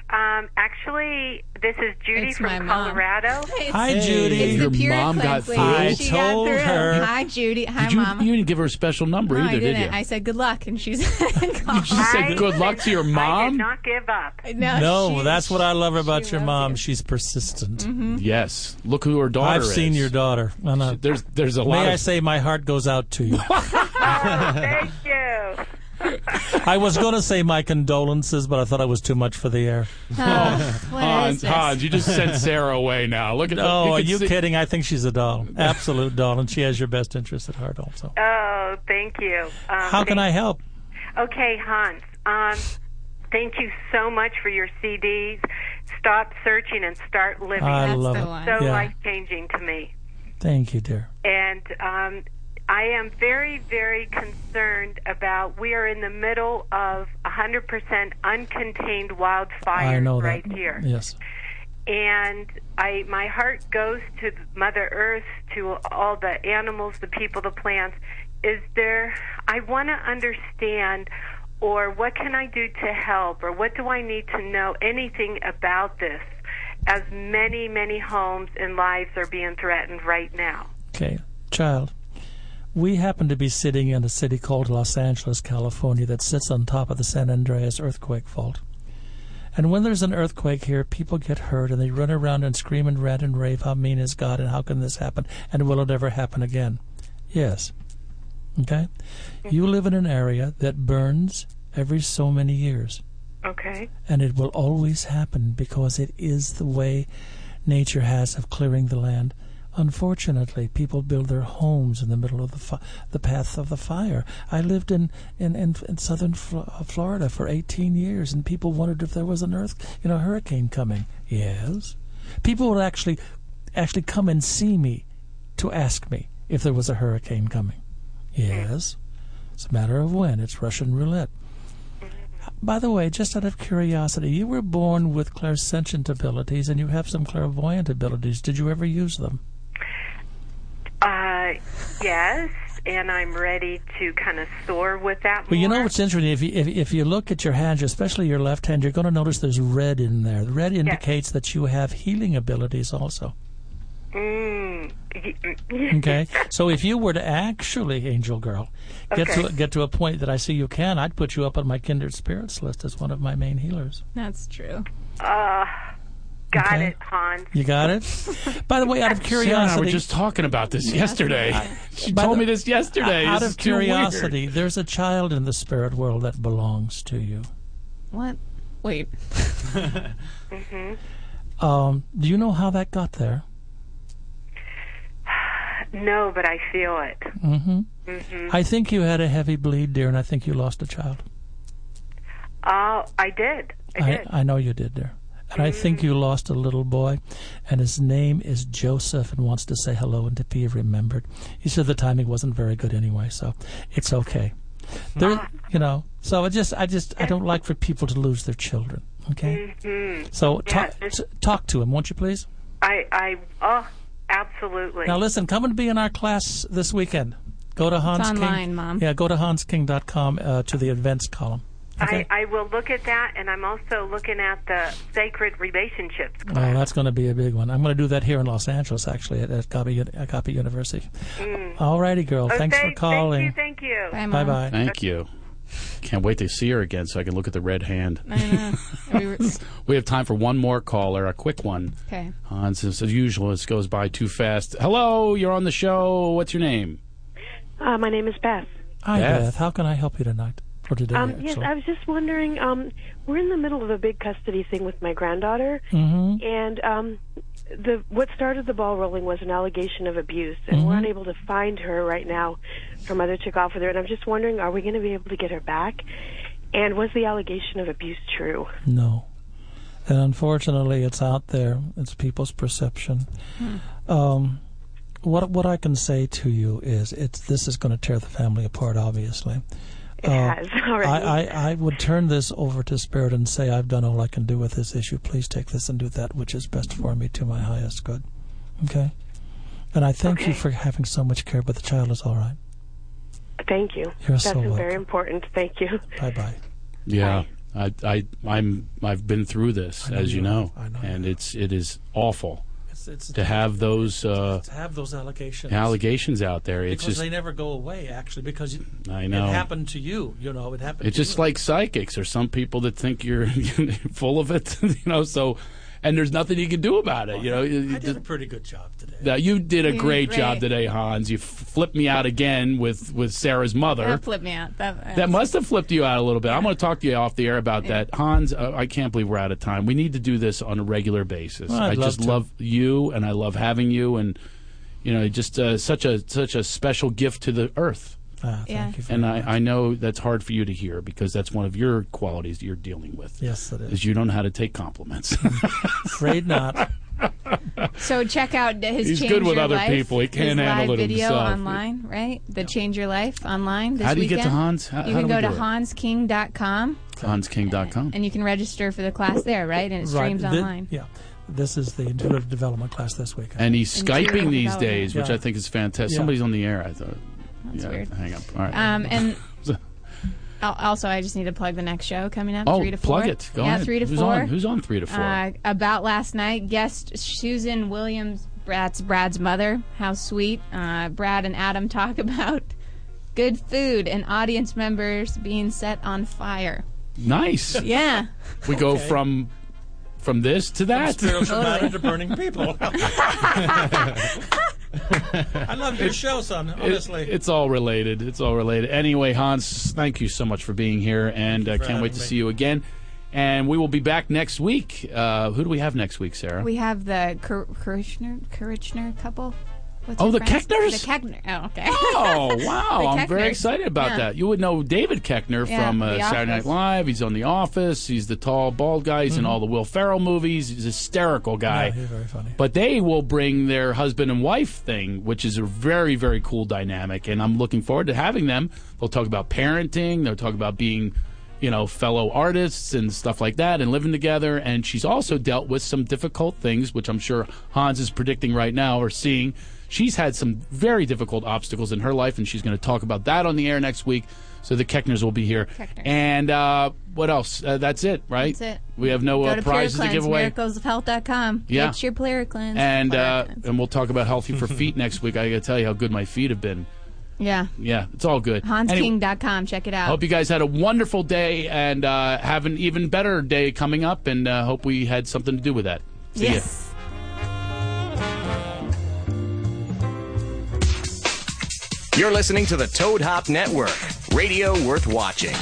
Um, actually, this is Judy it's from Colorado. Hey, Hi, hey, Judy. It's Your the Pure mom Cleanse got through. She told got through. her. Hi, Judy. Hi, did you, Mom. You didn't give her a special number no, either, I didn't. did you? I said good luck, and she called. You said good luck to your mom? I did not give up. No, no she, that's what I love about your mom. You. She's persistent. Mm-hmm. Yes. Look who her daughter I've is. I've seen your daughter. Well, no, there's, there's a May lot I of... say my heart goes out to you. Oh, thank you. I was going to say my condolences, but I thought I was too much for the air. Uh, oh, Hans, Hans, you just sent Sarah away now. Look at. Oh, the, are you see. kidding? I think she's a doll. Absolute doll, and she has your best interest at heart also. Oh, thank you. Um, How thank can I help? Okay, Hans, um, thank you so much for your C Ds. Stop searching and start living. I That's love the it. One. so yeah. life-changing to me. Thank you, dear. And um, I am very, very concerned about, we are in the middle of one hundred percent uncontained wildfires right here. Yes. And I, my heart goes to Mother Earth, to all the animals, the people, the plants. Is there, I want to understand, or what can I do to help, or what do I need to know, anything about this, as many, many homes and lives are being threatened right now. Okay. Child, we happen to be sitting in a city called Los Angeles, California, that sits on top of the San Andreas earthquake fault. And when there's an earthquake here, people get hurt, and they run around and scream and rant and rave, how mean is God, and how can this happen, and will it ever happen again? Yes. Okay? You live in an area that burns every so many years. Okay. And it will always happen because it is the way nature has of clearing the land. Unfortunately, people build their homes in the middle of the fi- the path of the fire. I lived in in, in, in southern Fl- Florida for eighteen years, and people wondered if there was an earth, you know, hurricane coming. Yes, people would actually actually come and see me to ask me if there was a hurricane coming. Yes, it's a matter of when. It's Russian roulette. By the way, just out of curiosity, you were born with clairsentient abilities, and you have some clairvoyant abilities. Did you ever use them? Uh, yes, and I'm ready to kind of soar with that more. Well, you know what's interesting? If you, if, if you look at your hands, especially your left hand, you're going to notice there's red in there. The red indicates yes. that you have healing abilities also. Mm. Okay, so if you were to actually, angel girl, get okay. to get to a point that I see you can, I'd put you up on my kindred spirits list as one of my main healers. That's true. Uh... Got okay. it, Hans. You got it? By the way, out of curiosity... Sarah and I were just talking about this yesterday. She told the, me this yesterday. Out this of curiosity, weird. There's a child in the spirit world that belongs to you. What? Wait. mm-hmm. um, do you know how that got there? No, but I feel it. Mm-hmm. Mm-hmm. I think you had a heavy bleed, dear, and I think you lost a child. Uh, I did. I did. I, I know you did, dear. And I think you lost a little boy, and his name is Joseph, and wants to say hello and to be remembered. He said the timing wasn't very good anyway, so it's okay. There, you know. So I just, I just, I don't like for people to lose their children. Okay. Mm-hmm. So talk, yeah, t- talk to him, won't you, please? I, I, oh, absolutely. Now listen, come and be in our class this weekend. Go to Hans King. Online, Mom. Yeah, go to hans king dot com uh, to the events column. Okay. I, I will look at that, and I'm also looking at the sacred relationships class. Oh, that's going to be a big one. I'm going to do that here in Los Angeles, actually, at, at Agape University. Mm. All righty, girl. Oh, thanks thank, for calling. Thank you. Thank you. Bye, bye. Thank you. Can't wait to see her again so I can look at the red hand. I know. We have time for one more caller, a quick one. Okay. Uh, since, as usual, this goes by too fast. Hello, you're on the show. What's your name? Uh, my name is Beth. Hi, Beth. Beth. How can I help you tonight? Today, um, yes, I was just wondering, um, we're in the middle of a big custody thing with my granddaughter, mm-hmm. and um, the what started the ball rolling was an allegation of abuse, and mm-hmm. we're unable to find her right now. Her mother took off with her, and I'm just wondering, are we going to be able to get her back? And was the allegation of abuse true? No. And unfortunately, it's out there. It's people's perception. Hmm. Um, what what I can say to you is it's this is going to tear the family apart, obviously. It uh, has already. I, I, I would turn this over to Spirit and say, I've done all I can do with this issue. Please take this and do that which is best for me to my highest good. Okay? And I thank okay. you for having so much care, but the child is all right. Thank you. You're That's so welcome. Very important. Thank you. Bye-bye. Yeah. Bye. I, I, I'm, I've been through this, as you, you know, know. I know, and you know. It's, it is awful. It's, it's to have those uh, to have those allegations allegations out there. It's because just, they never go away, actually, because you, I know. It happened to you. You know, it happened. It's to just you. Like psychics or some people that think you're full of it. You know, so and there's nothing you can do about it. You know, I did just, a pretty good job today. Now, you did a you great, great job today, Hans. You flipped me out again with, with Sarah's mother. That flipped me out. That, that, that must have flipped you out a little bit. Yeah. I'm going to talk to you off the air about yeah. that, Hans. Uh, I can't believe we're out of time. We need to do this on a regular basis. Well, I love just to. love you, and I love having you, and you know, just uh, such a such a special gift to the earth. Ah, thank yeah. you for and I, I know that's hard for you to hear because that's one of your qualities that you're dealing with. Yes, it is. Is you don't know how to take compliments. Afraid not. So check out his He's Change Your Life. He's good with other life. people. He can't handle it himself. His live video online, right? The Change Your Life online this weekend. How do you weekend. get to Hans? How, you can go to Hans King dot com. Hans King dot com. And you can register for the class there, right? And it streams right. online. The, yeah. This is the intuitive development class this week. And he's Skyping these days, which yeah. I think is fantastic. Yeah. Somebody's on the air, I thought. That's yeah, weird. Hang up. All right. Um, and also, I just need to plug the next show coming up, oh, three to four. Oh, plug it. Go yeah, ahead. three to four. Who's on, Who's on three to four? Uh, about last night, guest Susan Williams, Brad's, Brad's mother. How sweet. Uh, Brad and Adam talk about good food and audience members being set on fire. Nice. Yeah. We go okay. from... From this to that. From spiritual matter to burning people. I love your show, son, honestly. It, it's all related. It's all related. Anyway, Hans, thank you so much for being here, and I uh, can't wait to me. see you again. And we will be back next week. Uh, who do we have next week, Sarah? We have the Kirchner couple. What's oh, the Keckners? The Keckner. Oh, okay. Oh, wow. I'm very excited about yeah. that. You would know David Koechner yeah, from uh, Saturday Night Live. He's on The Office. He's the tall, bald guy. He's mm-hmm. in all the Will Ferrell movies. He's a hysterical guy. Yeah, he's very funny. But they will bring their husband and wife thing, which is a very, very cool dynamic, and I'm looking forward to having them. They'll talk about parenting. They'll talk about being, you know, fellow artists and stuff like that and living together. And she's also dealt with some difficult things, which I'm sure Hans is predicting right now or seeing. She's had some very difficult obstacles in her life, and she's going to talk about that on the air next week. So the Keckners will be here. Keckner. And uh, what else? Uh, that's it, right? That's it. We have no uh, prizes to give away. Go to miracles of health dot com. Yeah. Get your Pure Cleanse. And, uh, cleanse. and we'll talk about healthy for feet next week. I got to tell you how good my feet have been. Yeah. Yeah, it's all good. Hans King dot com. Check it out. Hope you guys had a wonderful day and uh, have an even better day coming up, and uh, hope we had something to do with that. See yes. ya. You're listening to the Toad Hop Network, radio worth watching.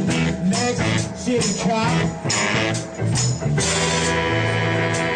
Next, she's a cop.